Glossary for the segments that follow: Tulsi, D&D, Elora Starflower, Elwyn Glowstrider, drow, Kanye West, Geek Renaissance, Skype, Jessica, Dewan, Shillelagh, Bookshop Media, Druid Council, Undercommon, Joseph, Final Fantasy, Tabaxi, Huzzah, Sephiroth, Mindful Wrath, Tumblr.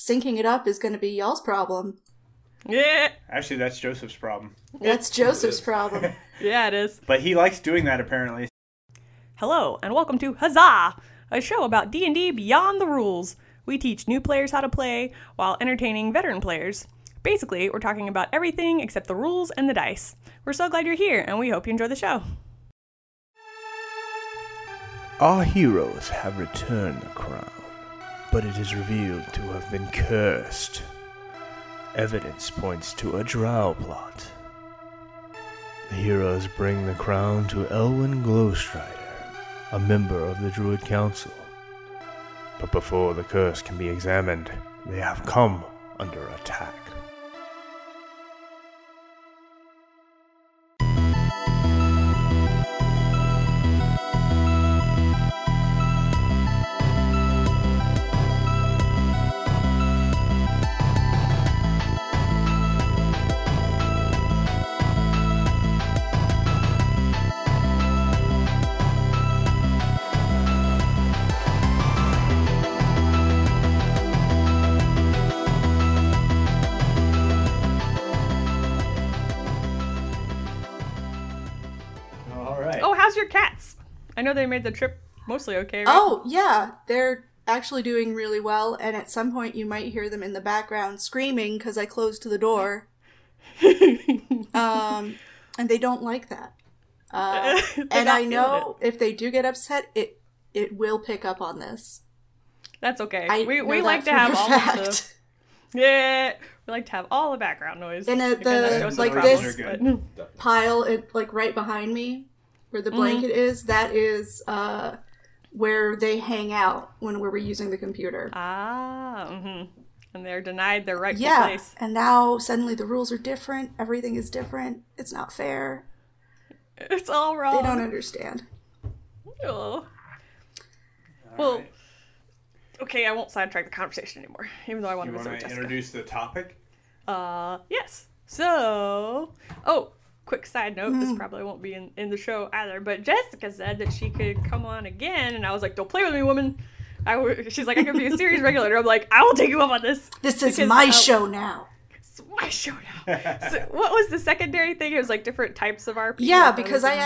syncing it up is going to be y'all's problem. Yeah. Actually, that's Joseph's problem. That's Joseph's problem. Yeah, it is. But he likes doing that, apparently. Hello, and welcome to Huzzah, a show about D&D beyond the rules. We teach new players how to play while entertaining veteran players. Basically, we're talking about everything except the rules and the dice. We're so glad you're here, and we hope you enjoy the show. Our heroes have returned the crown, but it is revealed to have been cursed. Evidence points to a drow plot. The heroes bring the crown to Elwyn Glowstrider, a member of the Druid Council. But before the curse can be examined, they have come under attack. I know they made the trip mostly okay, right? Oh, yeah. They're actually doing really well, and at some point you might hear them in the background screaming because I closed the door. And they don't like that. And I know if they do get upset, it will pick up on this. That's okay. We like to have all of the... Yeah! We like to have all the background noise. And the like this pile, like right behind me, where the blanket is, that is where they hang out when we're using the computer. Ah, and they're denied their rightful place. Yeah, and now suddenly the rules are different. Everything is different. It's not fair. It's all wrong. They don't understand. Oh. Well, right. Okay, I won't sidetrack the conversation anymore, even though I want to visit Jessica. You want to introduce the topic? Yes. So, quick side note, this probably won't be in the show either, but Jessica said that she could come on again, and I was like, don't play with me, woman. She's like, I could be a series regulator. I'm like, I will take you up on this. This is my show now. It's my show now. So what was the secondary thing? It was like different types of RP. Yeah, because I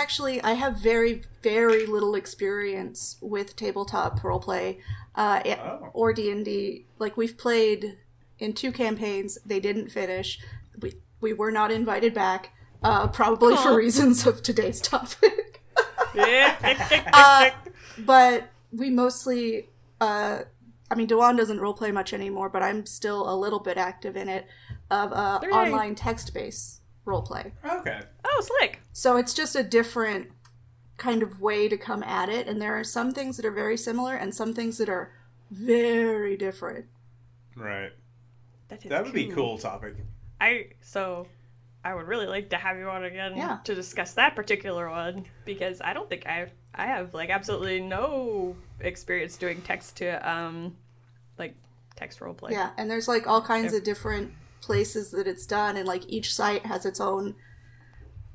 have very, very little experience with tabletop roleplay or D&D. Like, we've played in 2 campaigns. They didn't finish. We were not invited back. Probably for reasons of today's topic. But we mostly, Dewan doesn't roleplay much anymore, but I'm still a little bit active in it, of online text-based roleplay. Okay. Oh, slick. So it's just a different kind of way to come at it, and there are some things that are very similar and some things that are very different. Right. That would be a cool topic. I would really like to have you on again to discuss that particular one, because I don't think I have like absolutely no experience doing text to text roleplay. Yeah, and there's like all kinds of different places that it's done, and like each site has its own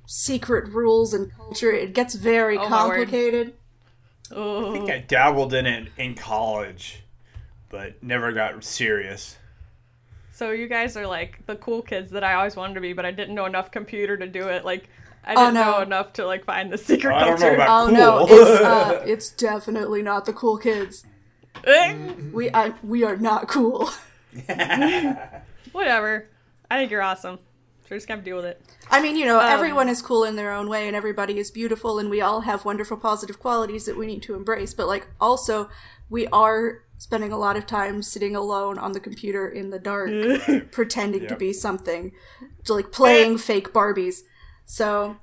secret rules and culture. It gets very complicated. I think I dabbled in it in college, but never got serious. So you guys are like the cool kids that I always wanted to be, but I didn't know enough computer to do it. Like, I didn't know enough to like find the secret culture. No, it's definitely not the cool kids. We are not cool. Whatever. I think you're awesome. So we're just gonna have to deal with it. I mean, everyone is cool in their own way, and everybody is beautiful, and we all have wonderful positive qualities that we need to embrace. But like, also, we are spending a lot of time sitting alone on the computer in the dark, pretending to be something, to like playing fake Barbies. So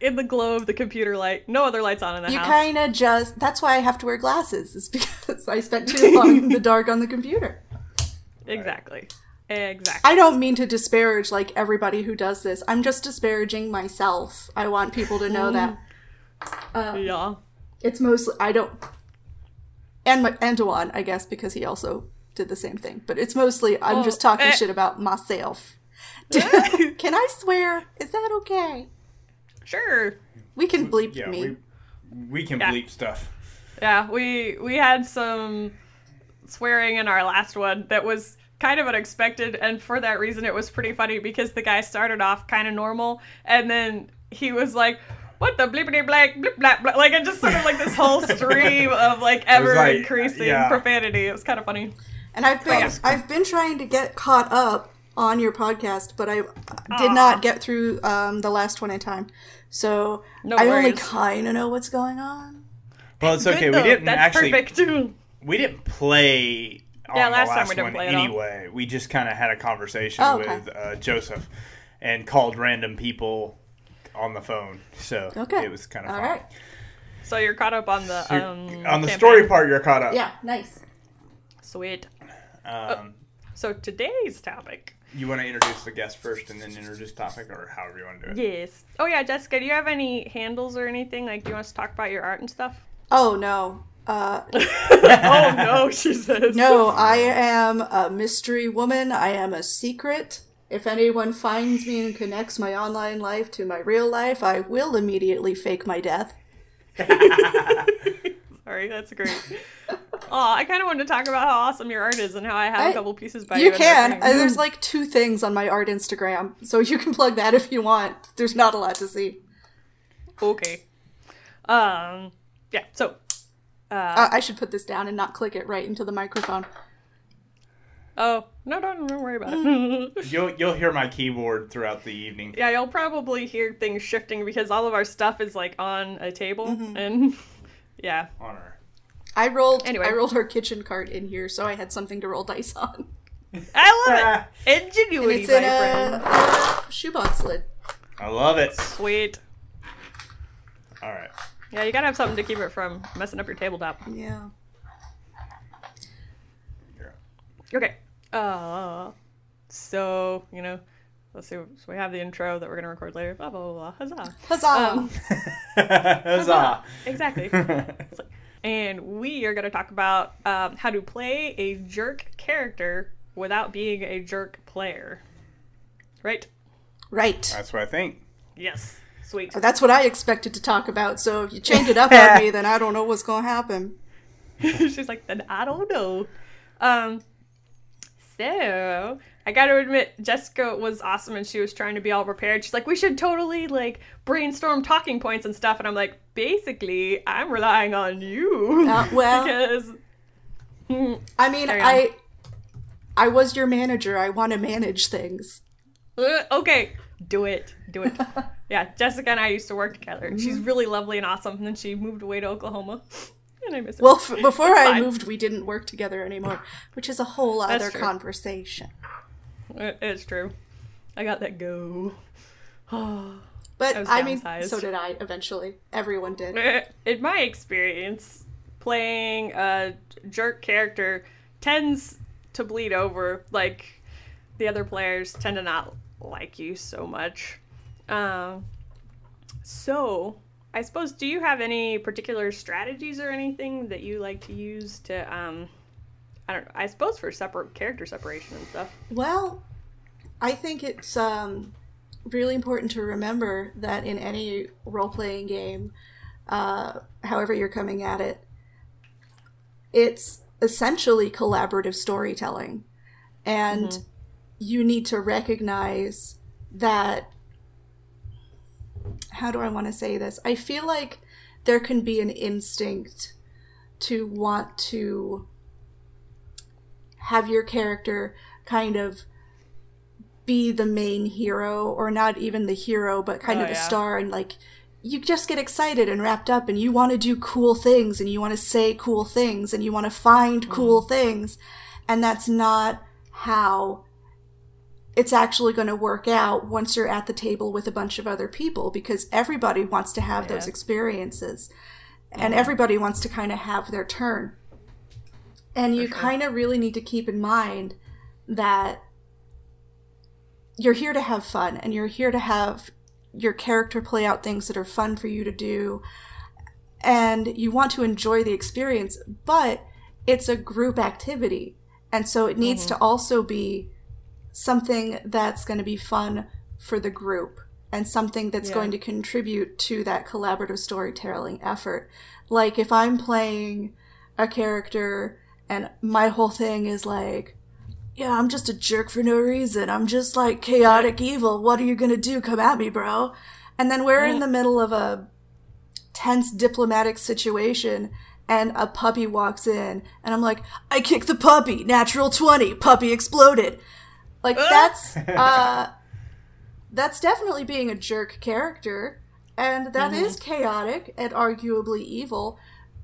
in the glow of the computer light, no other lights on in the house. You kind of just—that's why I have to wear glasses. Is because I spent too long in the dark on the computer. Exactly. I don't mean to disparage like everybody who does this. I'm just disparaging myself. I want people to know that. It's mostly I don't. And Dewan, I guess, because he also did the same thing. But it's mostly, I'm just talking shit about myself. Can I swear? Is that okay? Sure. We can bleep me. We can bleep stuff. Yeah, we had some swearing in our last one that was kind of unexpected, and for that reason it was pretty funny because the guy started off kind of normal and then he was like, what the blippity black blip blap blap, like, it just sort of like this whole stream of like ever increasing profanity. It was kind of funny. And I've been trying to get caught up on your podcast, but I did not get through the last one in time. So I only kind of know what's going on. Well, it's okay. We didn't play on the last time anyway. We just kind of had a conversation with Joseph and called random people on the phone. So it was kind of fun. Right. So you're caught up on the on the story part, you're caught up. Yeah, nice. Sweet. So today's topic. You want to introduce the guest first and then introduce topic, or however you want to do it? Yes. Oh, yeah, Jessica, do you have any handles or anything? Like, do you want us to talk about your art and stuff? Oh, no. Oh, no, she says. No, I am a mystery woman. I am a secret. If anyone finds me and connects my online life to my real life, I will immediately fake my death. Sorry, that's great. Oh, I kind of wanted to talk about how awesome your art is and how I have a couple pieces by you. You can. There's like 2 things on my art Instagram, so you can plug that if you want. There's not a lot to see. Okay. Yeah, so. I should put this down and not click it right into the microphone. Oh, no, don't worry about it. You'll hear my keyboard throughout the evening. Yeah, you'll probably hear things shifting because all of our stuff is like on a table and yeah. On her. I rolled her kitchen cart in here, so I had something to roll dice on. I love it. Ingenuity, my friend. It's in a shoebox lid. I love it. Sweet. All right. Yeah, you gotta have something to keep it from messing up your tabletop. Yeah. Okay. So, you know, let's see. So we have the intro that we're going to record later. Blah, blah, blah, blah. Huzzah. Huzzah. Huzzah. Exactly. And we are going to talk about how to play a jerk character without being a jerk player. Right? Right. That's what I think. Yes. Sweet. So that's what I expected to talk about. So if you change it up on me, then I don't know what's going to happen. She's like, then I don't know. So, I gotta admit, Jessica was awesome and she was trying to be all prepared. She's like, we should totally, like, brainstorm talking points and stuff. And I'm like, basically, I'm relying on you. Well, because... I mean, I was your manager. I want to manage things. Okay. Do it. Do it. Yeah, Jessica and I used to work together. And she's really lovely and awesome. And then she moved away to Oklahoma. And I miss it. Well, before I moved, we didn't work together anymore, which is a whole other conversation. It's true. I got that go. But, I mean, so did I, eventually. Everyone did. In my experience, playing a jerk character tends to bleed over. Like, the other players tend to not like you so much. I suppose, do you have any particular strategies or anything that you like to use to, I suppose for character separation and stuff? Well, I think it's really important to remember that in any role-playing game, however you're coming at it, it's essentially collaborative storytelling. And you need to recognize that... How do I want to say this? I feel like there can be an instinct to want to have your character kind of be the main hero, or not even the hero, but kind of a star. And like, you just get excited and wrapped up and you want to do cool things and you want to say cool things and you want to find cool things. And that's not how it's actually going to work out once you're at the table with a bunch of other people, because everybody wants to have those experiences and everybody wants to kind of have their turn. And you kind of really need to keep in mind that you're here to have fun and you're here to have your character play out things that are fun for you to do. And you want to enjoy the experience, but it's a group activity. And so it needs to also be something that's going to be fun for the group and something that's going to contribute to that collaborative storytelling effort. Like, if I'm playing a character and my whole thing is like, yeah, I'm just a jerk for no reason. I'm just like chaotic evil. What are you going to do? Come at me, bro. And then we're in the middle of a tense diplomatic situation and a puppy walks in and I'm like, I kicked the puppy, natural 20, puppy exploded. Like that's definitely being a jerk character, and that is chaotic and arguably evil,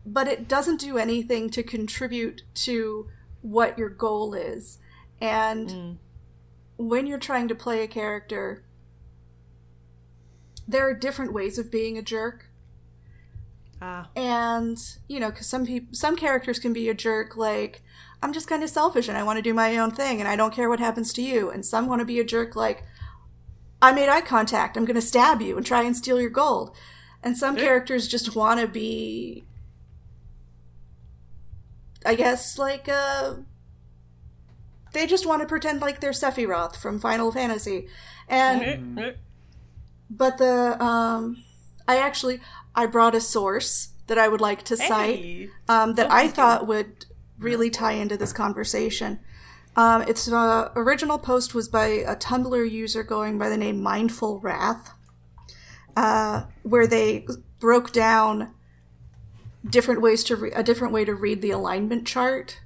but it doesn't do anything to contribute to what your goal is. And when you're trying to play a character, there are different ways of being a jerk. And, you know, because some characters can be a jerk, like, I'm just kind of selfish and I want to do my own thing and I don't care what happens to you. And some want to be a jerk, like, I made eye contact, I'm going to stab you and try and steal your gold. And some characters just want to be, I guess, like, they just want to pretend like they're Sephiroth from Final Fantasy. And, but the, I brought a source that I would like to cite that I thought would really tie into this conversation. Its original post was by a Tumblr user going by the name Mindful Wrath, where they broke down different ways to a different way to read the alignment chart.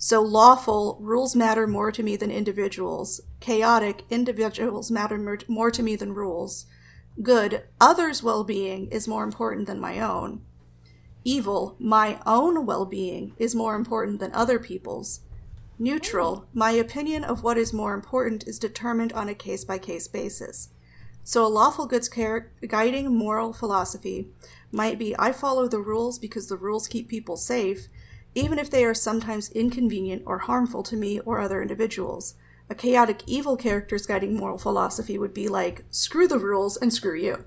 So lawful, rules matter more to me than individuals. Chaotic, individuals matter more to me than rules. Good, others' well-being is more important than my own. Evil, my own well-being is more important than other people's. Neutral, my opinion of what is more important is determined on a case-by-case basis. So a lawful good's guiding moral philosophy might be, I follow the rules because the rules keep people safe, even if they are sometimes inconvenient or harmful to me or other individuals. A chaotic evil character's guiding moral philosophy would be like, screw the rules and screw you.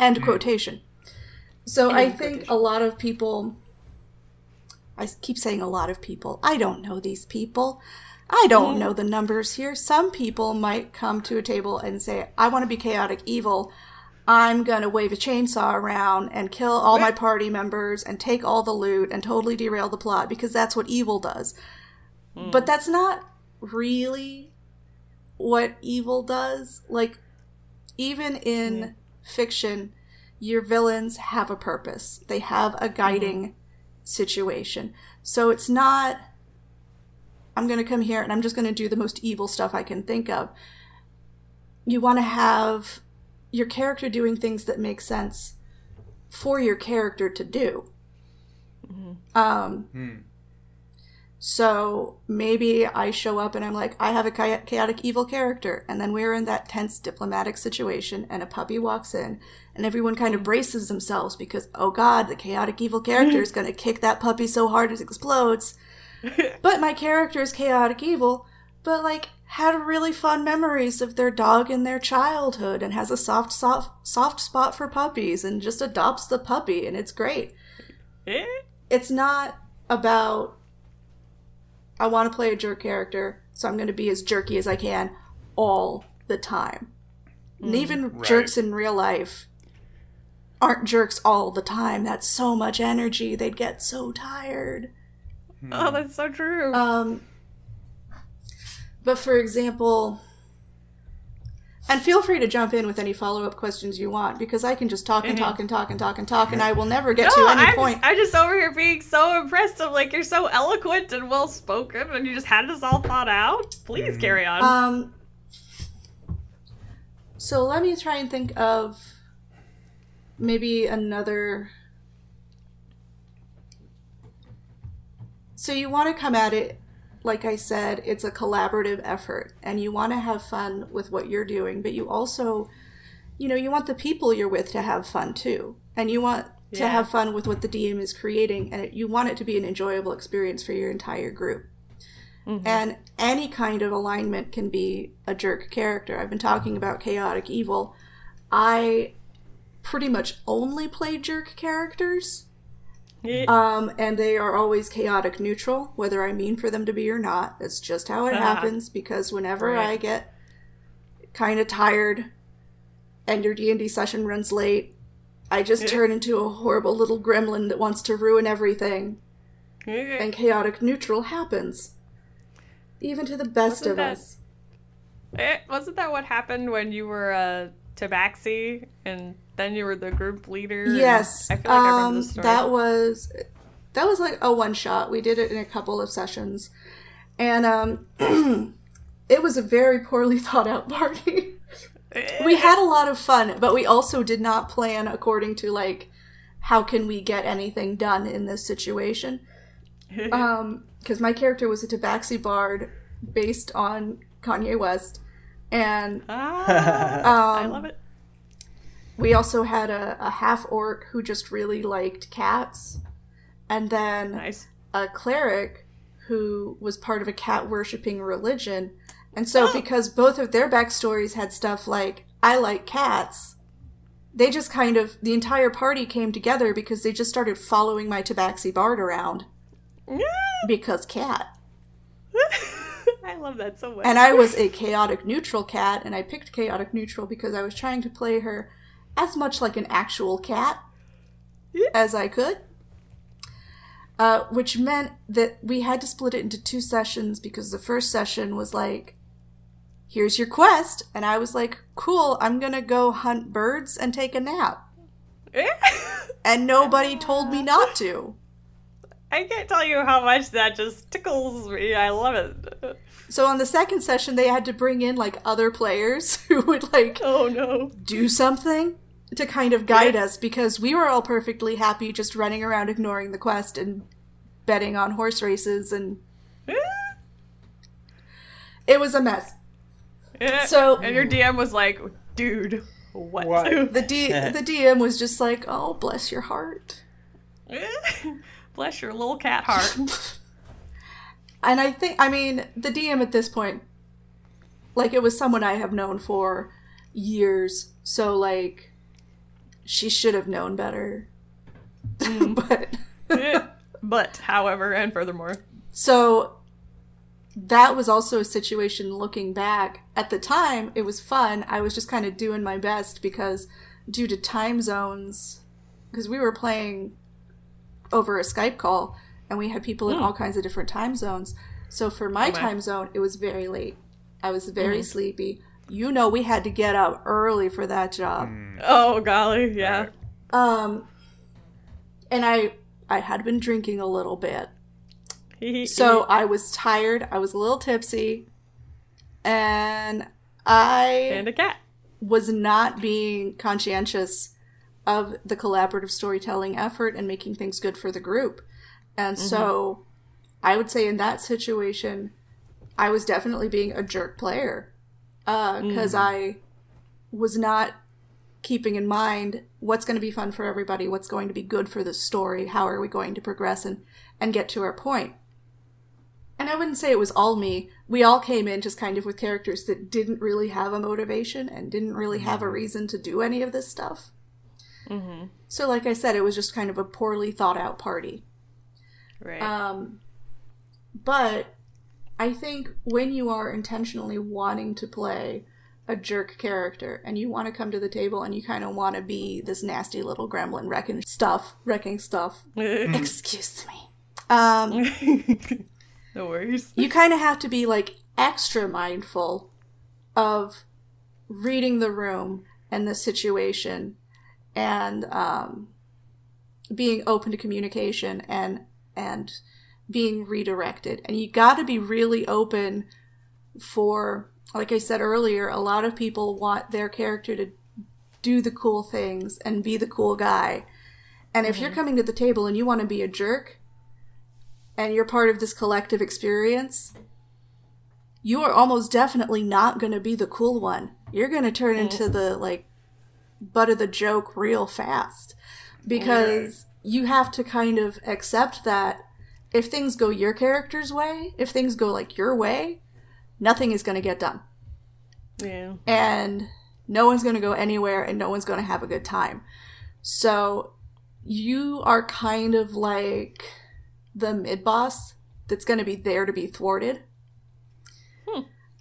End quotation. So I think a lot of people, I keep saying a lot of people, I don't know these people. I don't know the numbers here. Some people might come to a table and say, I want to be chaotic evil. I'm going to wave a chainsaw around and kill all my party members and take all the loot and totally derail the plot because that's what evil does. But that's not really what evil does. Like, even in fiction, your villains have a purpose. They have a guiding situation. So it's not, I'm going to come here and I'm just going to do the most evil stuff I can think of. You want to have your character doing things that make sense for your character to do. So maybe I show up and I'm like, I have a chaotic evil character. And then we're in that tense diplomatic situation and a puppy walks in and everyone kind of braces themselves because, oh God, the chaotic evil character is going to kick that puppy so hard it explodes. But my character is chaotic evil, but like had really fond memories of their dog in their childhood and has a soft spot for puppies and just adopts the puppy and it's great. It's not about, I want to play a jerk character, so I'm going to be as jerky as I can all the time. And even jerks in real life aren't jerks all the time. That's so much energy. They'd get so tired. Oh, that's so true. But for example, and feel free to jump in with any follow-up questions you want, because I can just talk and talk and talk and talk and talk, and I will never get to any point. I'm just over here being so impressed of, like, you're so eloquent and well-spoken, and you just had this all thought out. Please carry on. So let me try and think of maybe another... So you want to come at it, like I said, it's a collaborative effort and you want to have fun with what you're doing, but you also, you know, you want the people you're with to have fun too. And you want to have fun with what the DM is creating and you want it to be an enjoyable experience for your entire group. And any kind of alignment can be a jerk character. I've been talking about chaotic evil. I pretty much only play jerk characters. And they are always chaotic neutral, whether I mean for them to be or not. That's just how it happens, because whenever I get kind of tired and your D&D session runs late, I just turn into a horrible little gremlin that wants to ruin everything. and chaotic neutral happens. Even to the best of us. Wasn't that what happened when you were Tabaxi and then you were the group leader? Yes. I feel like I remember the story. That was like a one-shot. We did it in a couple of sessions. And it was a very poorly thought-out party. We had a lot of fun, but we also did not plan according to, like, how can we get anything done in this situation? Because my character was a Tabaxi bard based on Kanye West. And I love it. We also had a half-orc who just really liked cats. And then a cleric who was part of a cat-worshipping religion. And so because both of their backstories had stuff like, I like cats, they just kind of, the entire party came together because they just started following my Tabaxi bard around. Because cat. I love that so much. And I was a chaotic neutral cat, and I picked chaotic neutral because I was trying to play her as much like an actual cat as I could. Which meant that we had to split it into two sessions because the first session was like, here's your quest. And I was like, cool, I'm going to go hunt birds and take a nap. And nobody told me not to. I can't tell you how much that just tickles me. I love it. So on the second session, they had to bring in like other players who would like do something to kind of guide us, because we were all perfectly happy just running around ignoring the quest and betting on horse races, and it was a mess. So and your DM was like, dude, what? The DM was just like, oh, bless your heart. Bless your little cat heart. And I think, I mean, the DM at this point, like, it was someone I have known for years, so like, she should have known better. But, however, and furthermore. So, that was also a situation looking back. At the time, it was fun. I was just kind of doing my best because due to time zones, because we were playing over a Skype call, and we had people in all kinds of different time zones. So, for my time zone, it was very late. I was very sleepy. You know, we had to get up early for that job. Oh, golly, yeah. And I had been drinking a little bit. So I was tired. I was a little tipsy. And I was not being conscientious of the collaborative storytelling effort and making things good for the group. And so I would say in that situation, I was definitely being a jerk player. Because I was not keeping in mind what's going to be fun for everybody, what's going to be good for the story, how are we going to progress and get to our point. And I wouldn't say it was all me. We all came in just kind of with characters that didn't really have a motivation and didn't really have a reason to do any of this stuff. So like I said, it was just kind of a poorly thought out party. Right. But I think when you are intentionally wanting to play a jerk character and you want to come to the table and you kind of want to be this nasty little gremlin wrecking stuff. Excuse me. No worries. You kind of have to be like extra mindful of reading the room and the situation and being open to communication and being redirected. And you got to be really open for, like I said earlier, a lot of people want their character to do the cool things and be the cool guy. And if you're coming to the table and you want to be a jerk and you're part of this collective experience, you are almost definitely not going to be the cool one. You're going to turn into the, like, butt of the joke real fast because you have to kind of accept that if things go your character's way, if things go, like, your way, nothing is going to get done. Yeah. And no one's going to go anywhere, and no one's going to have a good time. So you are kind of like the mid-boss that's going to be there to be thwarted.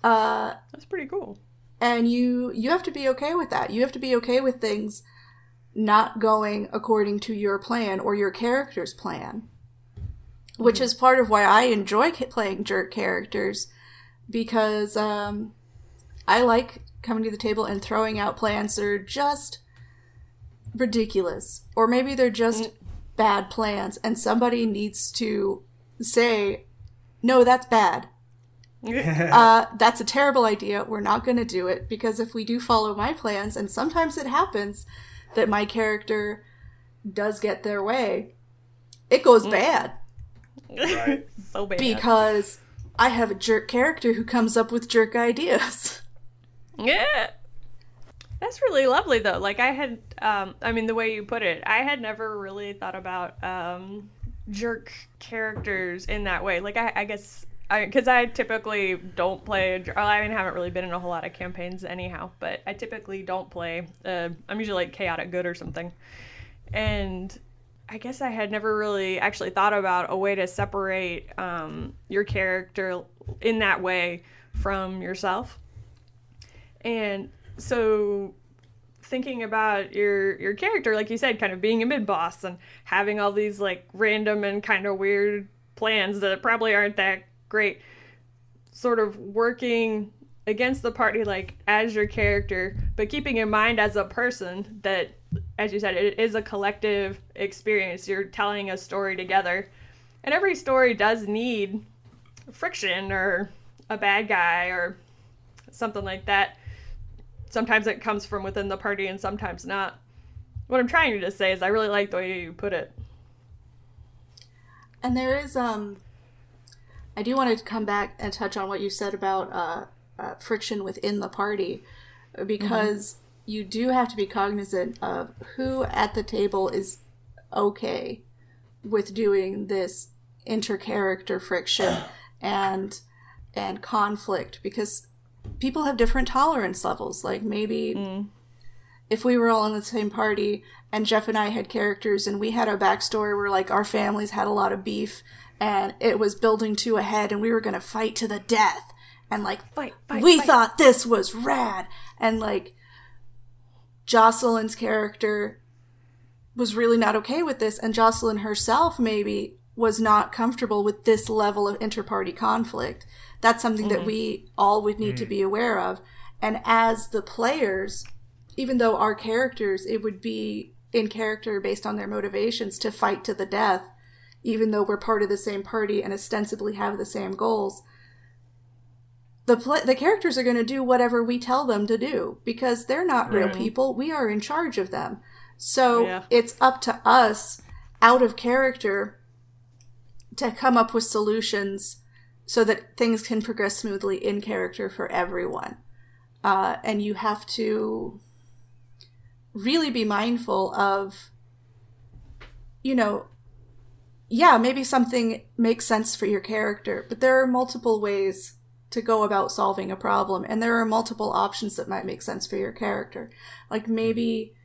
That's pretty cool. And you have to be okay with that. You have to be okay with things not going according to your plan or your character's plan. which is part of why I enjoy playing jerk characters, because I like coming to the table and throwing out plans that are just ridiculous, or maybe they're just bad plans, and somebody needs to say, no, that's bad. That's a terrible idea. We're not going to do it, because if we do follow my plans, and sometimes it happens that my character does get their way, it goes bad. Right. So bad. Because I have a jerk character who comes up with jerk ideas. Yeah. That's really lovely, though. Like, I had, I mean, the way you put it, I had never really thought about jerk characters in that way. Like, I guess, because I typically don't play, I mean, I haven't really been in a whole lot of campaigns anyhow, but I typically don't play, I'm usually, like, chaotic good or something. And I guess I had never really actually thought about a way to separate your character in that way from yourself. And so thinking about your character, like you said, kind of being a mid-boss and having all these like random and kind of weird plans that probably aren't that great, sort of working against the party like as your character, but keeping in mind as a person that, as you said, it is a collective experience. You're telling a story together, and every story does need friction or a bad guy or something like that. Sometimes it comes from within the party and sometimes not. What I'm trying to just say is I really like the way you put it. And there is, I do want to come back and touch on what you said about friction within the party, because you do have to be cognizant of who at the table is okay with doing this inter-character friction and conflict, because people have different tolerance levels. Like, maybe if we were all in the same party and Jeff and I had characters and we had a backstory where, like, our families had a lot of beef and it was building to a head and we were going to fight to the death and, like, fight. Thought this was rad. And, like, Jocelyn's character was really not okay with this, and Jocelyn herself maybe was not comfortable with this level of inter-party conflict. That's something that we all would need to be aware of. And as the players, even though our characters, it would be in character based on their motivations to fight to the death, even though we're part of the same party and ostensibly have the same goals, the characters are going to do whatever we tell them to do, because they're not real people. We are in charge of them. So it's up to us, out of character, to come up with solutions so that things can progress smoothly in character for everyone. And you have to really be mindful of, you know, maybe something makes sense for your character, but there are multiple ways to go about solving a problem, and there are multiple options that might make sense for your character. Like, maybe,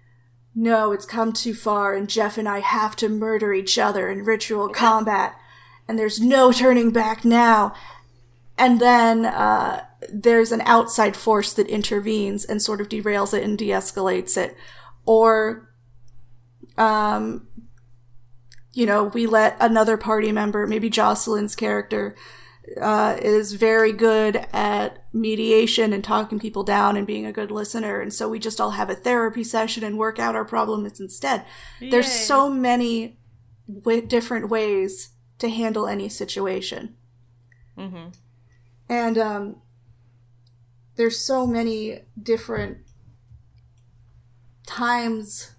no, it's come too far, and Jeff and I have to murder each other in ritual combat, and there's no turning back now. And then there's an outside force that intervenes and sort of derails it and de-escalates it. Or, you know, we let another party member, maybe Jocelyn's character, is very good at mediation and talking people down and being a good listener. And so we just all have a therapy session and work out our problems instead. Yay. There's so many different ways to handle any situation. And there's so many different times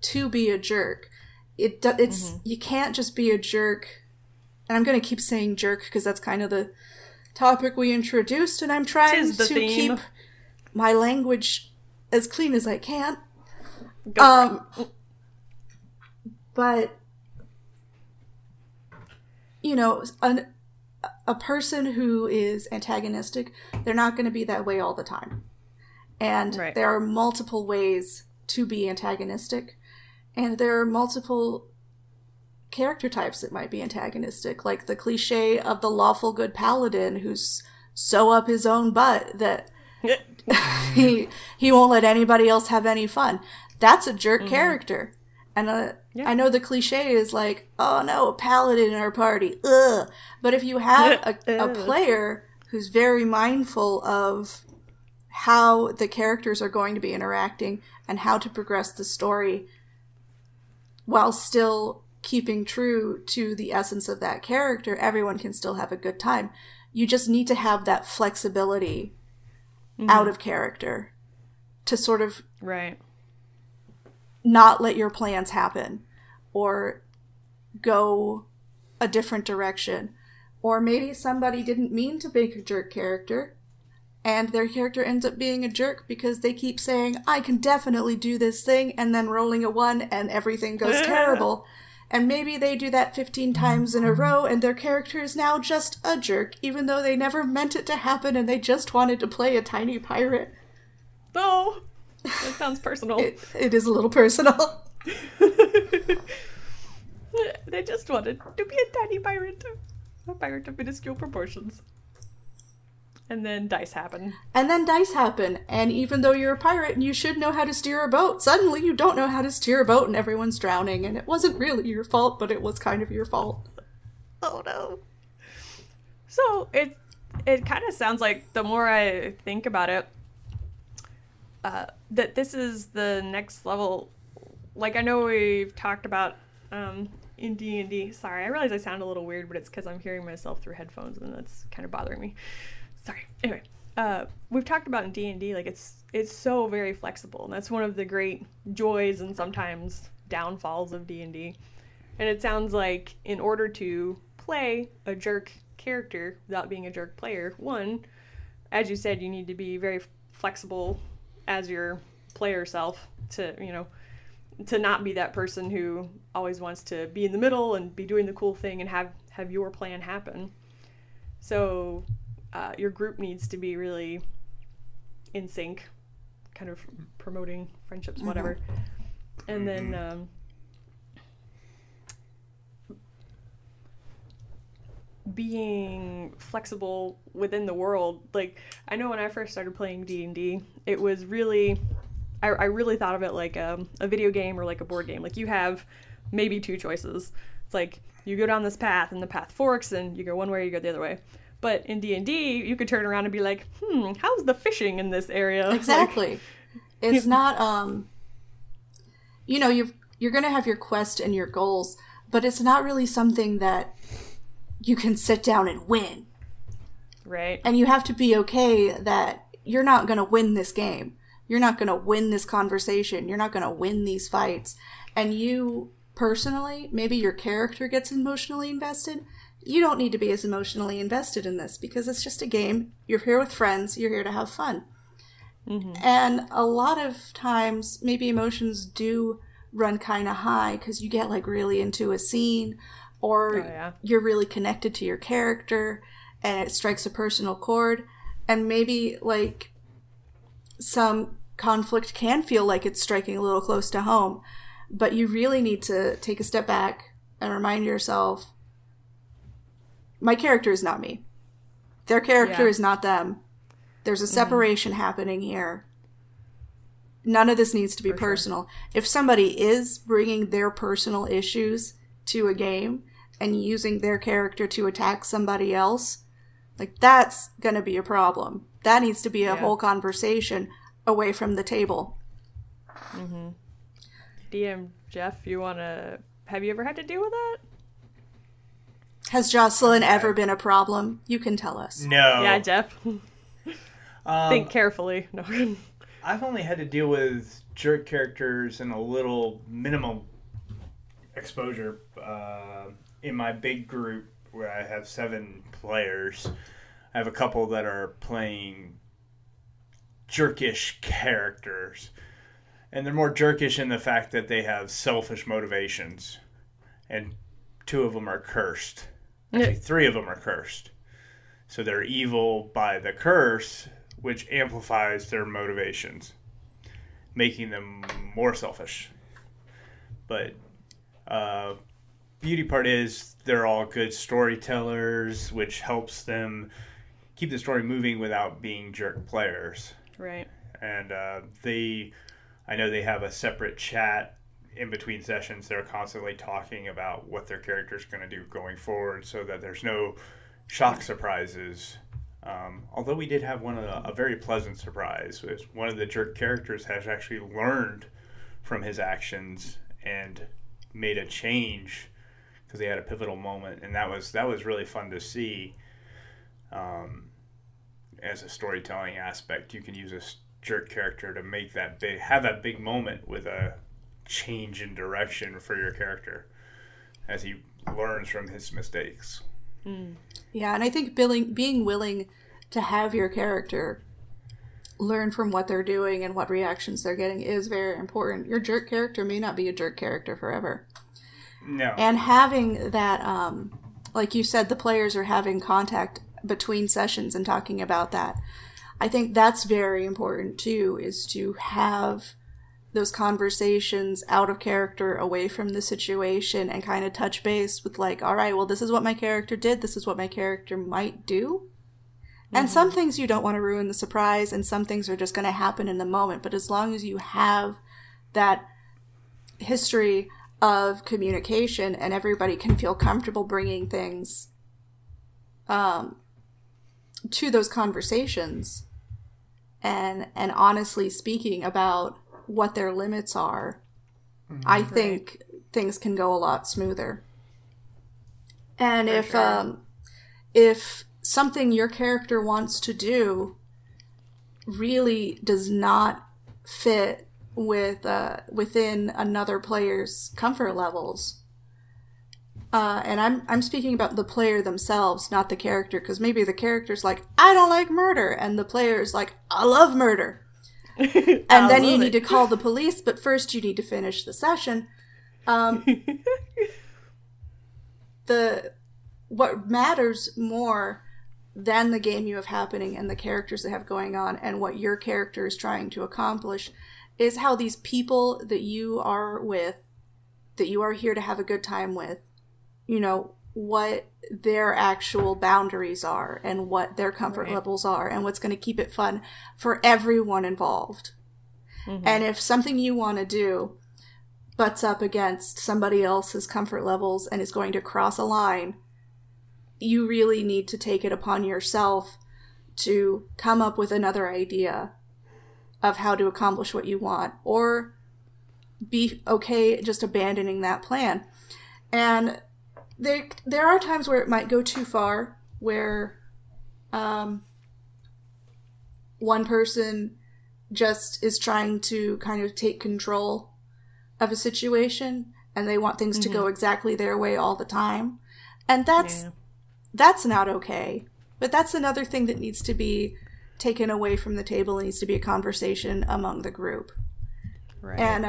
to be a jerk. It's you can't just be a jerk, and I'm going to keep saying jerk because that's kind of the topic we introduced, and I'm trying to keep my language as clean as I can. But you know, a person who is antagonistic, they're not going to be that way all the time. And there are multiple ways to be antagonistic. And there are multiple character types that might be antagonistic. Like the cliche of the lawful good paladin who's so up his own butt that he won't let anybody else have any fun. That's a jerk character. And Yeah. I know the cliche is like, oh no, a paladin in our party. Ugh. But if you have a player who's very mindful of how the characters are going to be interacting and how to progress the story while still keeping true to the essence of that character, everyone can still have a good time. You just need to have that flexibility out of character to sort of not let your plans happen or go a different direction. Or maybe somebody didn't mean to make a jerk character and their character ends up being a jerk because they keep saying, I can definitely do this thing, and then rolling a 1 and everything goes terrible. And maybe they do that 15 times in a row and their character is now just a jerk, even though they never meant it to happen and they just wanted to play a tiny pirate. Oh, that sounds personal. It is a little personal. They just wanted to be a tiny pirate. A pirate of minuscule proportions. And then dice happen. And even though you're a pirate and you should know how to steer a boat, suddenly you don't know how to steer a boat and everyone's drowning. And it wasn't really your fault, but it was kind of your fault. Oh, no. So it kind of sounds like, the more I think about it, that this is the next level. Like, I know we've talked about in D&D. Sorry, I realize I sound a little weird, but it's because I'm hearing myself through headphones and that's kind of bothering me. Sorry. Anyway, we've talked about in D&D, like, it's so very flexible, and that's one of the great joys and sometimes downfalls of D&D. And it sounds like in order to play a jerk character without being a jerk player, one, as you said, you need to be very flexible as your player self to, you know, to not be that person who always wants to be in the middle and be doing the cool thing and have your plan happen. So your group needs to be really in sync, kind of promoting friendships, whatever. And then being flexible within the world. Like, I know when I first started playing D&D, it was really, I really thought of it like a video game or like a board game. Like, you have maybe two choices. It's like, you go down this path and the path forks and you go one way or you go the other way. But in D&D, you could turn around and be like, how's the fishing in this area? Exactly. Like, it's not, you know, you're going to have your quest and your goals, but it's not really something that you can sit down and win. Right. And you have to be okay that you're not going to win this game. You're not going to win this conversation. You're not going to win these fights. And you personally, maybe your character gets emotionally invested. You don't need to be as emotionally invested in this because it's just a game. You're here with friends. You're here to have fun. And a lot of times, maybe emotions do run kind of high because you get like really into a scene or you're really connected to your character and it strikes a personal chord. And maybe like some conflict can feel like it's striking a little close to home, but you really need to take a step back and remind yourself, my character is not me. Their character is not them. There's a separation happening here. None of this needs to be personal. Sure. If somebody is bringing their personal issues to a game and using their character to attack somebody else, like, that's going to be a problem. That needs to be a whole conversation away from the table. DM Jeff, have you ever had to deal with that? Has Jocelyn ever been a problem? You can tell us. No. Yeah, Jeff. Think carefully. No. I've only had to deal with jerk characters and a little minimal exposure in my big group where I have 7 players. I have a couple that are playing jerkish characters. And they're more jerkish in the fact that they have selfish motivations. And 2 of them are cursed. Actually, 3 of them are cursed. So they're evil by the curse, which amplifies their motivations, making them more selfish. But beauty part is they're all good storytellers, which helps them keep the story moving without being jerk players. Right. And I know they have a separate chat in between sessions, they're constantly talking about what their character's going to do going forward so that there's no shock surprises. Although we did have a very pleasant surprise. One of the jerk characters has actually learned from his actions and made a change because they had a pivotal moment, and that was really fun to see. As a storytelling aspect, you can use a jerk character to make that big moment with a change in direction for your character as he learns from his mistakes. Mm. Yeah, and I think being willing to have your character learn from what they're doing and what reactions they're getting is very important. Your jerk character may not be a jerk character forever. No. And having that, like you said, the players are having contact between sessions and talking about that. I think that's very important too, is to have those conversations out of character, away from the situation, and kind of touch base with like, all right, well, this is what my character did. This is what my character might do. Mm-hmm. And some things you don't want to ruin the surprise, and some things are just going to happen in the moment. But as long as you have that history of communication and everybody can feel comfortable bringing things to those conversations and honestly speaking about what their limits are, mm-hmm. I think things can go a lot smoother. And if something your character wants to do really does not fit with within another player's comfort levels, and I'm speaking about the player themselves, not the character, because maybe the character's like, I don't like murder, and the player's like, I love murder. And then you need to call the police, but first you need to finish the session. What matters more than the game you have happening and the characters that have going on and what your character is trying to accomplish is how these people that you are with, that you are here to have a good time with, you know, what their actual boundaries are and what their comfort levels are and what's going to keep it fun for everyone involved. Mm-hmm. And if something you want to do butts up against somebody else's comfort levels and is going to cross a line, you really need to take it upon yourself to come up with another idea of how to accomplish what you want, or be okay just abandoning that plan. And there are times where it might go too far, where one person just is trying to kind of take control of a situation and they want things mm-hmm. to go exactly their way all the time. And that's not okay. But that's another thing that needs to be taken away from the table. It needs to be a conversation among the group. Right. And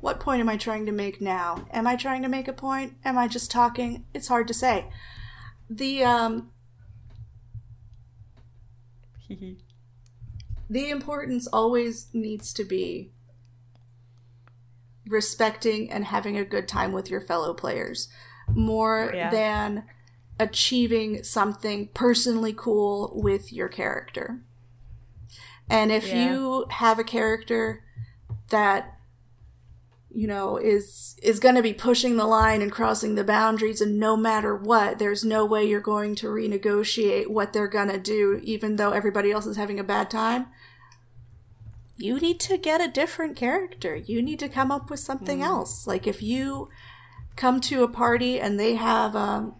what point am I trying to make now? Am I trying to make a point? Am I just talking? It's hard to say. The importance always needs to be respecting and having a good time with your fellow players more than achieving something personally cool with your character. And if you have a character that you know is going to be pushing the line and crossing the boundaries, and no matter what, there's no way you're going to renegotiate what they're going to do, even though everybody else is having a bad time, you need to get a different character. You need to come up with something else. Like if you come to a party and they have a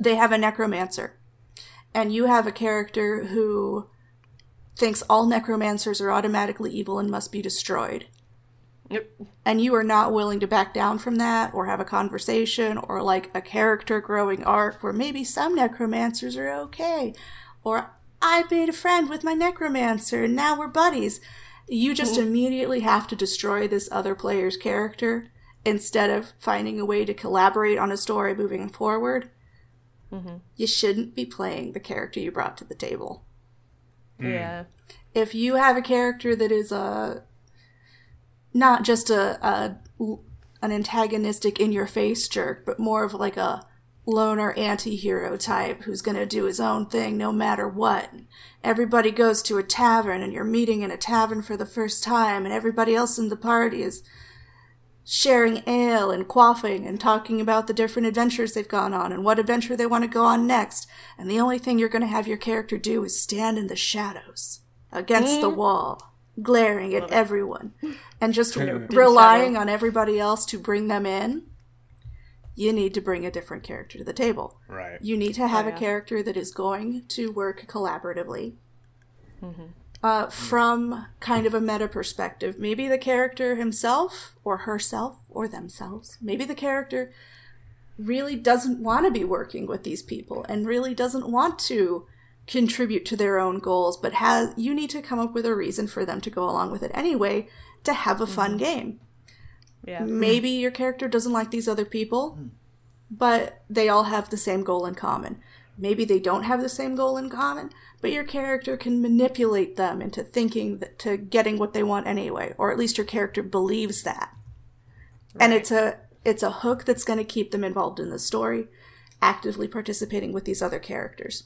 necromancer, and you have a character who thinks all necromancers are automatically evil and must be destroyed. Yep. And you are not willing to back down from that or have a conversation or like a character growing arc where maybe some necromancers are okay, or I made a friend with my necromancer and now we're buddies. You just immediately have to destroy this other player's character instead of finding a way to collaborate on a story moving forward. Mm-hmm. You shouldn't be playing the character you brought to the table. Yeah. If you have a character that is not just an antagonistic in-your-face jerk, but more of like a loner anti-hero type who's going to do his own thing no matter what. Everybody goes to a tavern and you're meeting in a tavern for the first time and everybody else in the party is sharing ale and quaffing and talking about the different adventures they've gone on and what adventure they want to go on next. And the only thing you're going to have your character do is stand in the shadows against the wall, glaring at everyone and just relying on everybody else to bring them in. You need to bring a different character to the table. Right. You need to have a character that is going to work collaboratively. From kind of a meta perspective, maybe the character himself or herself or themselves, maybe the character really doesn't want to be working with these people and really doesn't want to contribute to their own goals, but has you need to come up with a reason for them to go along with it anyway to have a fun game. Yeah. Maybe your character doesn't like these other people, but they all have the same goal in common. Maybe they don't have the same goal in common, but your character can manipulate them into thinking that to getting what they want anyway, or at least your character believes that. Right. And it's a hook that's going to keep them involved in the story, actively participating with these other characters.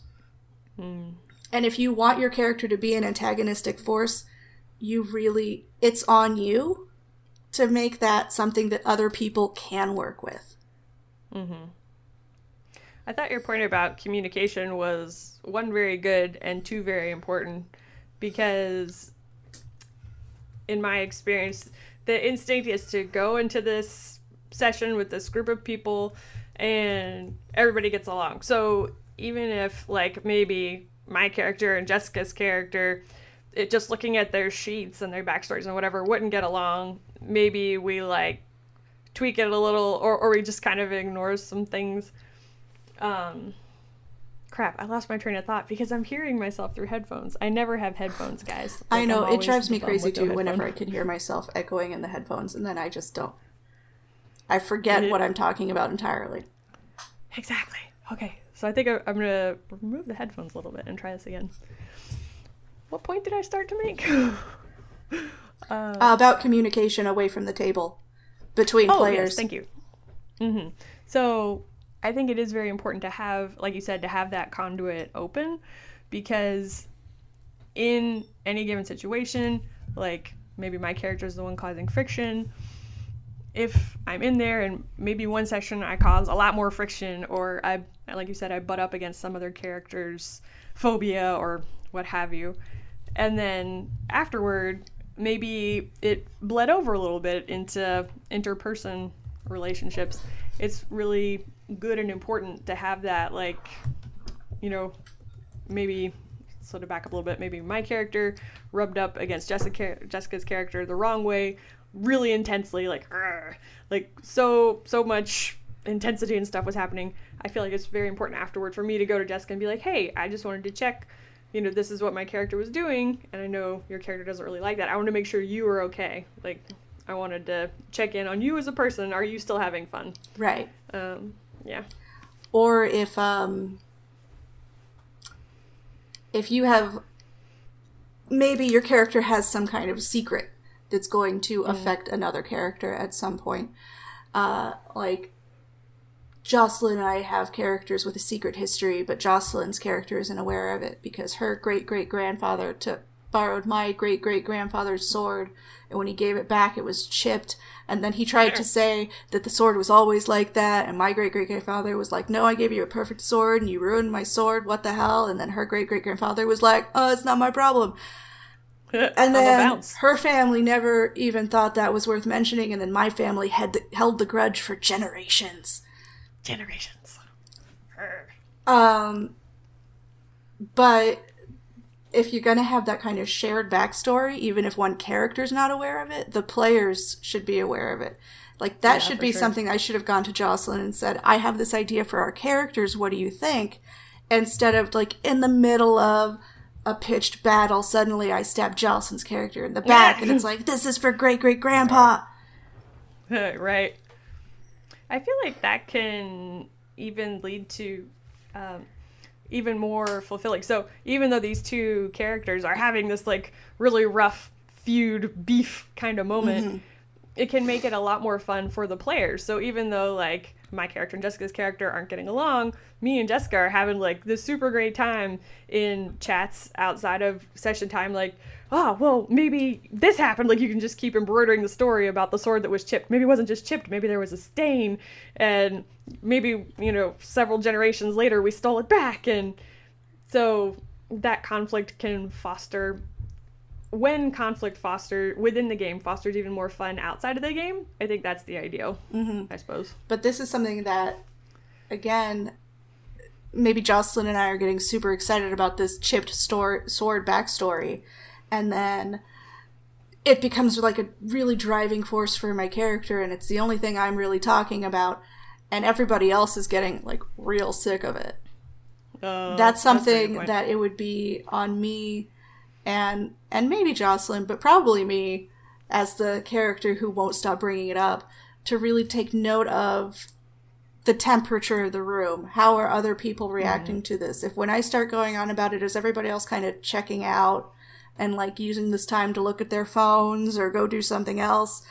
And if you want your character to be an antagonistic force, you really, it's on you to make that something that other people can work with. I thought your point about communication was one, very good, and two, very important, because in my experience, the instinct is to go into this session with this group of people and everybody gets along. So even if, like, maybe my character and Jessica's character, it just looking at their sheets and their backstories and whatever, wouldn't get along, maybe we, like, tweak it a little, or we just kind of ignore some things. Crap, I lost my train of thought because I'm hearing myself through headphones. I never have headphones, guys. Like, I know, it drives me crazy too whenever I can hear myself echoing in the headphones and then I just don't. I forget what I'm talking about entirely. Exactly. Okay, so I think I'm going to remove the headphones a little bit and try this again. What point did I start to make? About communication away from the table between players. Yes, thank you. So I think it is very important to have, like you said, to have that conduit open, because in any given situation, like maybe my character is the one causing friction. If I'm in there and maybe one session I cause a lot more friction, or I, like you said, I butt up against some other character's phobia or what have you. And then afterward, maybe it bled over a little bit into interperson relationships. It's really good and important to have that, like, you know, maybe sort of back up a little bit, maybe my character rubbed up against Jessica's character the wrong way really intensely, like so much intensity and stuff was happening. I feel like it's very important afterward for me to go to Jessica and be like, hey, I just wanted to check, you know, this is what my character was doing, and I know your character doesn't really like that. I want to make sure you are okay. Like, I wanted to check in on you as a person. Are you still having fun? Right. Yeah. Or if you have, maybe your character has some kind of secret that's going to affect another character at some point. Like, Jocelyn and I have characters with a secret history, but Jocelyn's character isn't aware of it because her great-great-grandfather borrowed my great-great-grandfather's sword, and when he gave it back, it was chipped, and then he tried to say that the sword was always like that, and my great-great-grandfather was like, no, I gave you a perfect sword, and you ruined my sword, what the hell? And then her great-great-grandfather was like, oh, it's not my problem. And then her family never even thought that was worth mentioning, and then my family held the grudge for generations. But if you're going to have that kind of shared backstory, even if one character's not aware of it, the players should be aware of it. Like, that should be something I should have gone to Jocelyn and said, I have this idea for our characters, what do you think? Instead of, like, in the middle of a pitched battle, suddenly I stab Jocelyn's character in the back, and it's like, this is for great-great-grandpa. Right. I feel like that can even lead to even more fulfilling. So even though these two characters are having this, like, really rough feud beef kind of moment, it can make it a lot more fun for the players. So even though, like, my character and Jessica's character aren't getting along, me and Jessica are having like this super great time in chats outside of session time, like, oh, well, maybe this happened. Like, you can just keep embroidering the story about the sword that was chipped. Maybe it wasn't just chipped. Maybe there was a stain. And maybe, you know, several generations later, we stole it back. And so that conflict can foster, when conflict fosters within the game, fosters even more fun outside of the game. I think that's the ideal, I suppose. But this is something that, again, maybe Jocelyn and I are getting super excited about, this chipped sword backstory. And then it becomes like a really driving force for my character, and it's the only thing I'm really talking about, and everybody else is getting like real sick of it. That's something that it would be on me and maybe Jocelyn, but probably me as the character who won't stop bringing it up, to really take note of the temperature of the room. How are other people reacting to this? If when I start going on about it, is everybody else kind of checking out and like using this time to look at their phones or go do something else?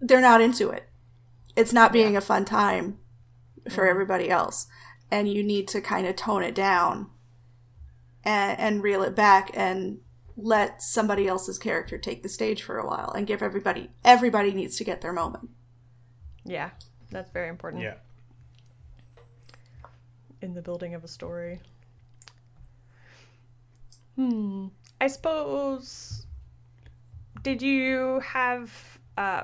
They're not into it. It's not being a fun time for everybody else. And you need to kind of tone it down and reel it back and let somebody else's character take the stage for a while and give everybody needs to get their moment. Yeah, that's very important. Yeah. In the building of a story. I suppose, did you have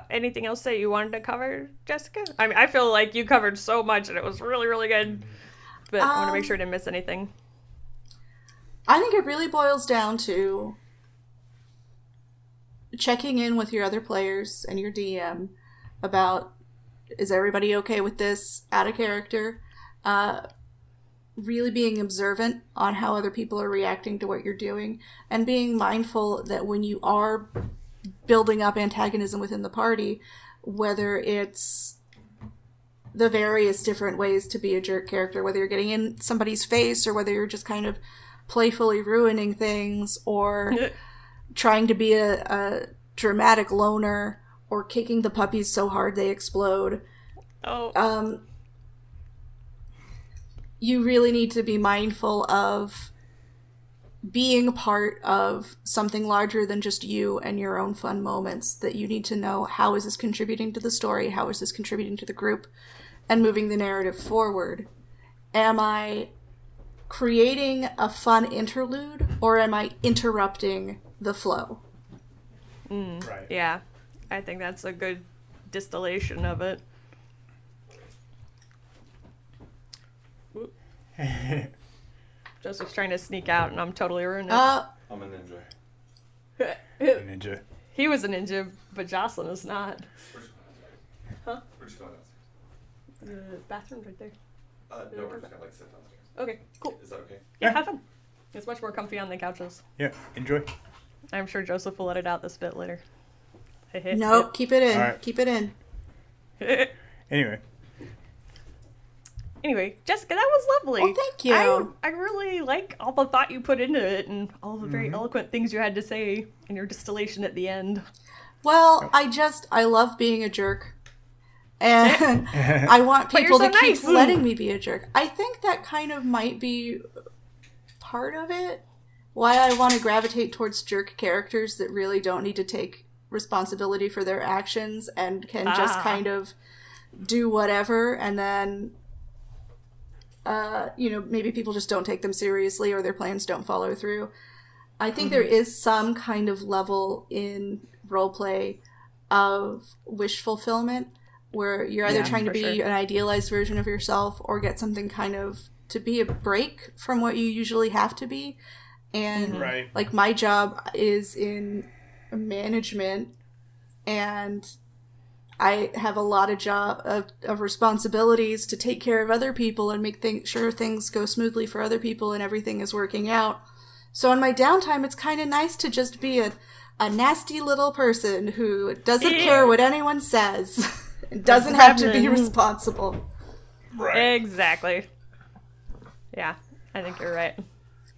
anything else that you wanted to cover, Jessica? I mean, I feel like you covered so much and it was really, really good, but I want to make sure I didn't miss anything. I think it really boils down to checking in with your other players and your DM about, is everybody okay with this out of character? Really being observant on how other people are reacting to what you're doing, and being mindful that when you are building up antagonism within the party, whether it's the various different ways to be a jerk character, whether you're getting in somebody's face or whether you're just kind of playfully ruining things or trying to be a dramatic loner or kicking the puppies so hard they explode. You really need to be mindful of being part of something larger than just you and your own fun moments, that you need to know, how is this contributing to the story? How is this contributing to the group and moving the narrative forward? Am I creating a fun interlude or am I interrupting the flow? Right. Yeah, I think that's a good distillation of it. Joseph's trying to sneak out and I'm totally ruining it. I'm a ninja. He was a ninja, but Jocelyn is not. Huh? We're just going downstairs. The bathroom's right there. No, we're just going to like sit downstairs. Okay, cool. Is that okay? Yeah, have fun. It's much more comfy on the couches. Yeah, enjoy. I'm sure Joseph will let it out this bit later. No, keep it in. All right. Keep it in. Anyway, Jessica, that was lovely. Well, thank you. I really like all the thought you put into it and all the very eloquent things you had to say and your distillation at the end. Well, I love being a jerk. And I want people keep letting me be a jerk. I think that kind of might be part of it. Why I want to gravitate towards jerk characters that really don't need to take responsibility for their actions and can just kind of do whatever, and then maybe people just don't take them seriously or their plans don't follow through. I think there is some kind of level in roleplay of wish fulfillment where you're either trying to be an idealized version of yourself or get something kind of to be a break from what you usually have to be. And like my job is in management and I have a lot of responsibilities to take care of other people and make sure things go smoothly for other people and everything is working out. So in my downtime, it's kind of nice to just be a nasty little person who doesn't care what anyone says and doesn't have to be responsible. Right. Exactly. Yeah, I think you're right.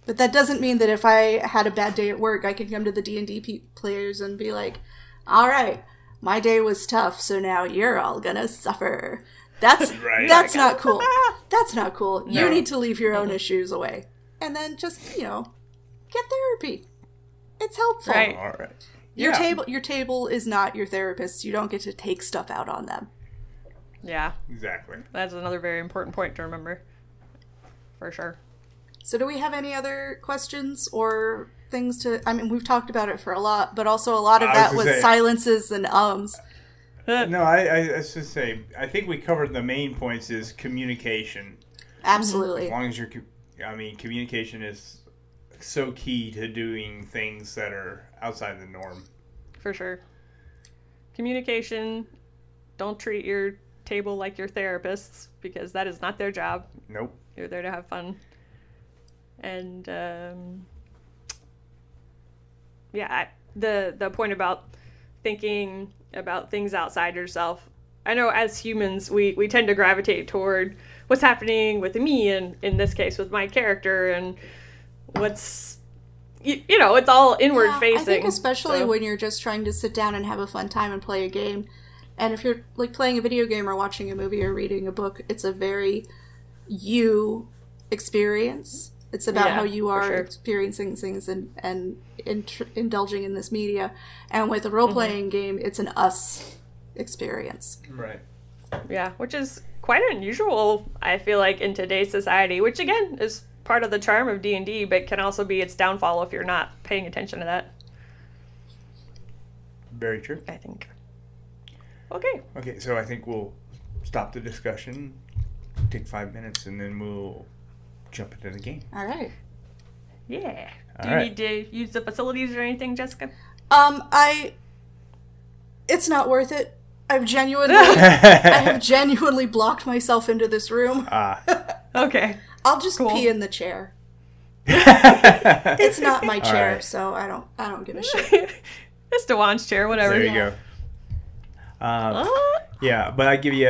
But that doesn't mean that if I had a bad day at work, I could come to the D&D players and be like, all right, my day was tough, so now you're all gonna suffer. That's not cool. That's not cool. You need to leave your own issues away. And then just, you know, get therapy. It's helpful. Right. All right. Your table is not your therapist. You don't get to take stuff out on them. Yeah. Exactly. That's another very important point to remember. For sure. So do we have any other questions or things to... I mean, we've talked about it for a lot, but also a lot of that was silences and ums. No, I was just saying, I think we covered the main points is communication. Absolutely. As long as you're... I mean, communication is so key to doing things that are outside the norm. For sure. Communication. Don't treat your table like your therapists, because that is not their job. Nope. You're there to have fun. And, the point about thinking about things outside yourself. I know as humans, we tend to gravitate toward what's happening with me, and in this case with my character, and what's, you know, it's all inward facing. I think especially when you're just trying to sit down and have a fun time and play a game. And if you're like playing a video game or watching a movie or reading a book, it's a very you experience. It's about how you are experiencing things and indulging in this media. And with a role-playing game, it's an us experience. Right. Yeah, which is quite unusual, I feel like, in today's society, which, again, is part of the charm of D&D, but can also be its downfall if you're not paying attention to that. Very true. I think. Okay, so I think we'll stop the discussion, take 5 minutes, and then we'll jump into the game. All right. Yeah. Do you need to use the facilities or anything, Jessica? It's not worth it. I have genuinely blocked myself into this room. Okay. I'll just pee in the chair. It's not my chair, so I don't give a shit. It's Dewan's chair, whatever. There you go. Yeah, but I give you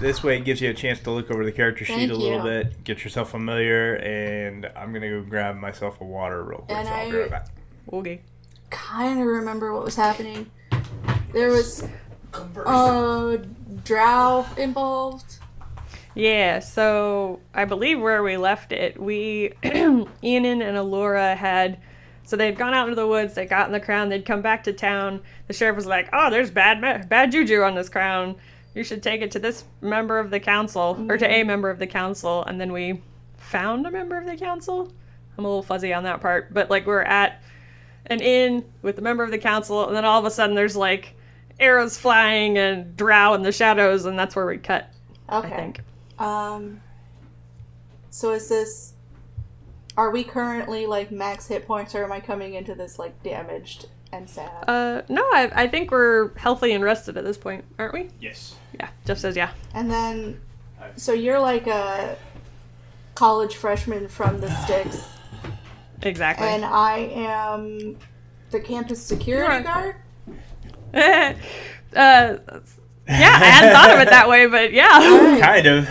this way it gives you a chance to look over the character sheet a little bit, get yourself familiar, and I'm gonna go grab myself a water real quick. And so I'll be right back. Okay. Kind of remember what was happening. There was drow involved. Yeah, so I believe where we left it, we Eanon and Allura had. So they'd gone out into the woods, they got in the crown, they'd come back to town. The sheriff was like, oh, there's bad juju on this crown. You should take it to this member of the council, or to a member of the council. And then we found a member of the council. I'm a little fuzzy on that part. But, like, we were at an inn with a member of the council, and then all of a sudden there's, like, arrows flying and drow in the shadows, and that's where we cut, I think. So is this... Are we currently, like, max hit points, or am I coming into this, like, damaged and sad? No, I think we're healthy and rested at this point, aren't we? Yes. Yeah, Jeff says yeah. And then, so you're like a college freshman from the sticks. Exactly. And I am the campus security guard? I hadn't thought of it that way, but yeah. Kind of.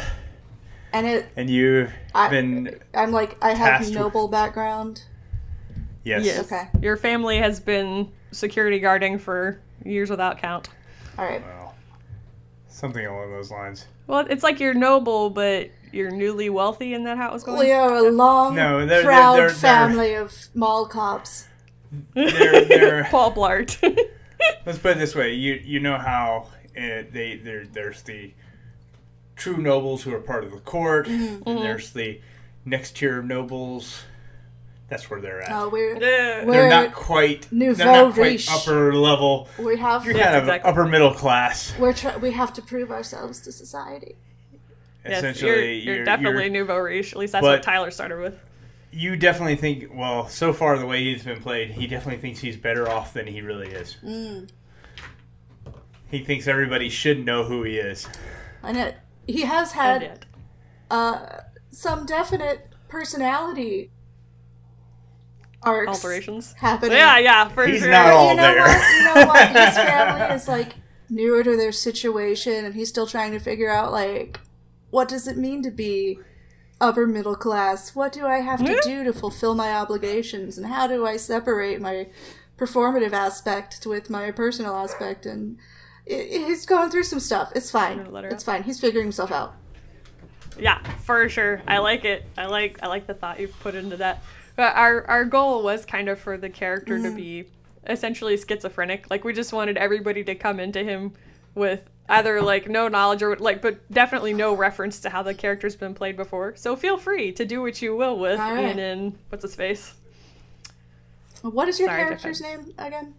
And you've been... I'm like, I have noble background. Yes. Okay. Your family has been security guarding for years without count. All right. Well, something along those lines. Well, it's like you're noble, but you're newly wealthy, and that how it was going? We are a long, proud family of mall cops. Paul Blart. Let's put it this way. You know how there's the... true nobles who are part of the court, and there's the next tier of nobles. That's where they're at. They're not quite upper level. We have kind of upper middle class. We have to prove ourselves to society. Essentially, you're definitely nouveau riche. At least that's what Tyler started with. You definitely think. Well, so far the way he's been played, he definitely thinks he's better off than he really is. Mm. He thinks everybody should know who he is. And it. He has had some definite personality arcs happening. Yeah, for sure. He's not all there. You know what? His family is, like, newer to their situation, and he's still trying to figure out, like, what does it mean to be upper middle class? What do I have to do to fulfill my obligations? And how do I separate my performative aspect with my personal aspect? And He's going through some stuff. It's fine. It's fine. He's figuring himself out. Yeah, for sure. I like it. I like the thought you've put into that. But our goal was kind of for the character to be essentially schizophrenic. Like, we just wanted everybody to come into him with either, like, no knowledge or, like, but definitely no reference to how the character's been played before. So feel free to do what you will with Ian and what's-his-face. What is your character's name again?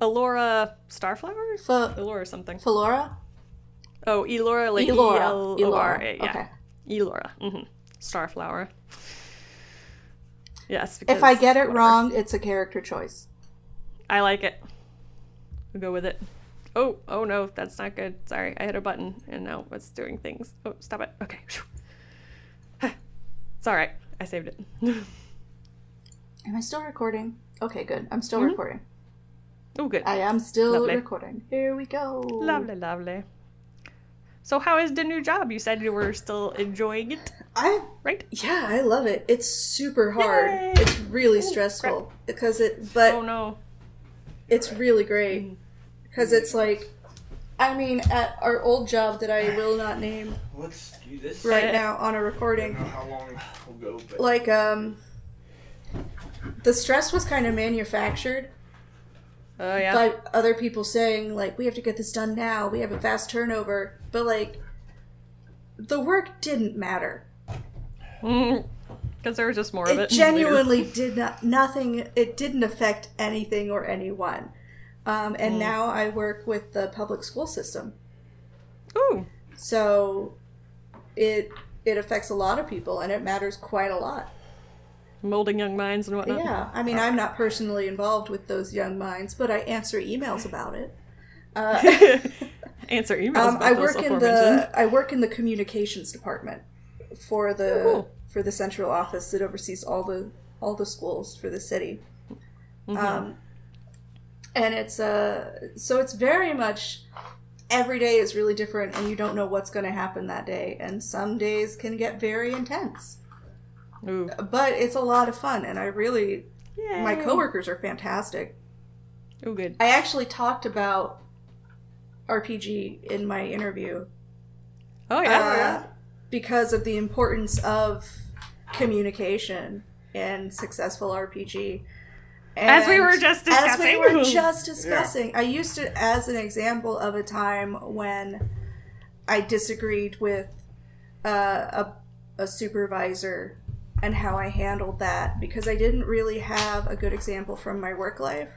Elora Starflower? Elora something. Felora? Oh, Elora, like E-L-O-R-A. Yeah. Okay. Elora. Mm-hmm. Starflower. Yes. If I get it wrong, it's a character choice. I like it. We'll go with it. Oh no, that's not good. Sorry, I hit a button and now it's doing things. Oh, stop it. Okay. It's all right. I saved it. Am I still recording? Okay, good. I'm still recording. Oh, good. I am still recording. Here we go. Lovely, lovely. So how is the new job? You said you were still enjoying it, right? Yeah, I love it. It's super hard. Yay! It's really stressful because it. But oh no, it's really great because it's like, I mean, at our old job that I will not name. Let's do this right now on a recording. I don't know how long we'll go, but... Like the stress was kind of manufactured. Oh, yeah. By other people saying, like, we have to get this done now, we have a fast turnover, but, like, the work didn't matter. Because there was just more of it. It genuinely did nothing, it didn't affect anything or anyone. And now I work with the public school system. Ooh. So, it affects a lot of people, and it matters quite a lot. Molding young minds and whatnot. Yeah, I mean, I'm not personally involved with those young minds, but I answer emails about it. Answer emails. About I work in the communications department for the for the central office that oversees all the schools for the city. Mm-hmm. And it's so it's very much every day is really different, and you don't know what's going to happen that day, and some days can get very intense. Ooh. But it's a lot of fun, and I really... Yay. My coworkers are fantastic. Oh, good. I actually talked about RPG in my interview. Oh, yeah. Because of the importance of communication in successful RPG. And as we were just discussing. I used it as an example of a time when I disagreed with a supervisor... and how I handled that, because I didn't really have a good example from my work life.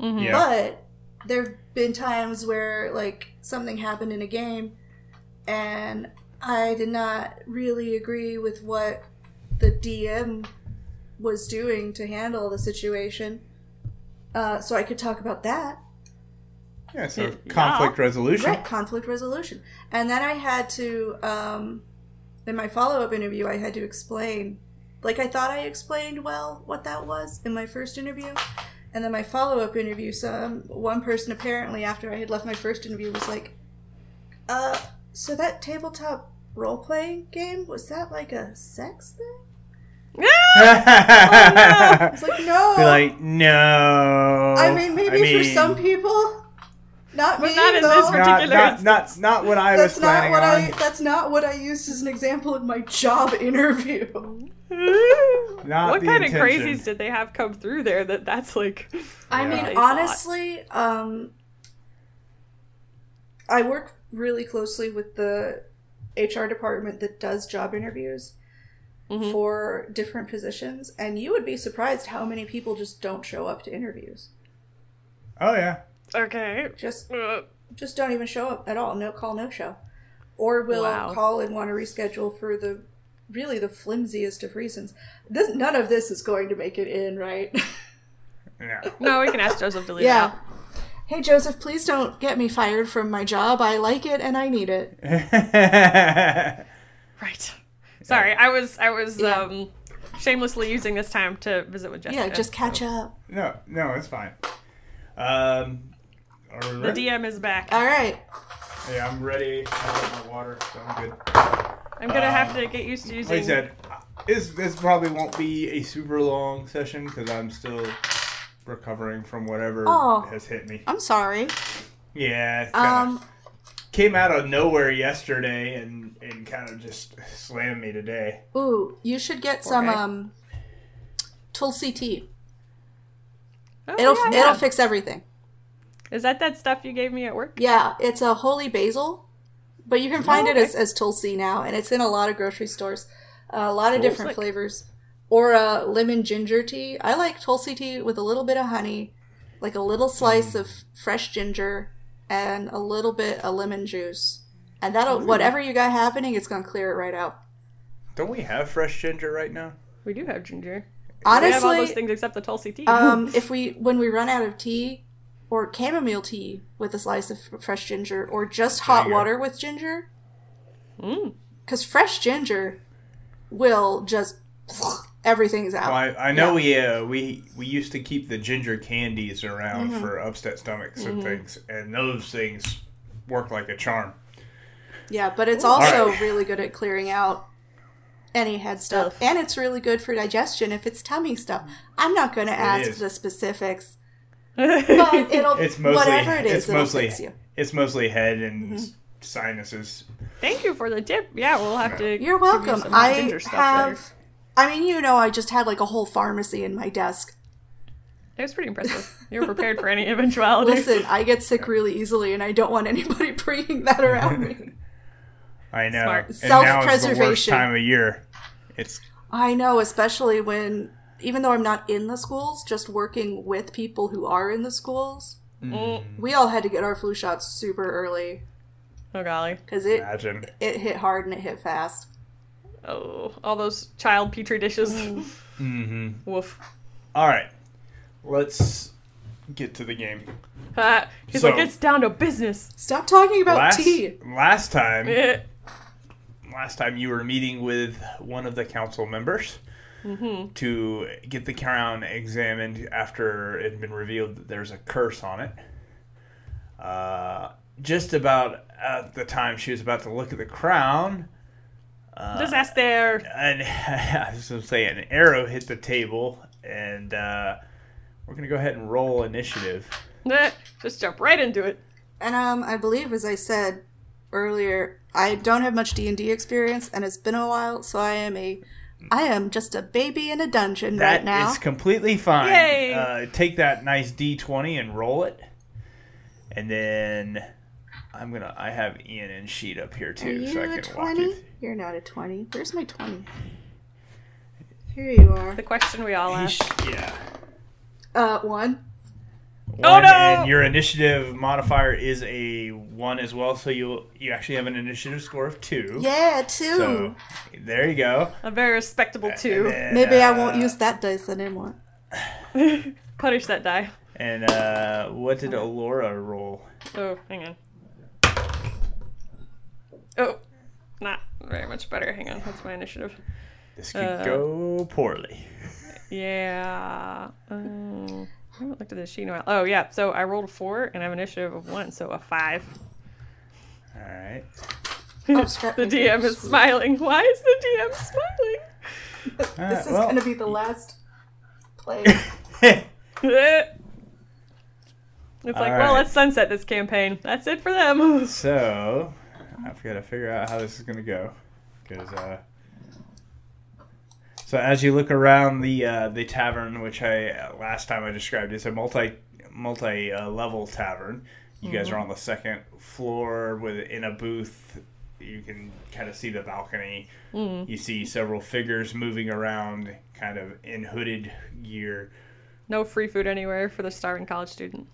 Mm-hmm. Yeah. But there have been times where, like, something happened in a game, and I did not really agree with what the DM was doing to handle the situation. So I could talk about that. Yeah, so conflict resolution. Right, conflict resolution. And then I had to... in my follow-up interview, I had to explain, like, I thought I explained well what that was in my first interview, and then my follow-up interview, one person apparently after I had left my first interview was like, so that tabletop role-playing game, was that like a sex thing? No! Oh, no! It's like, no! Be like, no! I mean, maybe for some people... Not me, not in this particular not what I was planning on. That's not what I used as an example in my job interview. What kind of crazies did they have come through there that's like... I mean, honestly, I work really closely with the HR department that does job interviews for different positions, and you would be surprised how many people just don't show up to interviews. Oh, yeah. Okay. Just don't even show up at all. No call, no show. Or will call and want to reschedule for the flimsiest of reasons. None of this is going to make it in, right? No, we can ask Joseph to leave. Yeah. Now. Hey, Joseph, please don't get me fired from my job. I like it and I need it. Right. Sorry, I was shamelessly using this time to visit with Jessica. Yeah, just catch up. No, it's fine. The DM is back. All right. Yeah, I'm ready. I got my water, so I'm good. I'm gonna have to get used to using. Like I said, this probably won't be a super long session because I'm still recovering from whatever has hit me. I'm sorry. Yeah. Came out of nowhere yesterday and kind of just slammed me today. Ooh, you should get some Tulsi tea. Oh, it'll fix everything. Is that stuff you gave me at work? Yeah, it's a holy basil, but you can find it as Tulsi now, and it's in a lot of grocery stores. A lot of different flavors. Or a lemon ginger tea. I like Tulsi tea with a little bit of honey, like a little slice of fresh ginger, and a little bit of lemon juice. And that'll, whatever you got happening, it's going to clear it right out. Don't we have fresh ginger right now? We do have ginger. Honestly, we have all those things except the Tulsi tea. When we run out of tea, or chamomile tea with a slice of fresh ginger, or just hot water with ginger. Because fresh ginger will just... everything's out. Well, I know we used to keep the ginger candies around for upset stomachs and things, and those things work like a charm. Yeah, but it's also really good at clearing out any head stuff, and it's really good for digestion if it's tummy stuff. I'm not going to ask the specifics, but it'll fix you. It's mostly head and sinuses. Thank you for the tip. Yeah, we'll have to. You're welcome. I just had like a whole pharmacy in my desk. It was pretty impressive. You were prepared for any eventuality. Listen, I get sick really easily, and I don't want anybody bringing that around me. I know. Smart. And self-preservation. Now is the worst time of year. I know, especially when, even though I'm not in the schools, just working with people who are in the schools, we all had to get our flu shots super early. Oh, golly. Because it hit hard and it hit fast. Oh, all those child petri dishes. Woof. All right. Let's get to the game. He's it's down to business. Stop talking about tea. Last time you were meeting with one of the council members to get the crown examined after it had been revealed that there's a curse on it. Just about at the time she was about to look at the crown... disaster! An arrow hit the table, and we're going to go ahead and roll initiative. Just jump right into it. And I believe, as I said earlier, I don't have much D&D experience, and it's been a while, so I am just a baby in a dungeon right now. That is completely fine. Yay! Take that nice D20 and roll it, and then... I have Ian and Sheet up here too, so I can walk you. You're not a 20. Where's my 20? Here you are. The question we all ask. Yeah. One. Oh no! And your initiative modifier is a 1 as well, so you actually have an initiative score of 2. Yeah, 2. So, there you go. A very respectable 2. Then, maybe I won't use that dice anymore. Punish that die. And what did Allura roll? Oh, hang on. Oh, not very much better. Hang on, that's my initiative. This could go poorly. Yeah. I haven't looked at this sheet in a while. Oh, yeah. So I rolled a 4, and I have an initiative of 1, so a 5. All right. The DM is smiling. Why is the DM smiling? This is going to be the last play. It's like, let's sunset this campaign. That's it for them. So... I've got to figure out how this is going to go. So as you look around the tavern, which last time I described, is a multi-level tavern. You guys are on the second floor in a booth. You can kind of see the balcony. You see several figures moving around, kind of in hooded gear. No free food anywhere for the starving college student.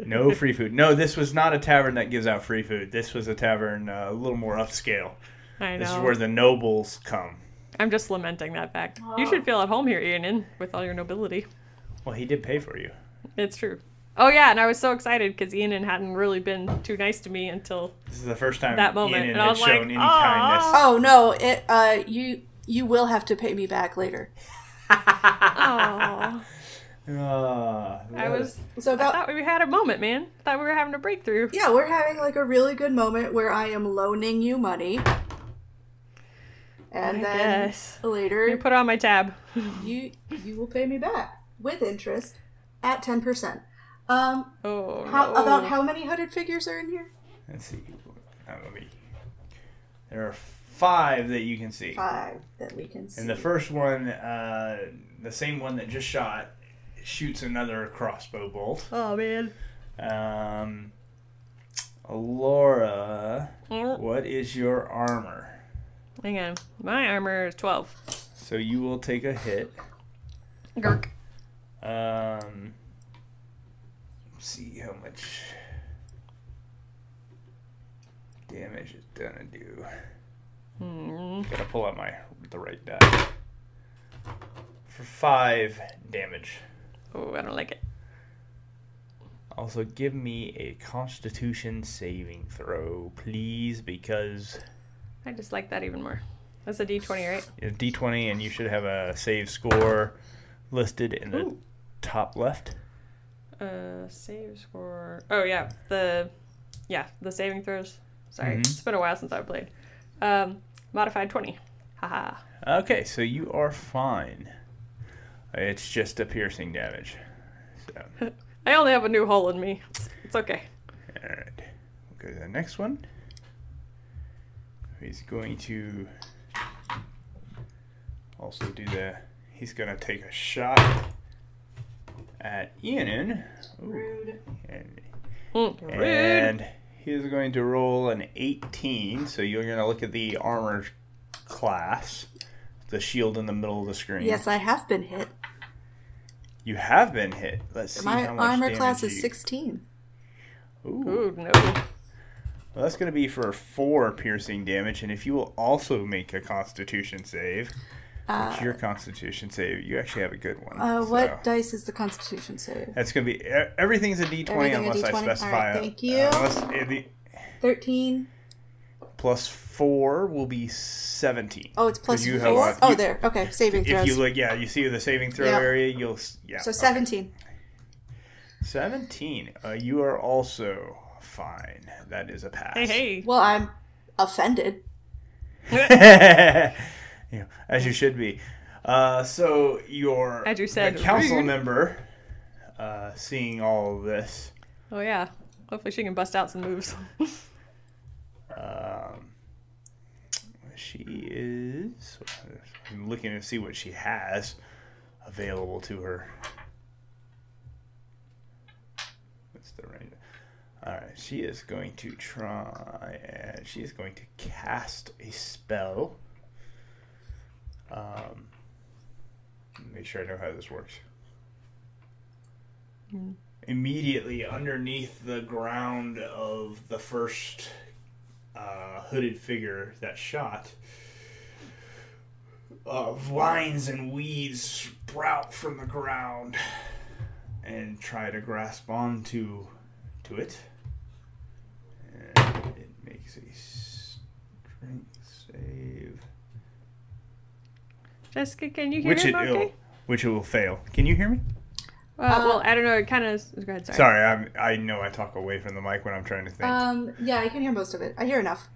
No free food. No, this was not a tavern that gives out free food. This was a tavern a little more upscale. I know. This is where the nobles come. I'm just lamenting that fact. Oh. You should feel at home here, Ian, with all your nobility. Well, he did pay for you. It's true. Oh, yeah, and I was so excited because Ian hadn't really been too nice to me until this is the first time that moment. Ian had shown any kindness. Oh, no, you will have to pay me back later. Oh. I thought we had a moment, man. I thought we were having a breakthrough. Yeah, we're having like a really good moment where I am loaning you money. And later... You put on my tab. You will pay me back with interest at 10%. About how many hooded figures are in here? Let's see. There are 5 that you can see. 5 that we can see. And the first one, the same one that just shot, shoots another crossbow bolt. Oh, man. Laura, what is your armor? Hang on. My armor is 12. So you will take a hit. Gurk. See how much damage it's gonna do. Gotta pull out the right die. For 5 damage. Oh, I don't like it. Also, give me a Constitution saving throw, please, because I just like that even more. That's a D20, right? Yeah, D20, and you should have a save score listed in the top left. Save score. Oh yeah, the saving throws. Sorry, it's been a while since I've played. Modified 20. Haha. Okay, so you are fine. It's just a piercing damage. So. I only have a new hole in me. It's okay. All right. We'll go to the next one. He's going to also do the. He's going to take a shot at Ianon. Rude. And he's going to roll an 18. So you're going to look at the armor class, the shield in the middle of the screen. Yes, I have been hit. You have been hit. Let's see how much damage. My armor class is 16. Ooh, no. Well, that's going to be for 4 piercing damage, and if you will also make a Constitution save, which your Constitution save, you actually have a good one. What dice is the Constitution save? That's going to be everything's a D20 unless I specify. All right, thank you. 13 plus 4 will be 17. Oh, it's plus 4. There. Okay, saving throws. If you look, you see the saving throw area. You'll 17. 17. You are also fine. That is a pass. Hey. Well, I'm offended. As you should be. So your council member, seeing all of this. Oh yeah. Hopefully she can bust out some moves. She is looking to see what she has available to her. What's the range? All right, she is going to try, and she is going to cast a spell. Make sure I know how this works. Immediately underneath the ground of the first hooded figure that shot, vines and weeds sprout from the ground and try to grasp onto it. And it makes a strength save. Jessica, can you hear me? Which it will fail. Can you hear me? Well, I don't know. It kind of. Go ahead. Sorry, I know I talk away from the mic when I'm trying to think. Yeah, I can hear most of it. I hear enough.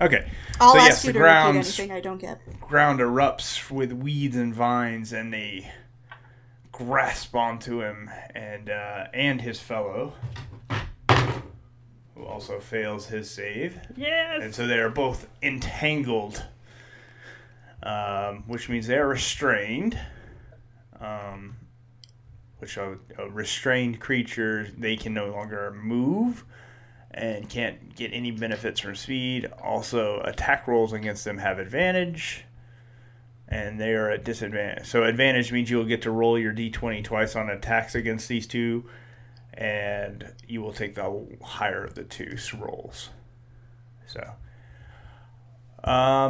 Okay. I'll ask you to repeat anything I don't get. Ground erupts with weeds and vines, and they grasp onto him and his fellow, who also fails his save. Yes. And so they are both entangled, which means they are restrained. Which are a restrained creature, they can no longer move and can't get any benefits from speed. Also, attack rolls against them have advantage, and they are at disadvantage. So advantage means you will get to roll your d20 twice on attacks against these two, and you will take the higher of the two rolls. So,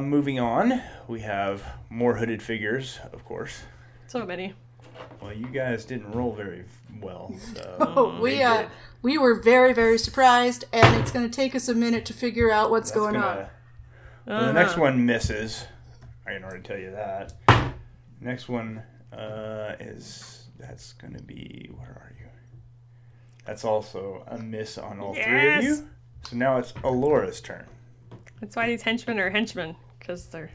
moving on, we have more hooded figures, of course. So many. Well, you guys didn't roll very well, so... we were very, very surprised, and it's going to take us a minute to figure out what's going on. The next one misses. I can already tell you that. Next one is... That's going to be... Where are you? That's also a miss on all three of you. So now it's Alora's turn. That's why these henchmen are henchmen, because they're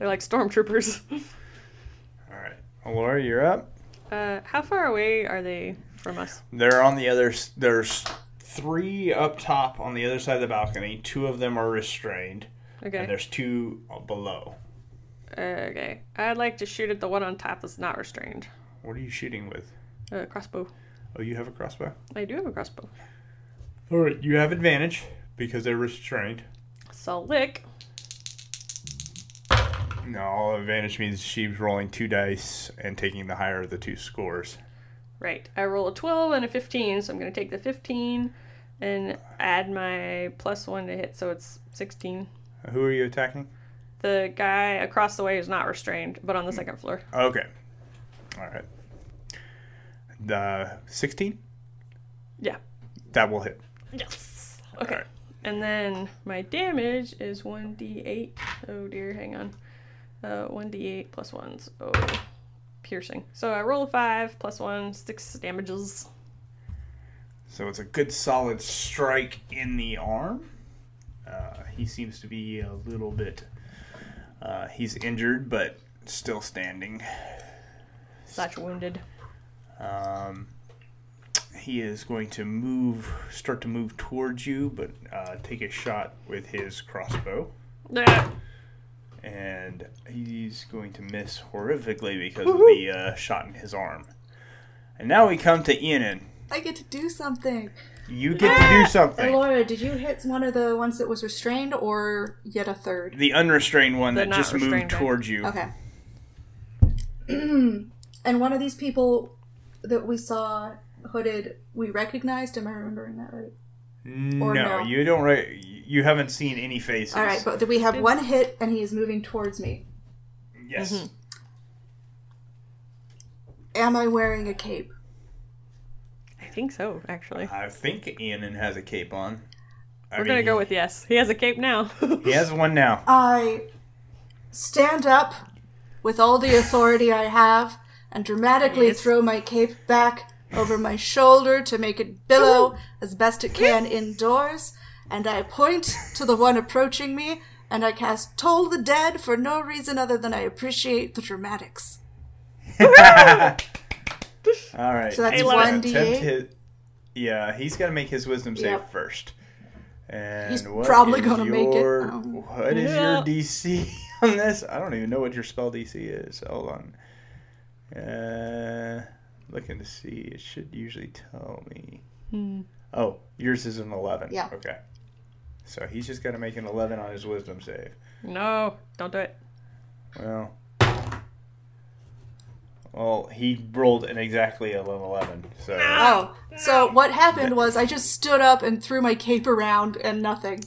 like stormtroopers. All right. Laura, you're up. How far away are they from us? They're on the other. There's three up top on the other side of the balcony. Two of them are restrained. Okay. And there's two below. Okay. I'd like to shoot at the one on top that's not restrained. What are you shooting with? A crossbow. Oh, you have a crossbow? I do have a crossbow. All right, you have advantage because they're restrained. So lick. No, advantage means she's rolling two dice and taking the higher of the two scores. Right. I roll a 12 and a 15, so I'm going to take the 15 and add my +1 to hit, so it's 16. Who are you attacking? The guy across the way is not restrained, but on the second floor. Okay. All right. The 16? Yeah. That will hit. Yes. Okay. All right. And then my damage is 1d8. Oh, dear. Hang on. 1d8 plus 1. So piercing. So I roll a 5 plus 1, 6 damages. So it's a good solid strike in the arm. He seems to be a little bit... he's injured, but still standing. Such wounded. He is going to start to move towards you, but take a shot with his crossbow. And he's going to miss horrifically because of the shot in his arm. And now we come to Ianon. I get to do something. You get to do something. Laura, did you hit one of the ones that was restrained or yet a third? The unrestrained one that just moved towards you. Okay. And one of these people that we saw hooded, we recognized? Am I remembering that right? No, you don't. You haven't seen any faces. All right, but we have one hit and he is moving towards me. Yes. Mm-hmm. Am I wearing a cape? I think so, actually. I think Ianon has a cape on. We're going to go with yes. He has a cape now. He has one now. I stand up with all the authority I have and dramatically throw my cape back over my shoulder to make it billow as best it can indoors. And I point to the one approaching me and I cast Toll the Dead for no reason other than I appreciate the dramatics. All right. So that's 1d8. Yeah, he's got to make his wisdom save first. And he's probably going to make it. What is your DC on this? I don't even know what your spell DC is. Hold on. Looking to see. It should usually tell me. Oh, yours is an 11. Yeah. Okay. So he's just got to make an 11 on his wisdom save. No, don't do it. Well, he rolled an exactly 11. So. Oh, so what happened was I just stood up and threw my cape around and nothing.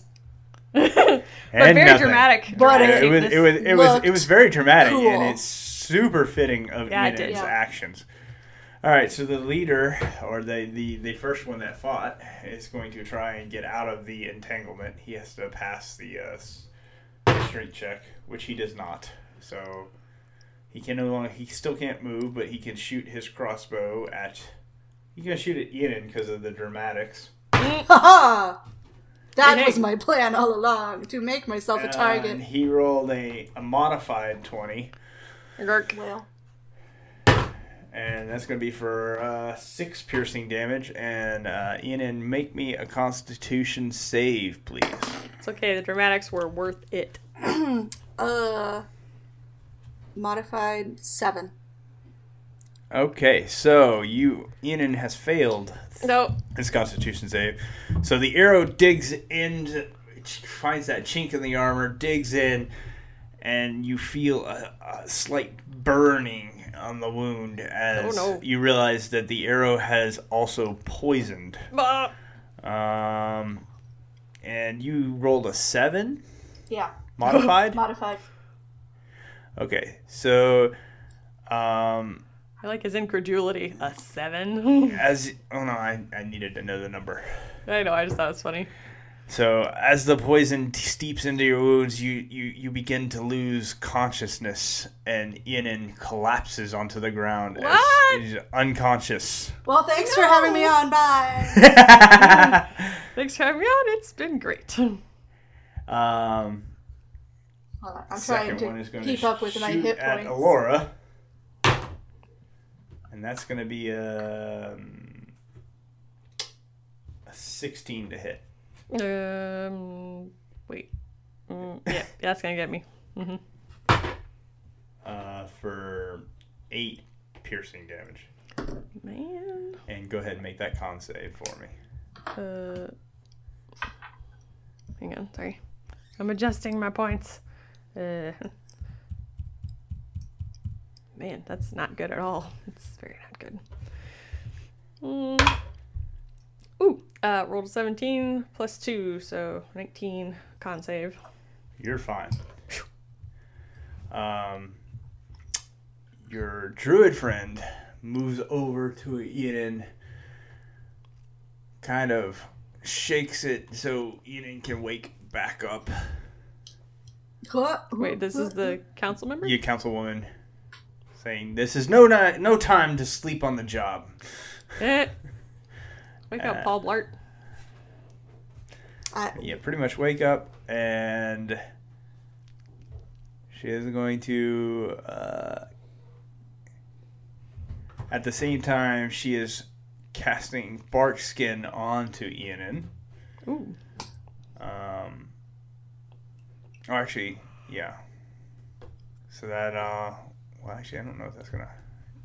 Dramatic. But it was very dramatic, cool. And it's super fitting of Ianon's actions. All right, so the leader, or the first one that fought, is going to try and get out of the entanglement. He has to pass the strength check, which he does not. So... He still can't move, but he can shoot his crossbow at... He's going to shoot at Ianon because of the dramatics. Ha-ha! That was my plan all along, to make myself a target. And he rolled a modified 20. Well. And that's going to be for 6 piercing damage. And Ianon, make me a Constitution save, please. It's okay, the dramatics were worth it. Modified 7. Okay, so Ianon has failed. Nope. His Constitution save. So the arrow digs in, finds that chink in the armor, digs in, and you feel a slight burning on the wound as you realize that the arrow has also poisoned. Bah. And you rolled a 7? Yeah. Modified? Modified. Okay, so... I like his incredulity. A 7? I needed to know the number. I know, I just thought it was funny. So, as the poison steeps into your wounds, you begin to lose consciousness, and Ianon collapses onto the ground. What? He's unconscious. Well, thanks for having me on. Bye. Thanks for having me on. It's been great. Hold on. I'm trying to keep up with my hit points. At Elora, and that's going to be 16 to hit. Wait. Yeah, that's going to get me. Mm-hmm. For 8 piercing damage. Man. And go ahead and make that con save for me. Hang on, sorry. I'm adjusting my points. Man, that's not good at all. It's very not good. Ooh, rolled a 17 plus 2, so 19 con save. You're fine. Your druid friend moves over to Eden, kind of shakes it so Eden can wake back up. Wait, this is the council member? Yeah, councilwoman, saying, "This is no time to sleep on the job." Wake up, Paul Blart. Yeah, pretty much wake up, and she is going to... at the same time, she is casting bark skin onto Ian. Ooh. Oh, actually, yeah. So that, well, actually, I don't know if that's gonna.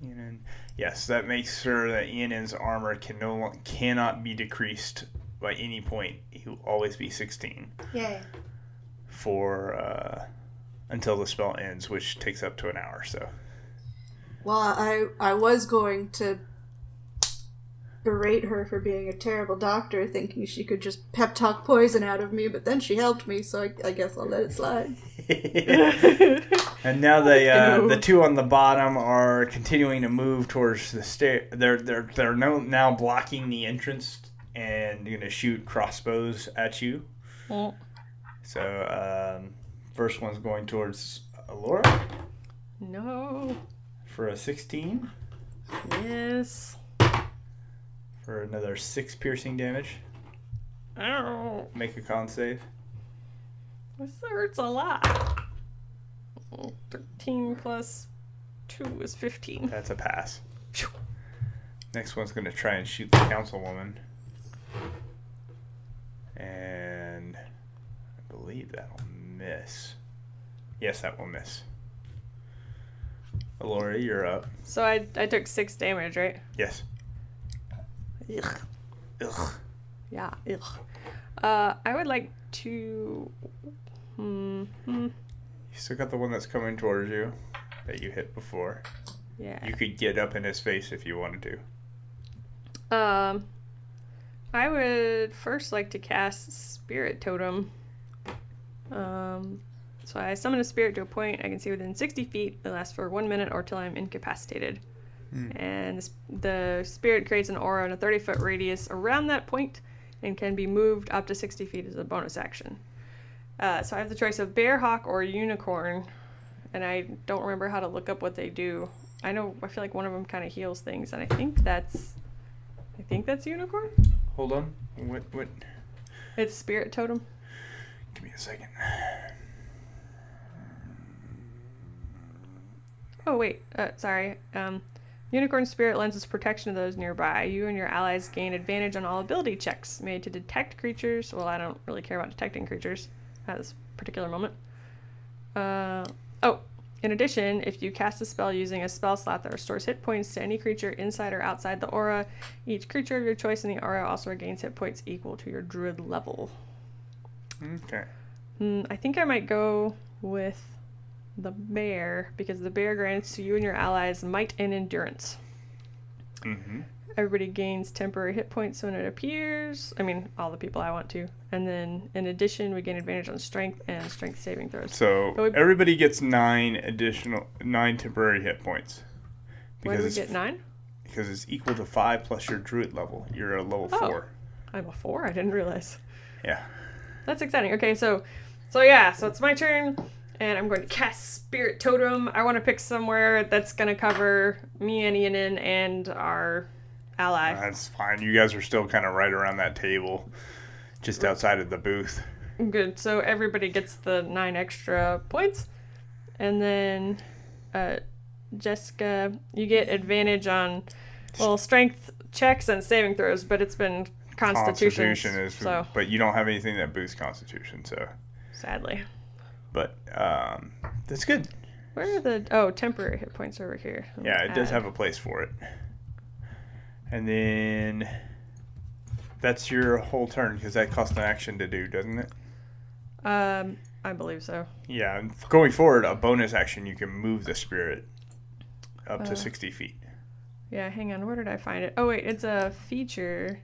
Ian. Yes, that makes sure that Ian's armor cannot be decreased by any point. He will always be 16. Yay. For until the spell ends, which takes up to an hour. So. Well, I was going to berate her for being a terrible doctor, thinking she could just pep talk poison out of me, but then she helped me, so I guess I'll let it slide. And now the two on the bottom are continuing to move towards the stair. They're now blocking the entrance and going to shoot crossbows at you. Mm. So first one's going towards Allura. No. For a 16. Yes. For another 6 piercing damage. Ow. Make a con save. This hurts a lot. 13 plus 2 is 15. That's a pass. Phew. Next one's going to try and shoot the councilwoman. And I believe that'll miss. Yes, that will miss. Laura, you're up. So I took 6 damage, right? Yes. Ugh. Ugh. Yeah, ugh. I would like to... You still got the one that's coming towards you that you hit before. Yeah. You could get up in his face if you wanted to. I would first like to cast Spirit Totem. So I summon a spirit to a point I can see within 60 feet that lasts for 1 minute or till I'm incapacitated. Mm. And the spirit creates an aura in a 30-foot radius around that point and can be moved up to 60 feet as a bonus action. So I have the choice of bear, hawk, or unicorn, and I don't remember how to look up what they do. I feel like one of them kind of heals things, and I think that's unicorn? Hold on. What? It's Spirit Totem. Give me a second. Oh, wait. Sorry. Unicorn Spirit lends its protection to those nearby. You and your allies gain advantage on all ability checks made to detect creatures. Well, I don't really care about detecting creatures at this particular moment. In addition, if you cast a spell using a spell slot that restores hit points to any creature inside or outside the aura, each creature of your choice in the aura also regains hit points equal to your druid level. Okay. I think I might go with... the bear, because the bear grants to you and your allies might and endurance. Mm-hmm. Everybody gains temporary hit points when it appears. I mean, all the people I want to. And then, in addition, we gain advantage on strength and strength saving throws. So everybody gets 9 temporary hit points. Why do we get 9? Because it's equal to 5 plus your druid level. You're a level 4. I'm a 4? I didn't realize. Yeah. That's exciting. Okay, so it's my turn. And I'm going to cast Spirit Totem. I want to pick somewhere that's going to cover me and Ianin and our ally. That's fine. You guys are still kind of right around that table, just outside of the booth. Good. So everybody gets the 9 extra points. And then, Jessica, you get advantage on, strength checks and saving throws, but it's been Constitution is, so. But you don't have anything that boosts Constitution, so. Sadly. But that's good. Where are the temporary hit points over here? Yeah, it does have a place for it. And then that's your whole turn because that costs an action to do, doesn't it? I believe so. Yeah, going forward, a bonus action you can move the spirit up to 60 feet. Yeah, hang on. Where did I find it? Oh wait, it's a feature.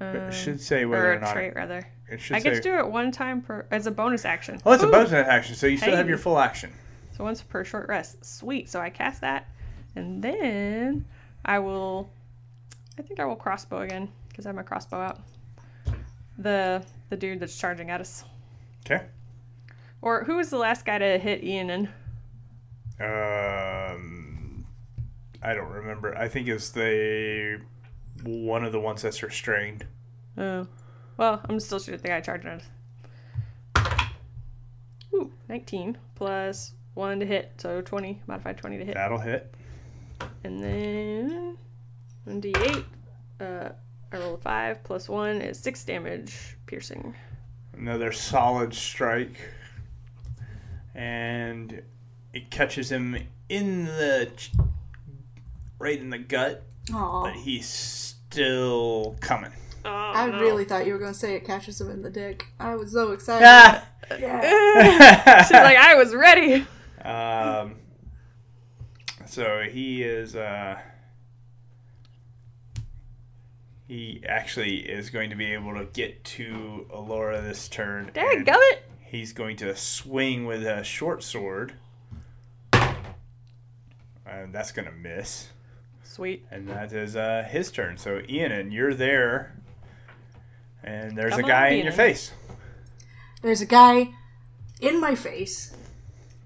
It should say whether or not. Trait, rather. It should. I get to do it one time per. As a bonus action. Well, it's a bonus action, so you still have your full action. So once per short rest. Sweet. So I cast that, and then I will. I think I will crossbow again because I have my crossbow out. The dude that's charging at us. Okay. Or who was the last guy to hit Ian? I don't remember. I think it's one of the ones that's restrained. Oh. Well, I'm still shooting at the guy charging us. Ooh, 19 plus 1 to hit, so 20, modified 20 to hit. That'll hit. And then 1d8. I rolled a 5 plus 1 is 6 damage, piercing. Another solid strike. And it catches him in the... right in the gut. Aww. But he's still coming. Oh, I really thought you were going to say it catches him in the dick. I was so excited. Yeah. She's like, I was ready. So he is... he actually is going to be able to get to Allura this turn. Dang, gummit! He's going to swing with a short sword. And that's going to miss. Sweet. And that is his turn. So, Ian, you're there. And there's a guy in your face. There's a guy in my face.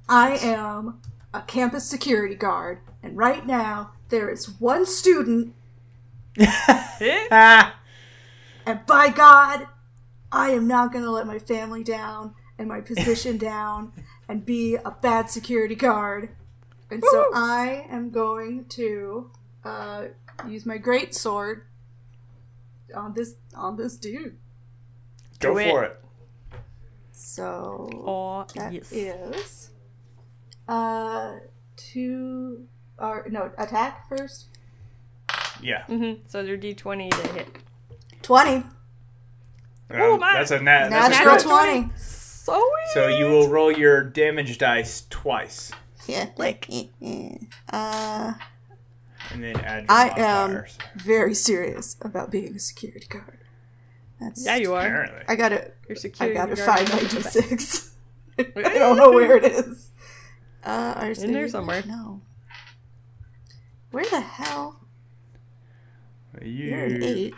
I am a campus security guard. And right now, there is one student... and by God, I am not going to let my family down and my position down and be a bad security guard. And so I am going to use my great sword on this dude. Go for it. So that is attack first. Yeah. Mm-hmm. So your D20 to hit. 20. Oh my! That's a natural 20. So weird. So you will roll your damage dice twice. Yeah, like and then add. I am very serious about being a security guard. That's you are. Apparently. I gotta find my D6. I don't know where it is. In there somewhere. No. Where the hell? You're an 8.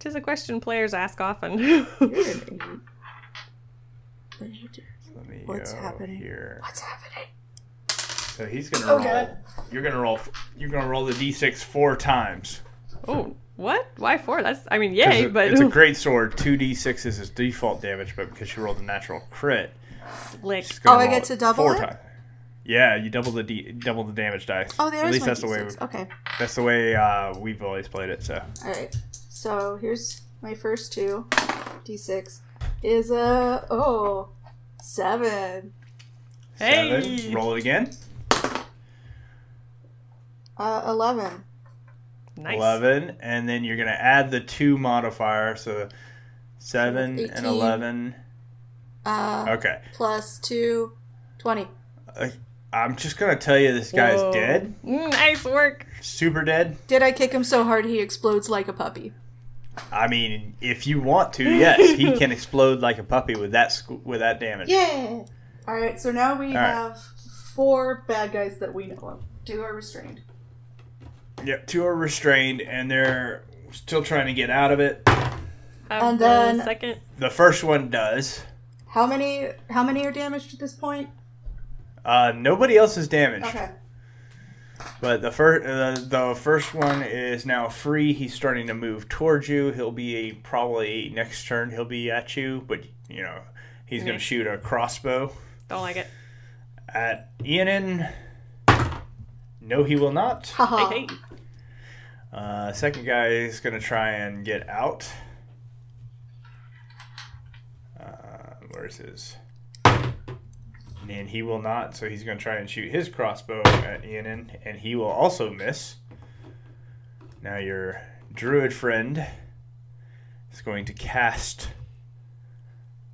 Tis a question players ask often. You're an 8. What's happening here? What's happening? So he's gonna roll. God. You're gonna roll the d6 4 times. Oh, what? Why 4? That's yay, but it's a great sword. 2d6 is his default damage, but because you rolled a natural crit, slick. Oh, I get to double it? Yeah, you double the damage dice. Oh, there's at least that's D6. That's the way we've always played it. So. All right. So here's my first two. D6 is 7. Hey. 7. Roll it again. 11. Nice. 11, and then you're gonna add the 2 modifier, so 7 and 11. Okay. Plus 2, 20. I'm just going to tell you this guy's dead. Nice work. Super dead. Did I kick him so hard he explodes like a puppy? If you want to, yes. He can explode like a puppy with that damage. Yeah. All right, so now we have 4 bad guys that we know of. 2 are restrained. Yep, 2 are restrained, and they're still trying to get out of it. And then... second. The first one does. How many are damaged at this point? Nobody else is damaged. Okay. But the first one is now free. He's starting to move towards you. He'll be probably next turn. He'll be at you, but he's going to shoot a crossbow. Don't like it. At Ianin. No, he will not. Ha ha. Second guy is going to try and get out. Where's his? And he will not, so he's going to try and shoot his crossbow at Ianon, and he will also miss. Now your druid friend is going to cast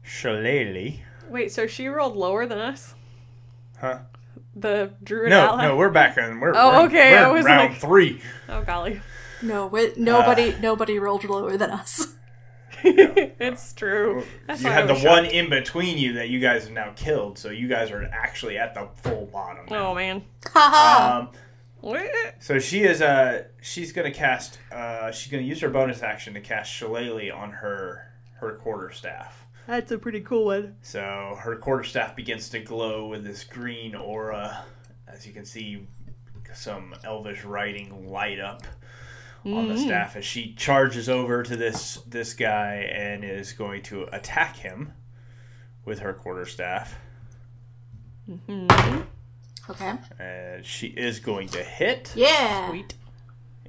Shillelagh. Wait, so she rolled lower than us? Huh? The druid ally? No, we're back on. We're round like, three. Oh, golly. Nobody rolled lower than us. No. It's true. That's you had the one in between you that you guys have now killed, so you guys are actually at the full bottom now. Oh man! So she is. She's gonna cast. She's gonna use her bonus action to cast Shillelagh on her quarterstaff. That's a pretty cool one. So her quarterstaff begins to glow with this green aura, as you can see, some elvish writing light up on the staff as she charges over to this guy and is going to attack him with her quarterstaff. Mm-hmm. Okay. And she is going to hit. Yeah. Sweet.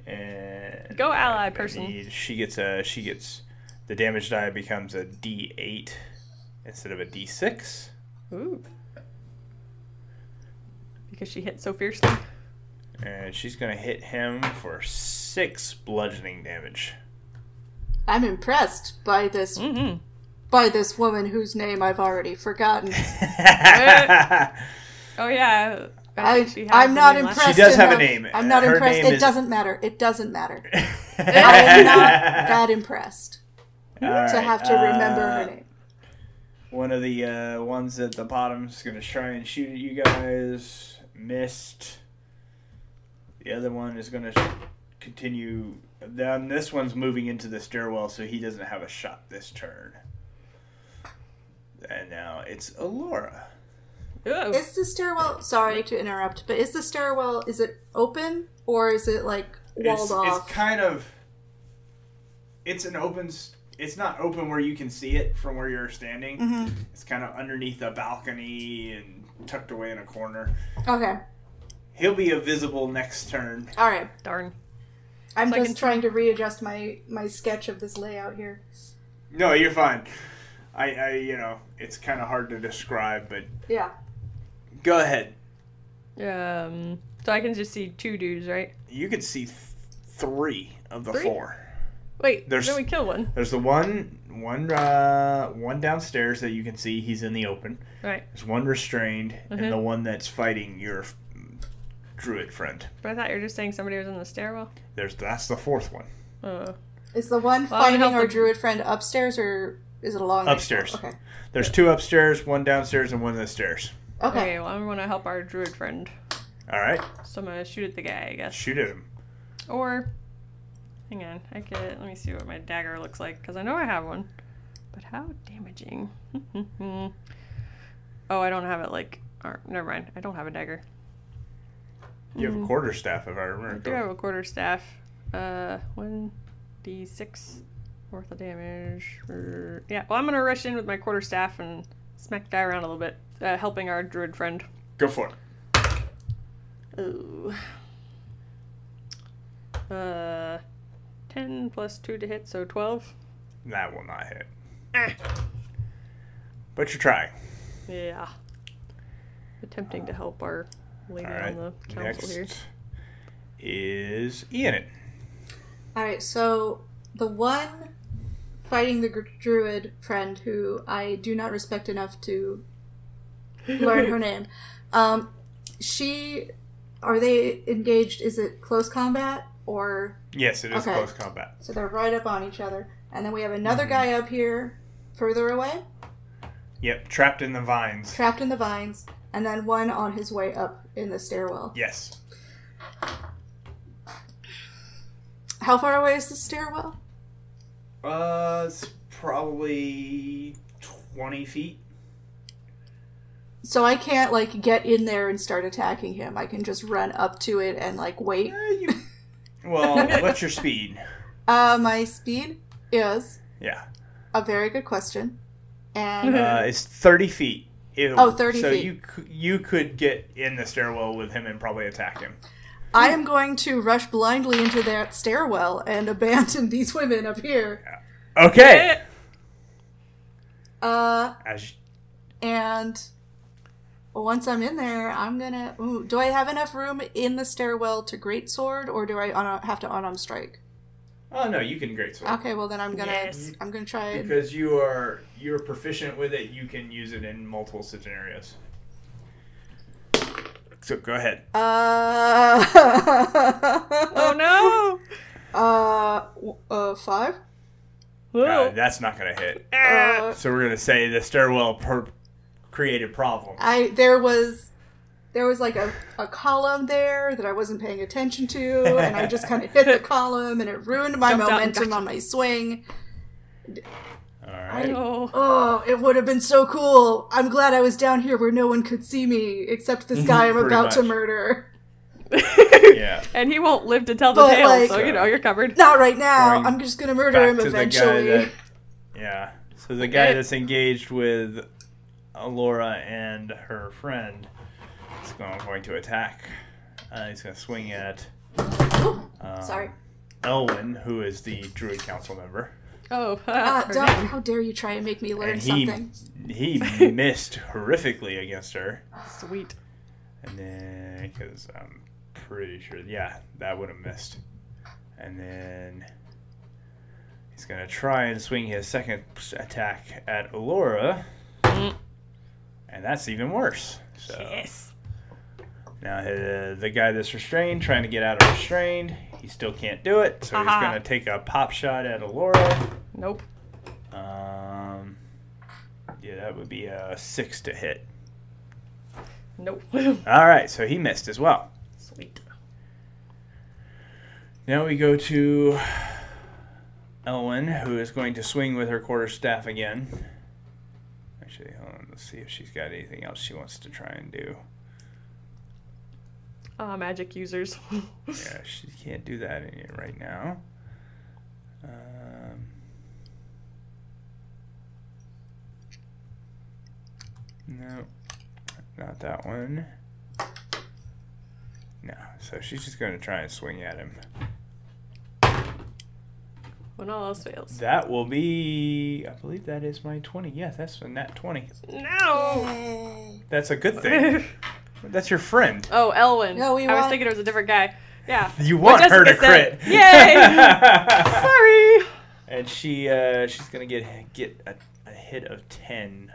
And go ally person. She gets the damage die becomes a D8 instead of a D6. Ooh. Because she hit so fiercely. And she's going to hit him for 6 bludgeoning damage. I'm impressed by this woman whose name I've already forgotten. Oh, yeah. I'm not impressed. She does have a name. I'm not impressed. It doesn't matter. It doesn't matter. I'm not that impressed to have to remember her name. One of the ones at the bottom is going to try and shoot at you guys. Missed. The other one is going to continue. Then this one's moving into the stairwell, so he doesn't have a shot this turn. And now it's Allura. Ooh. Is the stairwell... Sorry to interrupt, but is the stairwell... Is it open, or is it, like, walled off? It's kind of... It's an open... It's not open where you can see it from where you're standing. Mm-hmm. It's kind of underneath a balcony and tucked away in a corner. Okay. He'll be invisible next turn. All right. Darn. I'm just trying to readjust my sketch of this layout here. No, you're fine. I it's kind of hard to describe, but... Yeah. Go ahead. So I can just see 2 dudes, right? You can see 3 of the 4. Wait, then we kill one. There's the one downstairs that you can see. He's in the open. Right. There's one restrained, and the one that's fighting your... druid friend. But I thought you were just saying somebody was in the stairwell. That's the 4th one. Is the one fighting our druid friend upstairs, or is it along upstairs? Okay. There's 2 upstairs, 1 downstairs, and 1 in the stairs. Okay, well, I'm going to help our druid friend. All right. So I'm going to shoot at the guy, I guess. Shoot at him. Or, hang on, let me see what my dagger looks like, because I know I have one. But how damaging. Oh, I don't have it like, never mind, I don't have a dagger. You have a quarterstaff, if I remember. I do have a quarterstaff. 1d6 worth of damage. Yeah, well, I'm going to rush in with my quarterstaff and smack the guy around a little bit, helping our druid friend. Go for it. Ooh. 10 plus 2 to hit, so 12. That will not hit. But you're trying. Yeah. Attempting to help our... All right. On the council here. Is Ianon. All right, so the one fighting the druid friend, who I do not respect enough to learn her name, are they engaged? Is it close combat or? Yes, it is close combat. So they're right up on each other, and then we have another guy up here, further away. Yep, trapped in the vines. And then one on his way up in the stairwell. Yes. How far away is the stairwell? It's probably 20 feet. So I can't, like, get in there and start attacking him. I can just run up to it and, like, wait. What's your speed? My speed is... Yeah. A very good question. And it's 30 feet. Ew. Oh, 30 feet. So you could get in the stairwell with him and probably attack him. I am going to rush blindly into that stairwell and abandon these women up here. Okay. And once I'm in there, I'm gonna... Ooh, do I have enough room in the stairwell to greatsword, or do I have to unarmed strike? Oh no, you can greatsword. Okay, well then I'm gonna I'm gonna try because you're proficient with it. You can use it in multiple scenarios. So go ahead. Oh no. 5. That's not gonna hit. So we're gonna say the stairwell created problems. There was like a column there that I wasn't paying attention to, and I just kind of hit the column, and it ruined my momentum on my swing. All right. It would have been so cool. I'm glad I was down here where no one could see me, except this guy I'm about to murder. Yeah. And he won't live to tell the tale, like, so you know, you're covered. Not right now. I'm just going to murder him eventually. So the guy that's engaged with Laura and her friend... going to attack. He's going to swing at Elwyn, who is the Druid Council member. How dare you try and make me learn something. He missed horrifically against her. Sweet. And then, because I'm pretty sure, that would have missed. And then he's going to try and swing his second attack at Laura. And that's even worse. So. Yes. Now, the guy that's restrained, trying to get out of restrained, he still can't do it, so he's going to take a pop shot at Allura. Nope. That would be a 6 to hit. Nope. All right, so he missed as well. Sweet. Now we go to Elwyn, who is going to swing with her quarterstaff again. Actually, hold on, let's see if she's got anything else she wants to try and do. Magic users. She can't do that in it right now. No, not that one. No, so she's just going to try and swing at him. When all else fails. That will be... I believe that is my 20. Yeah, that's a nat 20. No! That's a good thing. That's your friend. Oh, Elwyn. No, I was thinking it was a different guy. Yeah. You want her to crit. Yay! Sorry. And she's going to get a hit of 10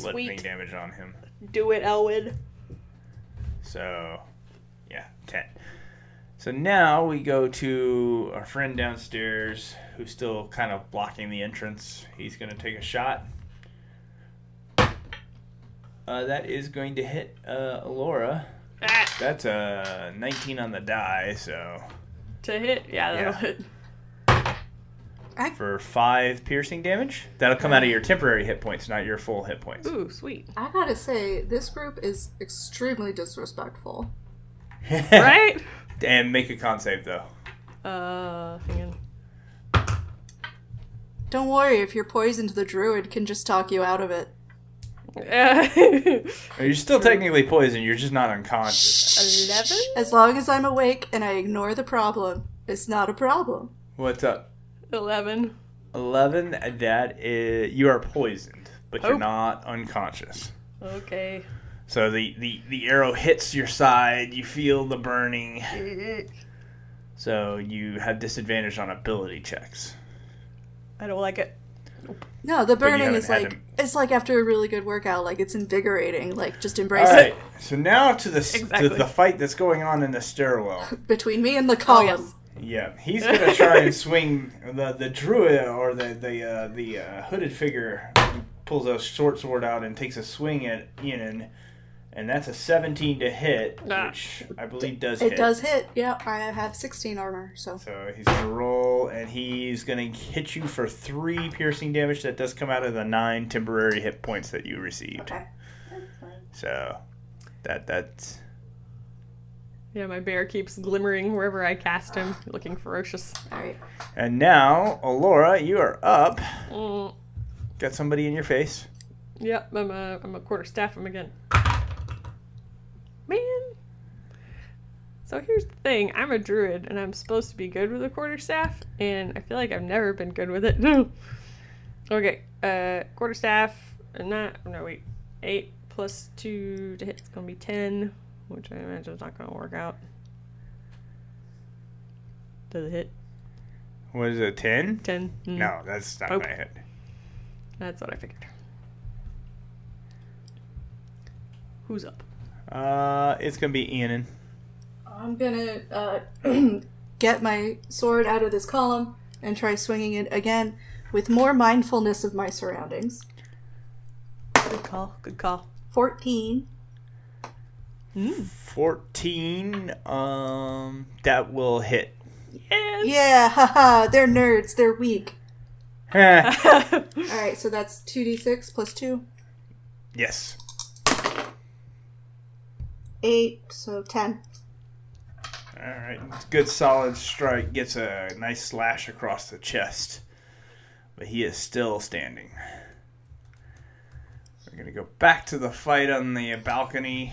bludgeoning damage on him. Do it, Elwyn. So, 10. So now we go to our friend downstairs who's still kind of blocking the entrance. He's going to take a shot. That is going to hit Laura. That's a 19 on the die, so... To hit? Yeah, that'll hit. For 5 piercing damage. That'll come out of your temporary hit points, not your full hit points. Ooh, sweet. I gotta say, this group is extremely disrespectful. Right? And make a con save, though. Hang on. Don't worry, if you're poisoned, the druid can just talk you out of it. You're still technically poisoned, you're just not unconscious. 11? As long as I'm awake and I ignore the problem, it's not a problem. What's up? 11. 11, that is... You are poisoned, but you're not unconscious. Okay. So the arrow hits your side, you feel the burning. So you have disadvantage on ability checks. I don't like it. Nope. No, the burning is like... It's like after a really good workout, like it's invigorating, like just embrace it. So now to the fight that's going on in the stairwell. Between me and the column. Oh, yes. Yeah, he's going to try and swing the druid or the hooded figure pulls a short sword out and takes a swing at Enan, and that's a 17 to hit, which I believe does hit. It does hit, yeah. I have 16 armor, so. So he's going to roll, and he's going to hit you for 3 piercing damage. That does come out of the 9 temporary hit points that you received. Okay. That's fine. So that's... Yeah, my bear keeps glimmering wherever I cast him, looking ferocious. All right. And now, Allura, you are up. Got somebody in your face. Yep, yeah, I'm a quarterstaff him again. So here's the thing, I'm a druid and I'm supposed to be good with a quarterstaff, and I feel like I've never been good with it. No. Okay, quarterstaff, wait, 8 plus 2 to hit, it's gonna be 10, which I imagine is not gonna work out. Does it hit? What is it, 10? 10. Mm-hmm. No, that's not gonna hit. That's what I figured. Who's up? It's gonna be Ianon. I'm gonna get my sword out of this column and try swinging it again with more mindfulness of my surroundings. Good call, good call. 14. Mm. 14, that will hit. Yes! Yeah, haha, they're nerds, they're weak. Alright, so that's 2d6 plus 2. Yes. 8, so 10. Alright, good solid strike. Gets a nice slash across the chest. But he is still standing. We're going to go back to the fight on the balcony.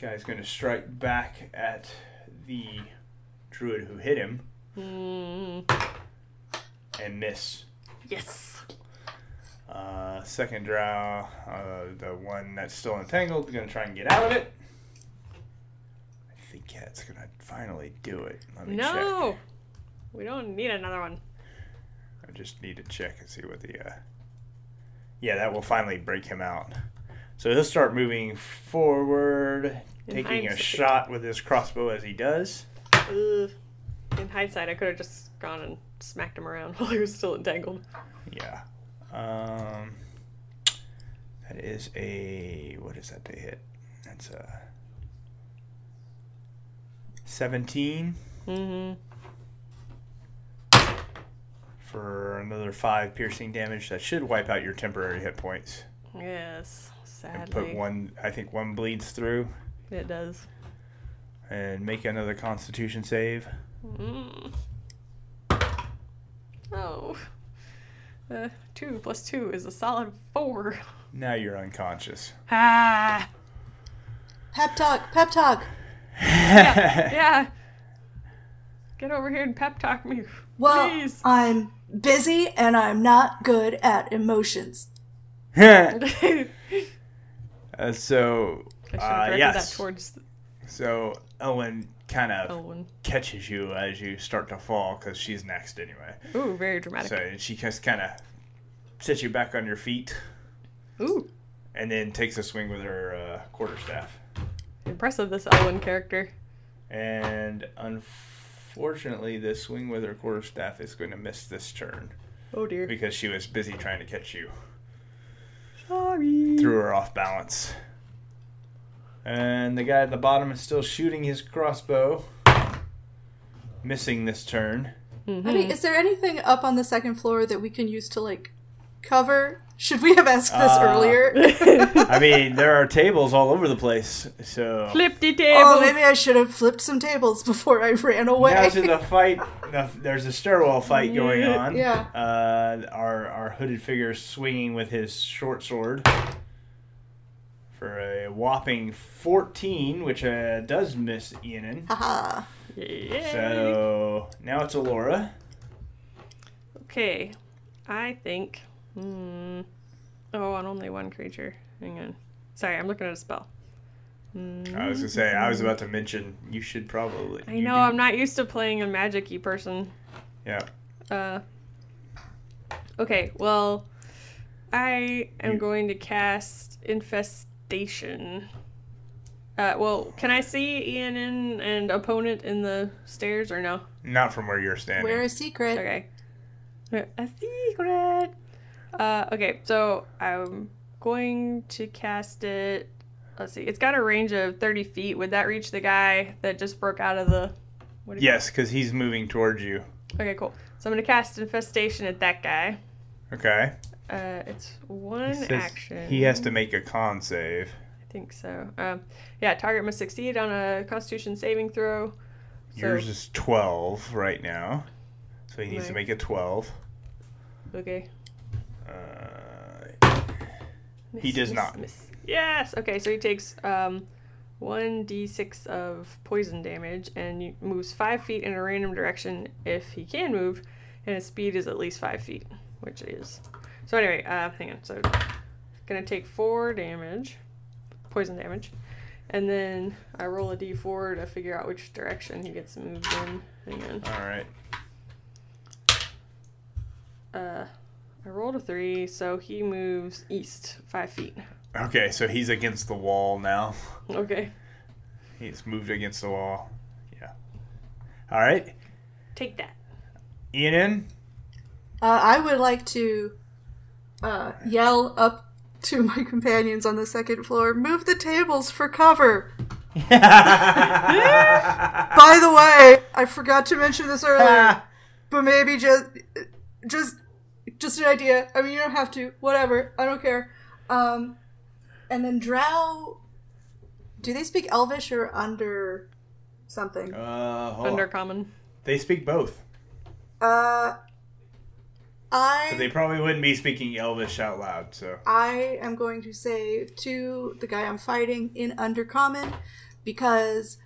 Guy's going to strike back at the druid who hit him. Mm. And miss. Yes! Second draw, the one that's still entangled is going to try and get out of it. I think it's going to finally do it. Let me check. No! We don't need another one. I just need to check and see what the... Yeah, that will finally break him out. So he'll start moving forward, taking a shot with his crossbow as he does. In hindsight, I could have just gone and smacked him around while he was still entangled. Yeah. That is a... What is that to hit? That's a... 17. Mm-hmm. For another 5 piercing damage. That should wipe out your temporary hit points. Yes, sadly. And put one, I think one bleeds through. It does. And make another Constitution save. Mm. Oh. 2 plus 2 is a solid 4. Now you're unconscious. Ah! Pep talk, pep talk. Yeah, yeah. Get over here and pep talk me. Well, please. I'm busy and I'm not good at emotions. So, yes. That towards so, Elwyn kind of catches you as you start to fall because she's next anyway. Ooh, very dramatic. So she just kind of sets you back on your feet. Ooh. And then takes a swing with her quarterstaff. Impressive, this Elwyn character. And unfortunately, the swing with her quarterstaff is going to miss this turn. Oh, dear. Because she was busy trying to catch you. Sorry. Threw her off balance. And the guy at the bottom is still shooting his crossbow. Missing this turn. Mm-hmm. I mean, is there anything up on the second floor that we can use to, like, cover? Should we have asked this earlier? I mean, there are tables all over the place, so... Flippy table! Oh, maybe I should have flipped some tables before I ran away. Now to the fight. There's a stairwell fight going on. Yeah. Our hooded figure swinging with his short sword for a whopping 14, which does miss Ianon. Haha. Yeah. So, now it's Allura. Okay. I think... Oh, on only one creature. Hang on. Sorry, I'm looking at a spell. I was going to say, I was about to mention, you should probably... I know, I'm not used to playing a magic-y person. Yeah. Okay, well, I am going to cast Infestation. Well, can I see Ianon and opponent in the stairs, or no? Not from where you're standing. We're a secret. Okay. We're a secret! Okay, so I'm going to cast it. Let's see. It's got a range of 30 feet. Would that reach the guy that just broke out of the... Yes, because he's moving towards you. Okay, cool. So I'm going to cast Infestation at that guy. Okay. It's one action. He has to make a con save. I think so. Yeah, target must succeed on a Constitution saving throw. Yours is 12 right now. So he needs to make a 12. Okay. He does not. Yes! Okay, so he takes 1d6 of poison damage and moves 5 feet in a random direction if he can move, and his speed is at least 5 feet, which it is. So anyway, hang on, so gonna take 4 damage, poison damage, and then I roll a d4 to figure out which direction he gets moved in. Hang on. Alright. I rolled a 3, so he moves east 5 feet. Okay, so he's against the wall now. Okay. He's moved against the wall. Yeah. All right. Take that. Ian? I would like to yell up to my companions on the second floor, move the tables for cover. By the way, I forgot to mention this earlier, but maybe just an idea. I mean, you don't have to. Whatever. I don't care. And then drow, do they speak Elvish or under something? Undercommon. They speak both. But they probably wouldn't be speaking Elvish out loud, so. I am going to say to the guy I'm fighting in Undercommon, because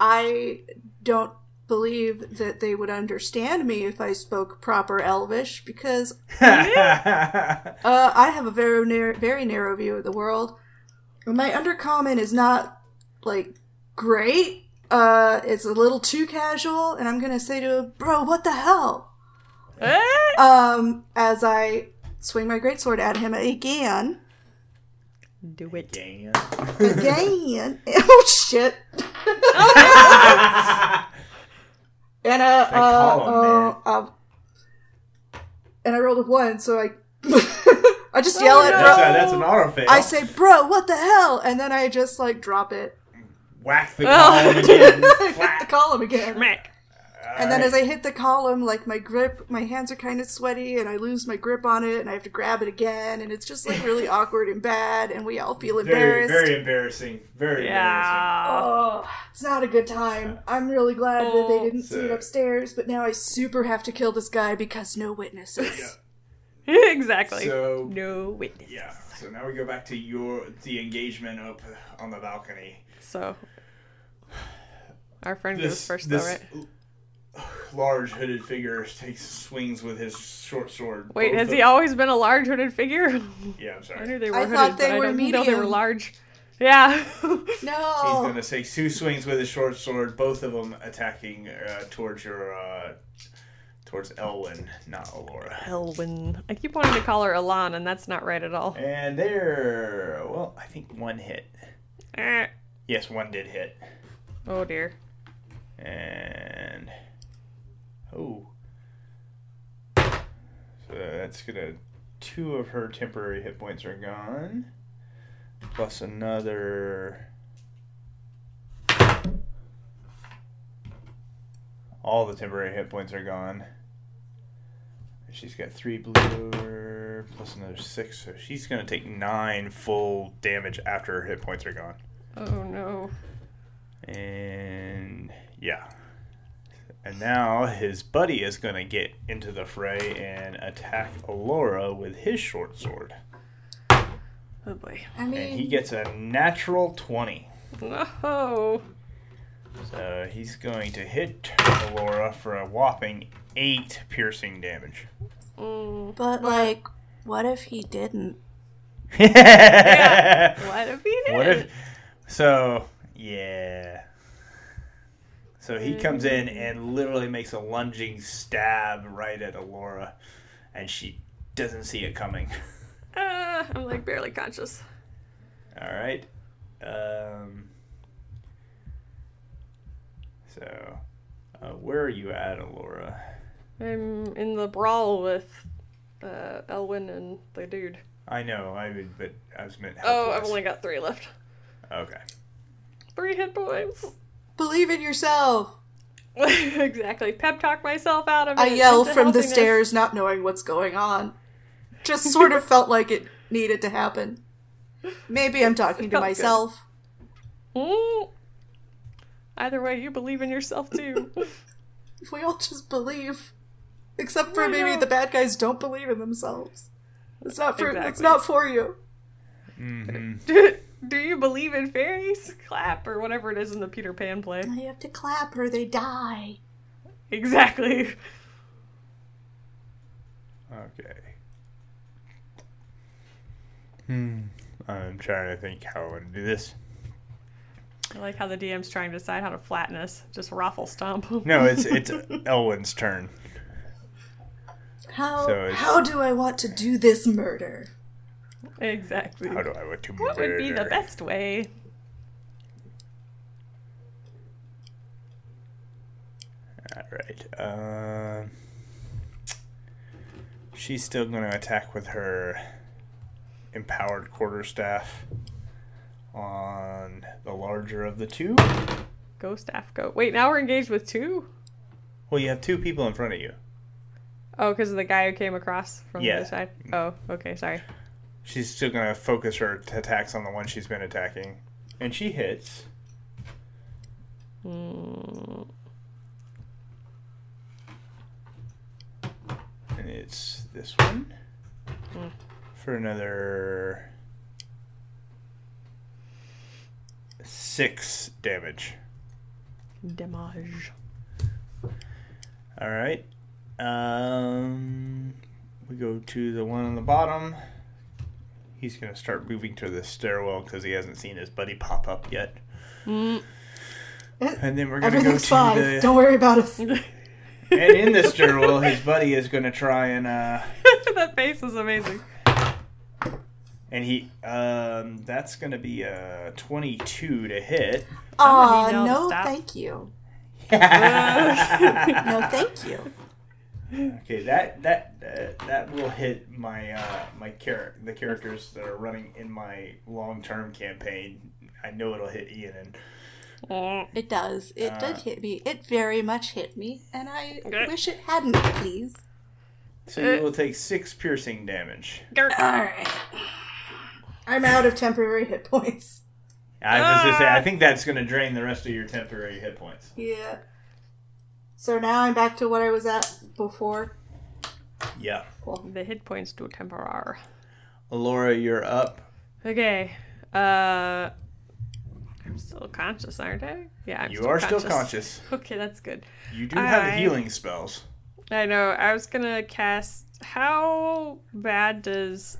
I don't believe that they would understand me if I spoke proper Elvish, because I have a very narrow view of the world. My Undercommon is not, like, great. It's a little too casual, and I'm gonna say to him, bro, what the hell? As I swing my greatsword at him again. Do it. Again. Oh, shit. Oh, no. And, and I rolled a 1, so I just yell at bro. That's an auto fail. I say, bro, what the hell? And then I just, like, drop it. Whack the column again. Hit the column again. Smack. And then as I hit the column, like, my hands are kind of sweaty, and I lose my grip on it, and I have to grab it again, and it's just, like, really awkward and bad, and we all feel embarrassed. Very embarrassing. Very embarrassing. Oh, it's not a good time. I'm really glad that they didn't see it upstairs, but now I super have to kill this guy because no witnesses. Yeah. Exactly. So, no witnesses. Yeah, so now we go back to the engagement up on the balcony. So, our friend goes first, though, right? Large hooded figure takes swings with his short sword. Wait, has he always been a large hooded figure? Yeah, I'm sorry. I knew they were hooded, thought they were medium. I didn't know they were large. Yeah. No. He's going to take 2 swings with his short sword, both of them attacking towards Elwyn, not Elora. Elwyn. I keep wanting to call her Elan, and that's not right at all. And there, well, I think 1 hit. Yes, 1 did hit. Oh, dear. And... Oh. So that's gonna... 2 of her temporary hit points are gone. Plus another... All the temporary hit points are gone. She's got 3 blue, plus another 6. So she's gonna take 9 full damage after her hit points are gone. Oh no. And... yeah. And now his buddy is going to get into the fray and attack Elora with his short sword. Oh, boy. I mean... And he gets a natural 20. No. So he's going to hit Elora for a whopping 8 piercing damage. But, like, what if he didn't? Yeah. What if he didn't? So, yeah... So he comes in and literally makes a lunging stab right at Elora, and she doesn't see it coming. I'm, like, barely conscious. All right. So where are you at, Elora? I'm in the brawl with Elwyn and the dude. I know, but I was meant helpless. Oh, I've only got 3 left. Okay. 3 hit points. Believe in yourself. Exactly. Pep talk myself out of it. I yell from the stairs, not knowing what's going on. Just sort of felt like it needed to happen. Maybe I'm talking to myself. Good. Either way, you believe in yourself too. If we all just believe, except for maybe the bad guys don't believe in themselves. It's not for you. Mm-hmm. Do you believe in fairies? Clap, or whatever it is in the Peter Pan play. You have to clap or they die. Exactly. Okay. I'm trying to think how I want to do this. I like how the DM's trying to decide how to flatten us. Just raffle stomp. No, it's Elwyn's turn. How do I want to do this murder? Exactly. How do I want to murder? What would be the best way? All right. She's still going to attack with her empowered quarterstaff on the larger of the two. Go staff, go. Wait, now we're engaged with two? Well, you have two people in front of you. Oh, because of the guy who came across from the other side? Oh, okay, sorry. She's still going to focus her attacks on the one she's been attacking. And she hits. And it's this one. For another 6 damage. Damage. All right. We go to the one on the bottom. He's going to start moving to the stairwell because he hasn't seen his buddy pop up yet. And then we're going to go to fine. The... Don't worry about us. And in the stairwell, his buddy is going to try and... That face was amazing. And he... that's going to be a 22 to hit. Oh, no, thank you. No, thank you. Okay, that will hit my the characters that are running in my long-term campaign. I know it'll hit Ian. It does. It did hit me. It very much hit me, and I wish it hadn't, please. So you will take 6 piercing damage. All right. I'm out of temporary hit points. I was just going to say, I think that's going to drain the rest of your temporary hit points. Yeah. So now I'm back to what I was at before. Yeah. Cool. The hit points do temporar. Laura, you're up. Okay. I'm still conscious, aren't I? Yeah, I'm still conscious. Okay, that's good. You do have healing spells. I know. I was going to cast... How bad does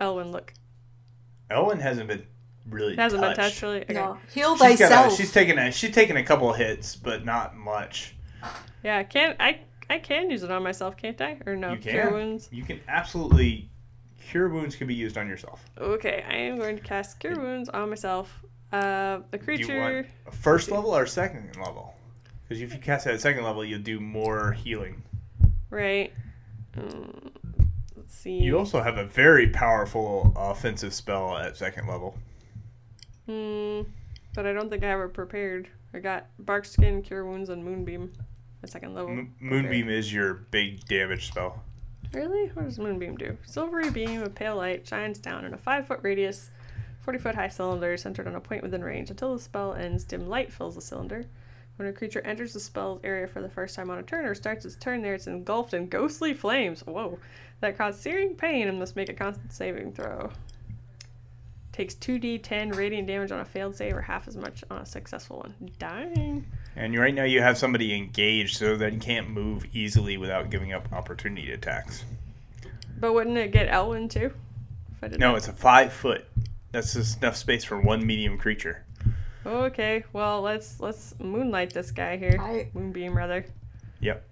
Elwyn look? Elwyn hasn't been... really hasn't touched. Been touched really. Okay. No. Heal thyself. She's taken a couple of hits, but not much. Yeah, I can use it on myself, can't I? Or no? You can. Cure wounds. You can absolutely. Cure wounds can be used on yourself. Okay, I am going to cast Cure Wounds on myself. The creature. Do you want a first level or second level? Because if you cast it at second level, you'll do more healing. Right. Let's see. You also have a very powerful offensive spell at second level. But I don't think I ever prepared. I got Barkskin, Cure Wounds, and Moonbeam at second level. Moonbeam is your big damage spell. Really? What does Moonbeam do? Silvery beam of pale light shines down in a 5-foot radius, 40-foot high cylinder centered on a point within range. Until the spell ends, dim light fills the cylinder. When a creature enters the spell's area for the first time on a turn or starts its turn there, it's engulfed in ghostly flames. Whoa. That cause searing pain and must make a constant saving throw. Takes 2d10 radiant damage on a failed save or half as much on a successful one. Dying. And right now you have somebody engaged, so that you can't move easily without giving up opportunity attacks. But wouldn't it get Elwyn too? No, it's a 5-foot. That's just enough space for one medium creature. Okay, well, let's moonlight this guy here. Moonbeam, rather. Yep.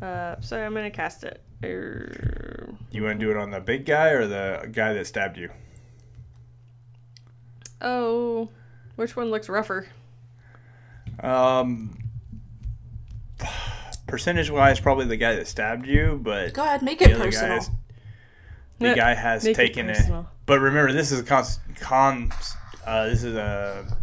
So I'm going to cast it. You want to do it on the big guy or the guy that stabbed you? Oh, which one looks rougher? Percentage-wise, probably the guy that stabbed you, but... God, make it personal. The guy has taken it. But remember, this is a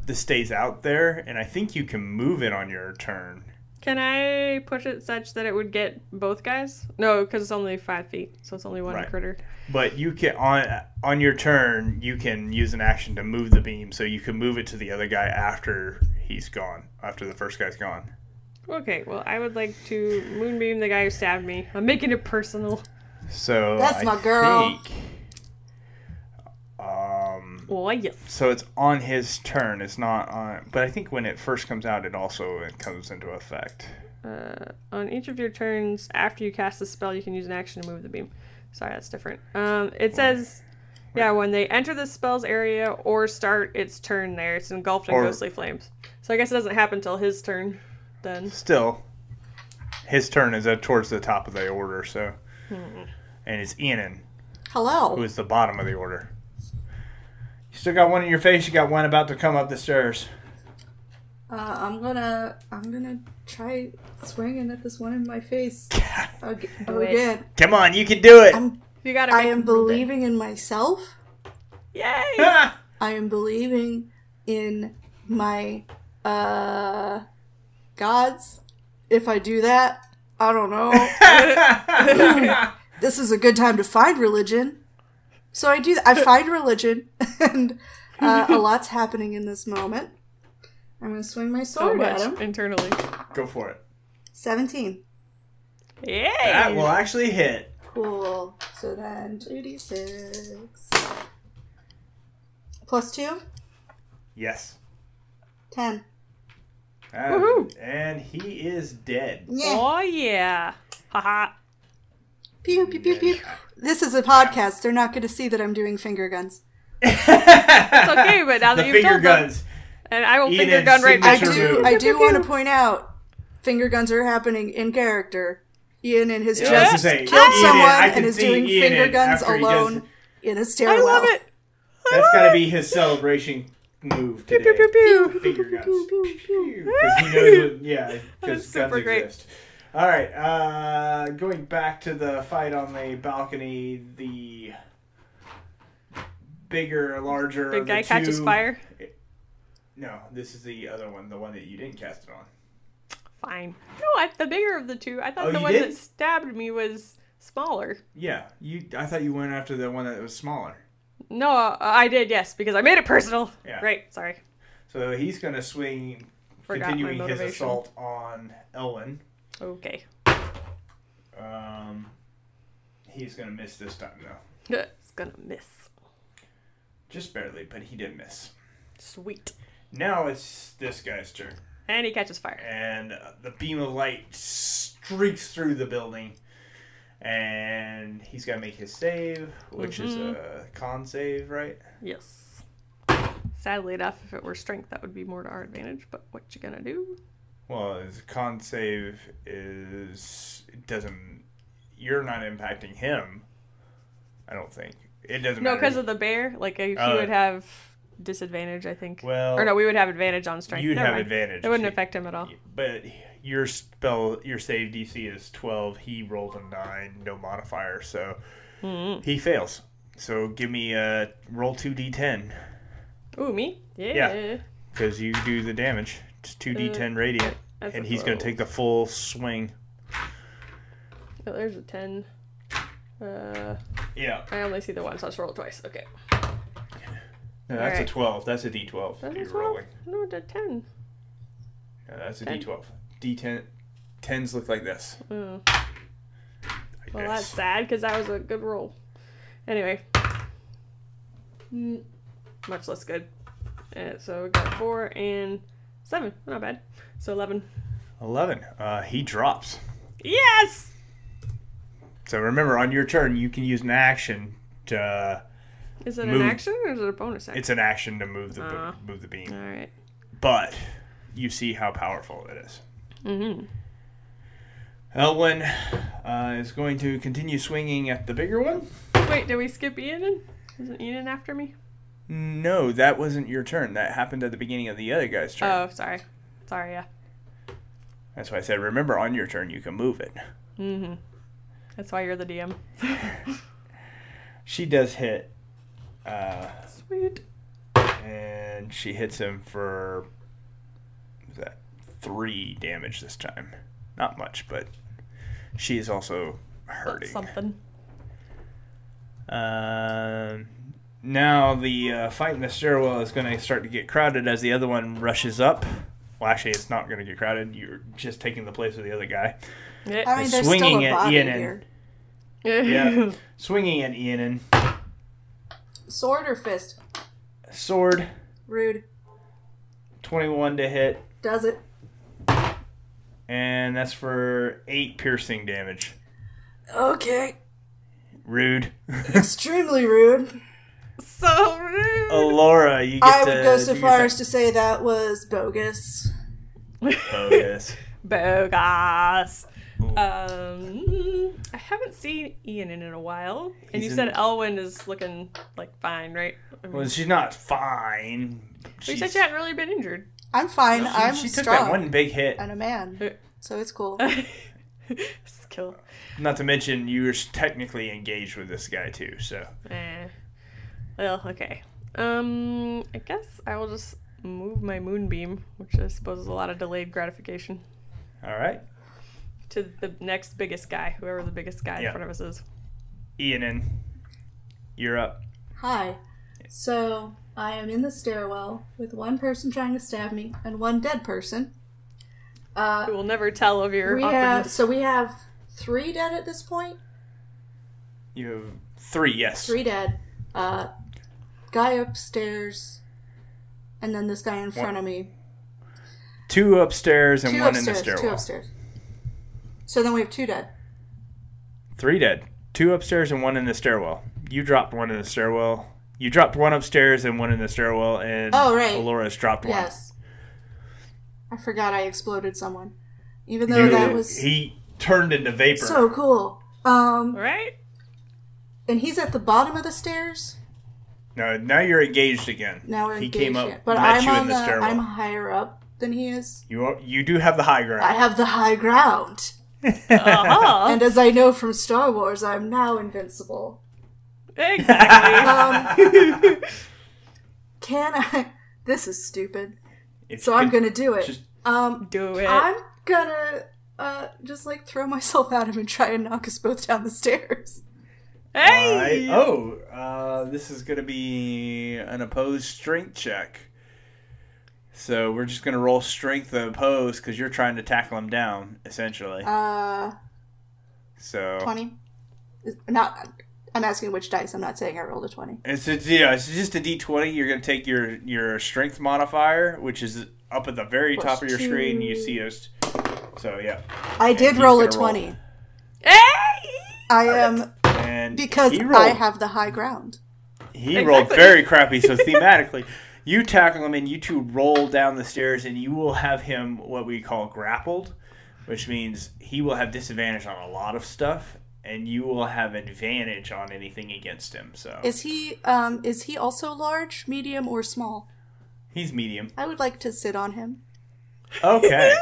this stays out there, and I think you can move it on your turn. Can I push it such that it would get both guys? No, because it's only 5 feet, so it's only one critter. But you can on your turn, you can use an action to move the beam, so you can move it to the other guy after he's gone, after the first guy's gone. Okay, well, I would like to moonbeam the guy who stabbed me. I'm making it personal. So that's my girl. I think, Oh, yes. So it's on his turn. It's not on... But I think when it first comes out, it also comes into effect. On each of your turns, after you cast the spell, you can use an action to move the beam. Sorry, that's different. It says... Yeah, when they enter the spell's area or start its turn there, it's engulfed in ghostly flames. So I guess it doesn't happen till his turn then. Still, his turn is towards the top of the order, so... Hmm. And it's Enon. Hello. Who is the bottom of the order. You still got one in your face, you got one about to come up the stairs. I'm gonna try swinging at this one in my face. Again. Come on, you can do it! I am believing in myself. Yay! Ah! I am believing in my gods. If I do that, I don't know. This is a good time to find religion. So I do that. I find religion, and a lot's happening in this moment. I'm going to swing my sword at him. Internally. Go for it. 17. Yay! That will actually hit. Cool. So then 2d6. Plus 2? Yes. 10. Woohoo! And he is dead. Yeah. Oh, yeah. Haha. Pew, pew, pew, pew. This is a podcast. They're not going to see that I'm doing finger guns. It's okay, but now that you've told guns. Them. And I will finger gun right now. I do want to point out, finger guns are happening in character. Ian in his chest killed someone and is doing finger guns alone in a stairwell. I love it. That's got to be his celebration move today. Finger guns. He knows what, yeah, because guns exist. All right, going back to the fight on the balcony, the bigger, larger... Big guy catches fire? No, this is the other one, the one that you didn't cast it on. Fine. No, the bigger of the two. I thought the one that stabbed me was smaller. Yeah, I thought you went after the one that was smaller. No, I did, yes, because I made it personal. Yeah. Right, sorry. So he's going to swing, continuing his assault on Elwyn. Okay. He's going to miss this time, though. He's going to miss. Just barely, but he did miss. Sweet. Now it's this guy's turn. And he catches fire. And the beam of light streaks through the building. And he's got to make his save, which is a con save, right? Yes. Sadly enough, if it were strength, that would be more to our advantage. But what you gonna do? Well, his con save is... It doesn't... You're not impacting him, I don't think. It doesn't matter. No, because of the bear. Like, if you would have... disadvantage, I think. Well, or no, we would have advantage on strength. You'd have advantage. It wouldn't affect him at all. But your save DC is 12. He rolled a 9, no modifier, so he fails. So give me a roll 2d10. Ooh, me? Yeah. Because you do the damage. It's 2d10 radiant, and he's going to take the full swing. Oh, there's a 10. Yeah. I only see the one, so I just roll it twice. Okay. No, that's a 12. That's a D12. That's you're a 12? Rolling. No, it's a 10. No, that's a 10. D12. D10. 10s look like this. Mm. Well, that's sad because that was a good roll. Anyway. Much less good. So we got 4 and 7. Not bad. So 11. 11. He drops. Yes! So remember, on your turn, you can use an action to... Is it an action or is it a bonus action? It's an action to move the beam. All right. But you see how powerful it is. Mm-hmm. Elwyn is going to continue swinging at the bigger one. Wait, did we skip Ian? Isn't Ian after me? No, that wasn't your turn. That happened at the beginning of the other guy's turn. Oh, sorry. Yeah. That's why I said, remember, on your turn, you can move it. Mm-hmm. That's why you're the DM. She does hit. Sweet. And she hits him for 3 damage this time. Not much, but she is also hurting. That's something. Now the fight in the stairwell is going to start to get crowded as the other one rushes up. Well, actually, it's not going to get crowded. You're just taking the place of the other guy. Yeah. I mean, there's swinging still a body at Ian. Yeah, swinging at Ian. Sword or fist? Sword. Rude. 21 to hit. Does it. And that's for 8 piercing damage. Okay. Rude. Extremely rude. So rude. Alora, you get I would go so far as to say that was bogus. Bogus. Bogus. I haven't seen Ian in a while. And you said Elwyn is looking, like, fine, right? I mean, well, she's not fine. You said she hadn't really been injured. I'm fine. I'm strong. She took that one big hit. And a man. So it's cool. It's cool. Not to mention, you were technically engaged with this guy, too, so. Well, okay. I guess I will just move my moonbeam, which I suppose is a lot of delayed gratification. All right. To the next biggest guy, whoever the biggest guy in front of us is. Ianin, you're up. Hi. So, I am in the stairwell with one person trying to stab me and one dead person. We will never tell of your awkwardness. So we have 3 dead at this point? You have 3, yes. 3 dead. Guy upstairs, and then this guy in front of me. 2 upstairs and 1 in the stairwell. 2 upstairs. So then we have 2 dead. 3 dead. 2 upstairs and 1 in the stairwell. You dropped 1 in the stairwell. You dropped 1 upstairs and 1 in the stairwell, and Alora's dropped 1. Yes. I forgot I exploded someone. Even though that was... He turned into vapor. So cool. Right? And he's at the bottom of the stairs? No, now you're engaged again. Now we're engaged. He came up but met you in the stairwell. I'm higher up than he is. You do have the high ground. I have the high ground. Uh-huh. And as I know from Star Wars, I'm now invincible. Exactly. Can I? This is stupid. I'm gonna do it. Do it. I'm gonna just like throw myself at him and try and knock us both down the stairs. Hey! This is gonna be an opposed strength check. So we're just going to roll strength opposed because you're trying to tackle him down, essentially. 20? I'm asking which dice. I'm not saying I rolled a 20. It's just a d20. You're going to take your strength modifier, which is up at the very top of your screen. You see us. So, yeah. I did roll a 20. Roll. Hey! I am, because I have the high ground. He rolled very crappy, so thematically... You tackle him, and you two roll down the stairs, and you will have him what we call grappled, which means he will have disadvantage on a lot of stuff, and you will have advantage on anything against him. So is he also large, medium, or small? He's medium. I would like to sit on him. Okay.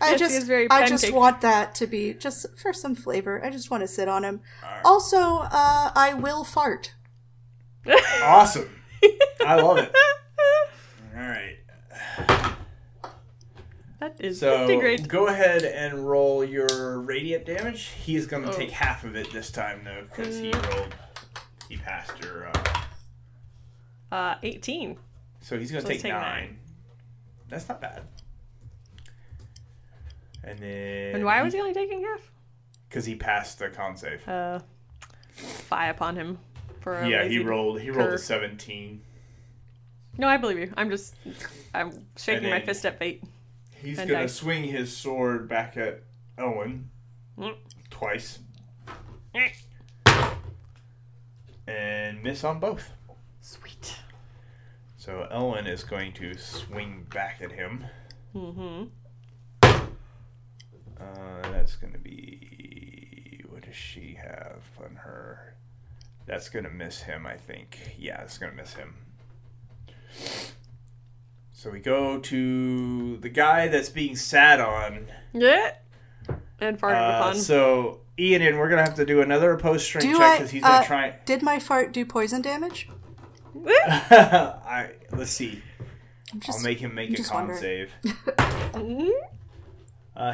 I just want that to be just for some flavor. I just want to sit on him. Right. Also, I will fart. Awesome. I love it. All right. That is great. Go ahead and roll your radiant damage. He's going to take half of it this time, though, because he passed your... 18. So he's going to take 9. That's not bad. And then... And why was he only taking half? Because he passed the con save. Fie upon him. He rolled a 17. No, I believe you. I'm shaking my fist at fate. He's going to swing his sword back at Elwyn twice. And miss on both. Sweet. So Elwyn is going to swing back at him. Mm-hmm. That's going to be... What does she have on her... That's going to miss him, I think. Yeah, it's going to miss him. So we go to the guy that's being sat on. Yeah. And farted upon. So, Ianin, we're going to have to do another opposed strength check because he's going to try... Did my fart do poison damage? Let's see. I'll make him make a con save.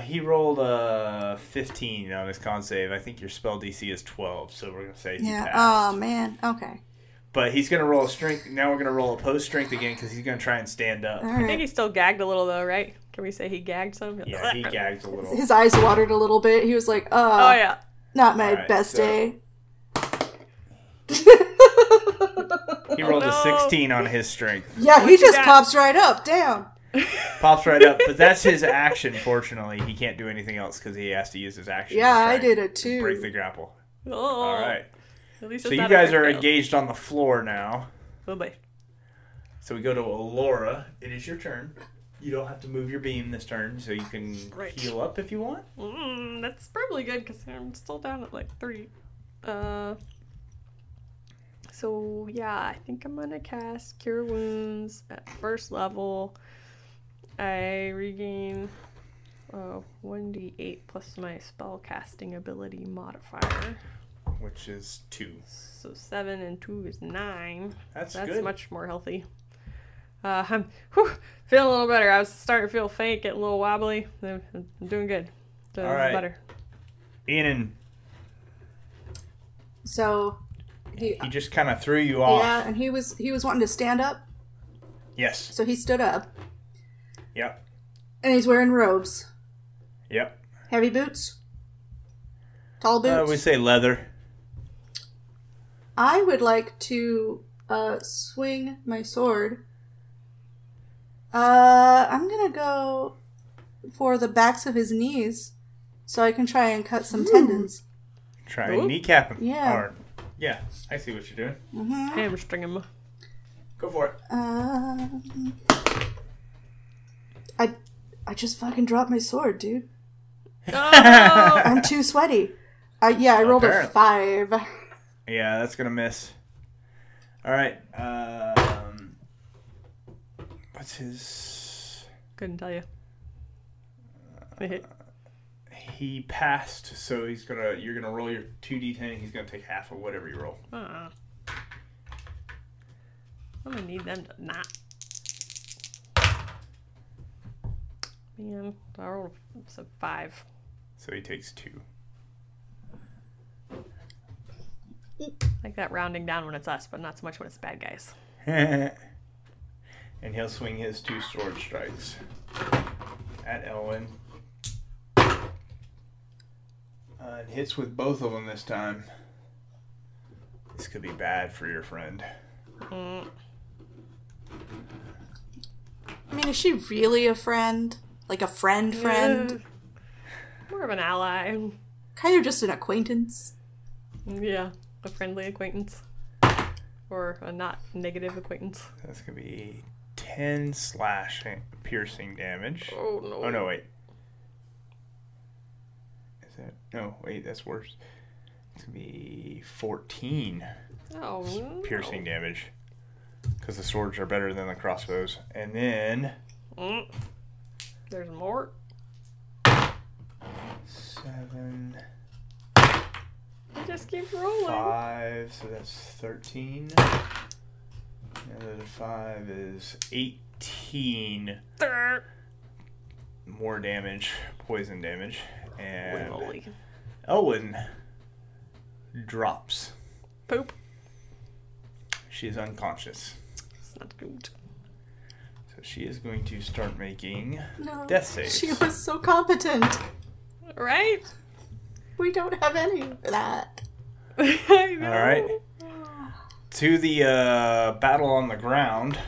He rolled a 15 on his con save. I think your spell DC is 12, so we're going to say he passed. Oh, man. Okay. But he's going to roll a strength. Now we're going to roll a post strength again because he's going to try and stand up. Right. I think he's still gagged a little, though, right? Can we say he gagged some? Yeah, he gagged a little. His eyes watered a little bit. He was like, oh yeah. Not my best day. He rolled a 16 on his strength. Yeah, he just pops right up. Damn. Pops right up, but that's his action. Fortunately, he can't do anything else because he has to use his action. Yeah, I did it too. Break the grapple. Oh. All right. At least so you guys are engaged on the floor now. Oh boy. So we go to Allura. It is your turn. You don't have to move your beam this turn, so you can heal up if you want. That's probably good because I'm still down at like 3. So yeah, I think I'm gonna cast Cure Wounds at 1st level. I regain 1d8 plus my spell casting ability modifier, which is 2. So 7 and 2 is 9. That's good. Much more healthy. I'm feeling a little better. I was starting to feel faint, getting a little wobbly. I'm doing good. So all right. Better. Ian. So he just kind of threw you off. Yeah, and he was wanting to stand up. Yes. So he stood up. Yep. And he's wearing robes. Yep. Heavy boots. Tall boots. We say leather. I would like to swing my sword. I'm gonna go for the backs of his knees so I can try and cut some tendons. Try and kneecap him. Yeah. Or, yeah, I see what you're doing. Mm-hmm. Hamstring him. Go for it. I just fucking dropped my sword, dude. Oh! I'm too sweaty. I rolled a 5. Yeah, that's gonna miss. All right. What's his? Couldn't tell you. He passed, so he's gonna. You're gonna roll your 2d10. He's gonna take half of whatever you roll. I'm gonna need them to not. Man, I rolled a 5. So he takes 2. Like that rounding down when it's us, but not so much when it's bad guys. And he'll swing his 2 sword strikes at Elwyn. It hits with both of them this time. This could be bad for your friend. I mean, is she really a friend? Like a friend? Yeah. More of an ally. Kind of just an acquaintance. Yeah, a friendly acquaintance. Or a not negative acquaintance. That's going to be 10 slash piercing damage. Oh, no. Oh, no, wait. Is that... No, wait, that's worse. It's going to be 14 piercing damage. Because the swords are better than the crossbows. And then... There's more. 7. It just keeps rolling. 5, so that's 13. Another 5 is 18. More damage, poison damage. And Elwyn drops. Poop. She is unconscious. It's not good. She is going to start making death saves. She was so competent. Right? We don't have any for that. I know. All right. To the battle on the ground.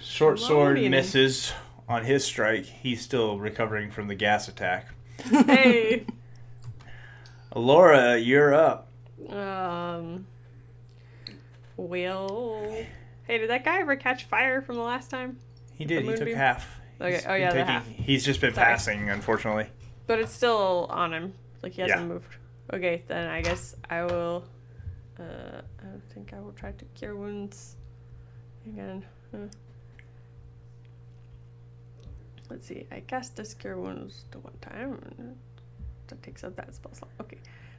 Short sword misses on his strike. He's still recovering from the gas attack. Hey. Laura, you're up. Hey, did that guy ever catch fire from the last time? He did. He took half. Okay. He's the half. He's just been passing, unfortunately. But it's still on him. Like, he hasn't moved. Okay, then I guess I will... I think I will try to cure wounds again. Let's see. I cast this cure wounds the 1 time. That takes up that spell slot. Okay.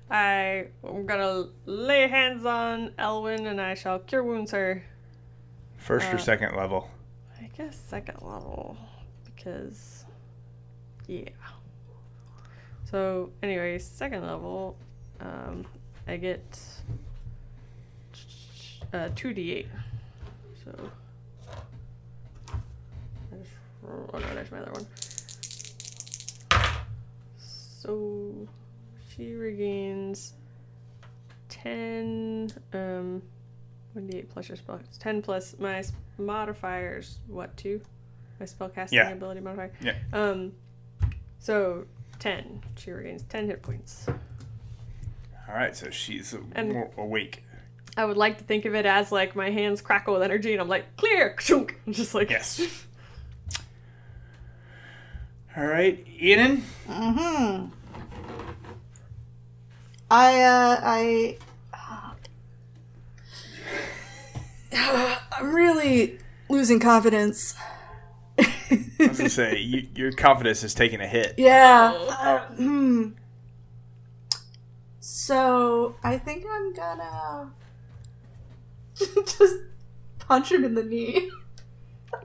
I'm gonna lay hands on Elwyn, and I shall cure wounds her. First or second level? I guess second level, because, yeah. So, anyway, second level, I get 2d8. So, there's my other one. So, she regains 10 1d8 plus your spell. It's 10 plus my modifiers. What, 2? My spellcasting ability modifier. Yeah. So 10. She regains 10 hit points. All right. So she's more awake. I would like to think of it as like my hands crackle with energy, and I'm like clear. I'm just like yes. All right, Eden. Mm-hmm. I'm really losing confidence. I was gonna say your confidence is taking a hit. Yeah. So I think I'm gonna just punch him in the knee.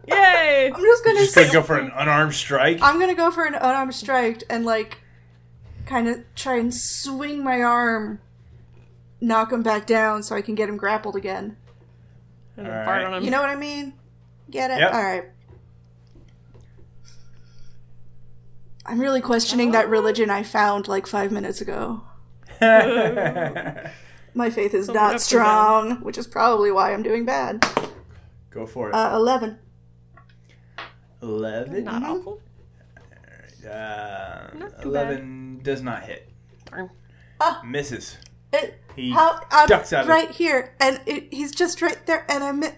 Yay! I'm just gonna go for an unarmed strike. I'm gonna go for an unarmed strike and like kind of try and swing my arm, knock him back down so I can get him grappled again. And then fart on him. You know what I mean? Get it? Yep. All right. I'm really questioning that religion I found like 5 minutes ago. My faith is not strong, which is probably why I'm doing bad. Go for it. 11. 11? Not awful. Not 11 bad. Does not hit. Darn. Misses. He ducks out right here, and he's just right there, and I miss.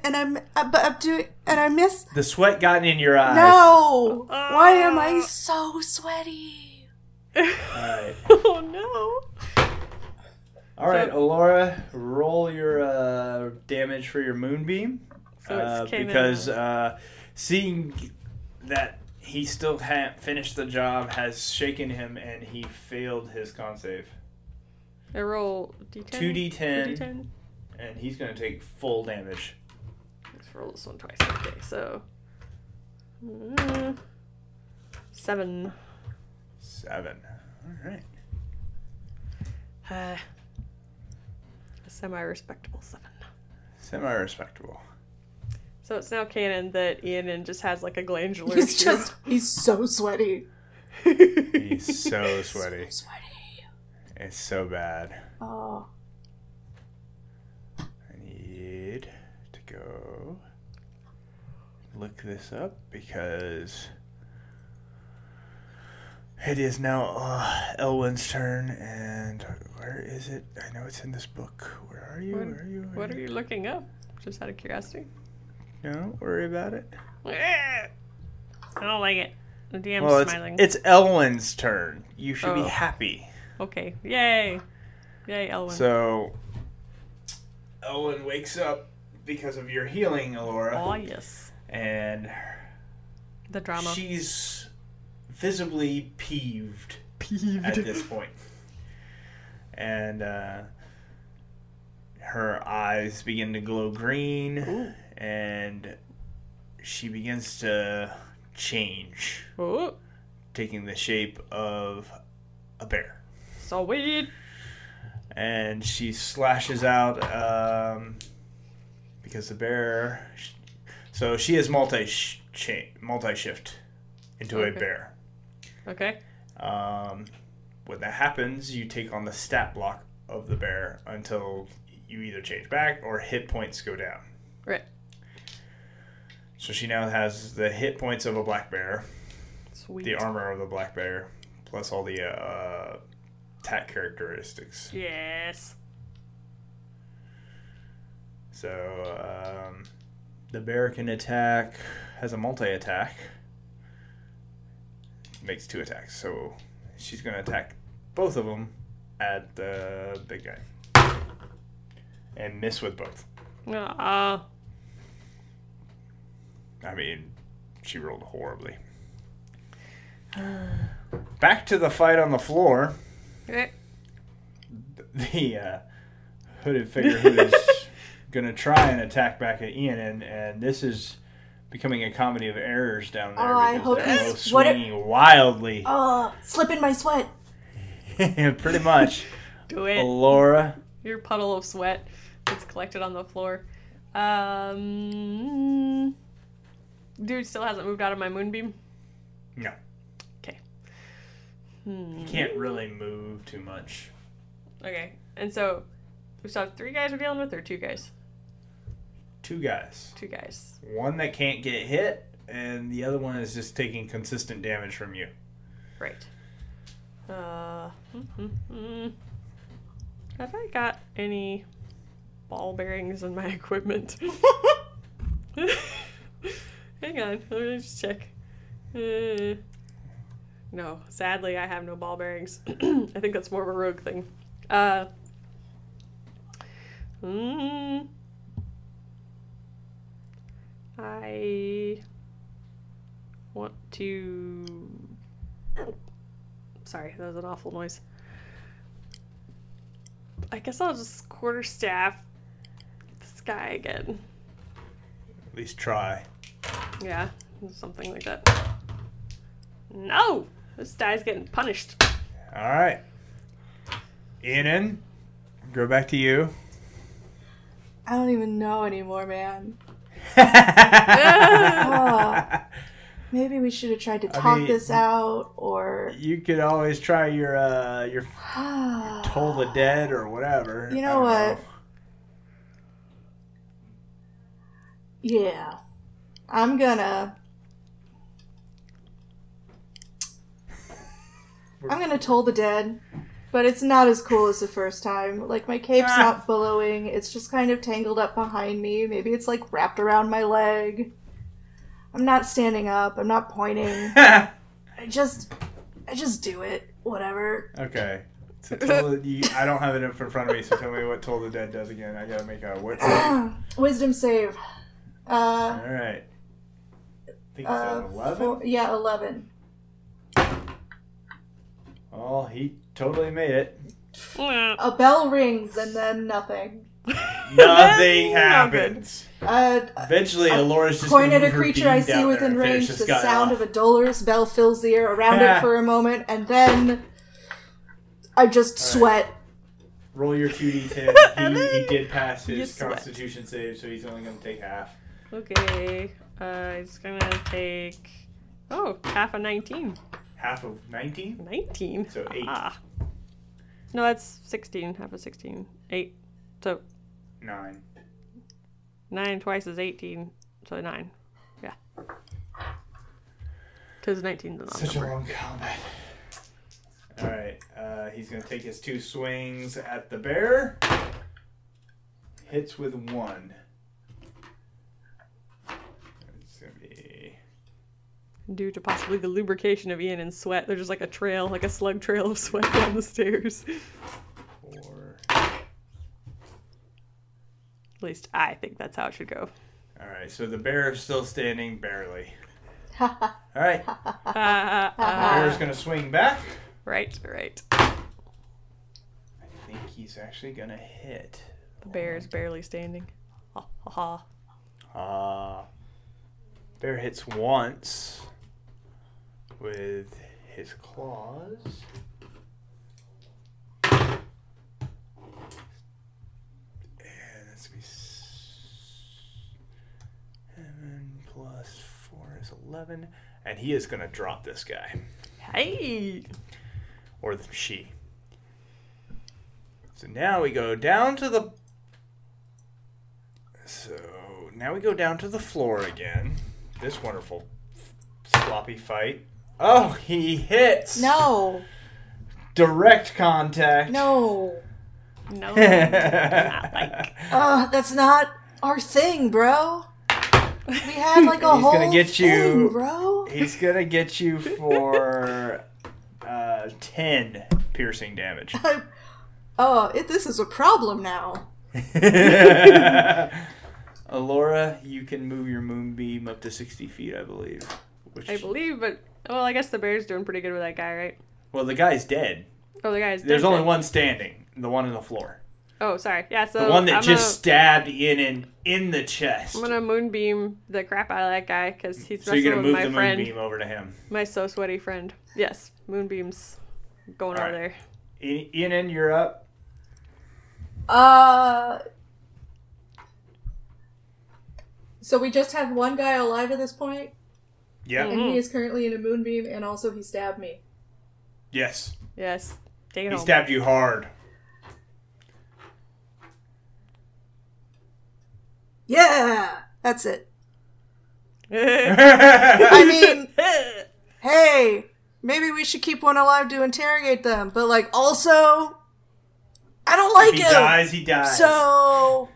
The sweat got in your eyes. No, why am I so sweaty? All right. Oh no! All right, so, Allura, roll your damage for your moonbeam, so because seeing that he still hadn't finished the job has shaken him, and he failed his con save. I roll D10. 2d10, and he's going to take full damage. Let's roll this one twice. Okay, so 7. 7. All right. A semi-respectable 7. Semi-respectable. So it's now canon that Ian just has like a glandular. He's so sweaty. He's so sweaty. So sweaty. It's so bad. Oh. I need to go look this up because it is now Elwyn's turn, and where is it? I know it's in this book. Where are you? What are you looking up? Just out of curiosity. No, don't worry about it. I don't like it. The DM's smiling. It's Elwyn's turn. You should be happy. Okay. Yay. Yay, Elwyn. So, Elwyn wakes up because of your healing, Allura. Oh, yes. And the drama. She's visibly peeved. Peeved. At this point. And her eyes begin to glow green. Ooh. And she begins to change. Ooh. Taking the shape of a bear. Sweet. And she slashes out because the bear. So she is multi-shift into a bear. Okay. When that happens, you take on the stat block of the bear until you either change back or hit points go down. Right. So she now has the hit points of a black bear. Sweet. The armor of the black bear, plus all the attack characteristics. Yes. So, the bear can attack, has a multi-attack, makes 2 attacks. So, she's going to attack both of them at the big guy. And miss with both. I mean, she rolled horribly. Back to the fight on the floor. The hooded figure who is going to try and attack back at Ian, and this is becoming a comedy of errors down there. I hope they're both swinging wildly. Slip in my sweat. Pretty much. Do it. Allura. Your puddle of sweat that's collected on the floor. Dude still hasn't moved out of my moonbeam? No. You can't really move too much. Okay. And so we saw 3 guys we're dealing with, or 2 guys? Two guys. Two guys. One that can't get hit, and the other one is just taking consistent damage from you. Right. Have I got any ball bearings in my equipment? Hang on, let me just check. No, sadly, I have no ball bearings. I think that's more of a rogue thing. I want to... Sorry, that was an awful noise. I guess I'll just quarterstaff this guy again. At least try. Yeah, something like that. No! This guy's getting punished. Alright. Inan, go back to you. I don't even know anymore, man. Maybe we should have tried to talk this out, or... You could always try your Toll the Dead or whatever. You know what? Yeah. I'm gonna... Toll the Dead, but it's not as cool as the first time. Like, my cape's not billowing. It's just kind of tangled up behind me. Maybe it's, like, wrapped around my leg. I'm not standing up. I'm not pointing. I just do it. Whatever. Okay. So I don't have it in front of me, so tell me what Toll the Dead does again. I gotta make a wisdom save. All right. I think it's 11? 11. Oh, he totally made it. A bell rings and then nothing. Nothing happens. Eventually, Alora's just point at a creature I see within range. The sound of a dolorous bell fills the air around it for a moment, and then I just sweat. Roll your 2d10. He did pass his Constitution save, so he's only going to take half. Okay, he's going to take half a 19. Half of 19? 19. So 8. No, that's 16. Half of 16. 8. So 9. 9 twice is 18, so 9. Yeah. Because 19 is an odd number. Such a long combat. Alright, he's going to take his two swings at the bear. Hits with 1. It's going to be... Due to possibly the lubrication of Ian and sweat, there's just like a trail, like a slug trail of sweat down the stairs. 4. At least I think that's how it should go. All right, so the bear is still standing, barely. All right. The bear's going to swing back. Right. I think he's actually going to hit. The bear is barely standing. Ha, ha, ha. Bear hits once with his claws. 7 plus 4 is 11, and he is gonna drop this guy. Hey, or she. So now we go down to the. So now we go down to the floor again. This wonderful sloppy fight. Oh, he hits. No. Direct contact. No. That's not our thing, bro. We had like a whole thing, bro. He's gonna get you for 10 piercing damage. This is a problem now. Allura, you can move your moonbeam up to 60 feet, I believe. But I guess the bear's doing pretty good with that guy, right? Well, the guy's dead. Oh, the guy's dead. There's only one standing. The one on the floor. Oh, sorry. Yeah, so the one that stabbed Inan in the chest. I'm gonna moonbeam the crap out of that guy because he's wrestling with my friend. So you're gonna move the moonbeam over to him. My so sweaty friend. Yes, moonbeam's going over there. Inan, you're up. So we just have one guy alive at this point. Yeah. And he is currently in a moonbeam, and also he stabbed me. Yes. Take it home. He stabbed you hard. Yeah, that's it. I mean, hey, maybe we should keep one alive to interrogate them, but like also, I don't like him. If he dies, he dies. So,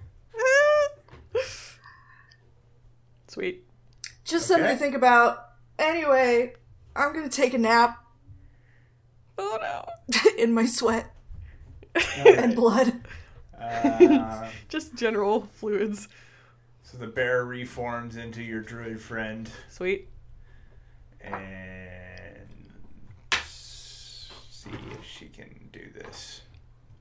sweet. Just something to think about. Anyway, I'm gonna take a nap. Oh no! In my sweat and blood. Just general fluids. So the bear reforms into your druid friend. Sweet. And see if she can do this.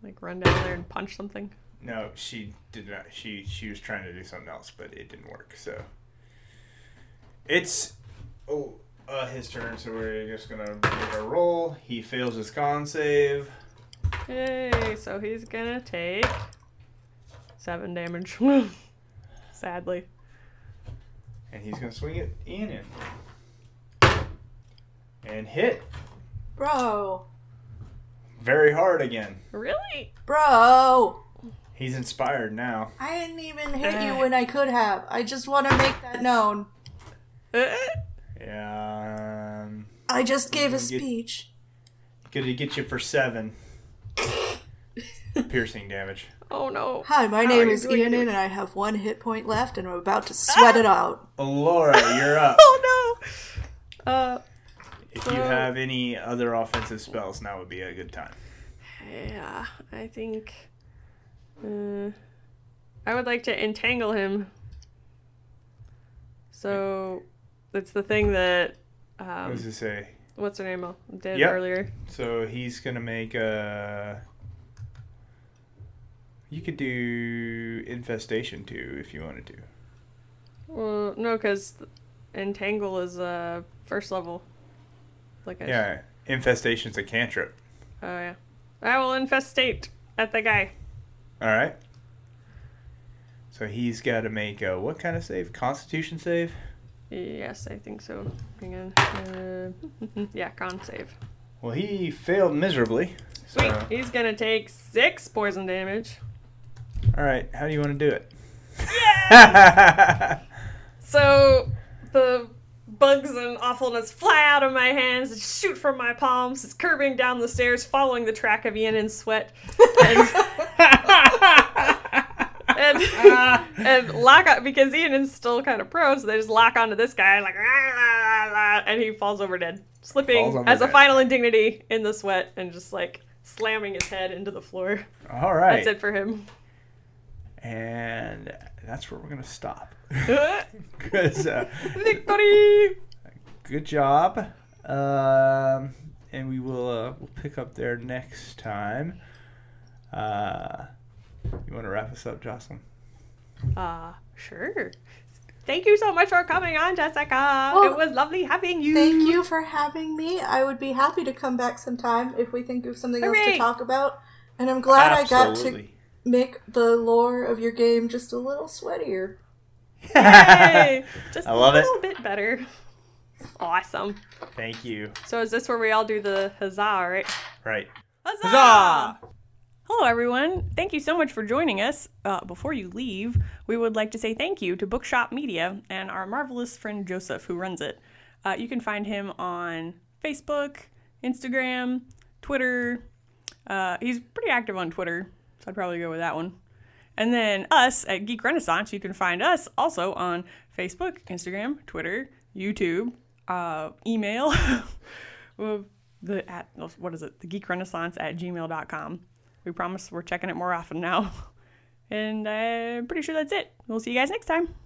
Like run down there and punch something? No, she did not. She was trying to do something else, but it didn't work. So it's his turn. So we're just gonna make a roll. He fails his con save. Yay! So he's gonna take 7 damage. Sadly. And he's gonna swing it in him. And hit. Bro. Very hard again. Really? Bro. He's inspired now. I didn't even hit you when I could have. I just want to make that known. Yeah. I just gave a speech. Gonna get you for 7. Piercing damage. Oh no. Hi, my name is Ian and I have 1 hit point left and I'm about to sweat it out. Laura, you're up. Oh no. If you have any other offensive spells, now would be a good time. Yeah, I think I would like to entangle him. So that's the thing that what does it say? What's her name did earlier. So he's gonna make a you could do infestation too if you wanted to. Well, no, because entangle is first level. Like infestation's a cantrip. Oh yeah, I will infestate at the guy. All right. So he's got to make a what kind of save? Constitution save? Yes, I think so. Hang on. Yeah, con save. Well, he failed miserably. Sweet. So. He's gonna take 6 poison damage. All right, how do you want to do it? Yeah. So the bugs and awfulness fly out of my hands and shoot from my palms. It's curving down the stairs, following the track of Ian in sweat, and lock on because Ian is still kind of prone, so they just lock onto this guy like, and he falls over dead, slipping as a final indignity in the sweat and just like slamming his head into the floor. All right, that's it for him. And that's where we're going to stop. Because victory! Good job. And we will we'll pick up there next time. You want to wrap us up, Jocelyn? Sure. Thank you so much for coming on, Jessica. Well, it was lovely having you. Thank you for having me. I would be happy to come back sometime if we think of something else to talk about. And I'm glad I got to make the lore of your game just a little sweatier. Yay! Just a little bit better. Awesome. Thank you. So is this where we all do the huzzah, right? Right. Huzzah! Huzzah! Hello, everyone. Thank you so much for joining us. Before you leave, we would like to say thank you to Bookshop Media and our marvelous friend Joseph, who runs it. You can find him on Facebook, Instagram, Twitter. He's pretty active on Twitter. So I'd probably go with that one. And then us at Geek Renaissance, you can find us also on Facebook, Instagram, Twitter, YouTube, email, the geekrenaissance@gmail.com. We promise we're checking it more often now. And I'm pretty sure that's it. We'll see you guys next time.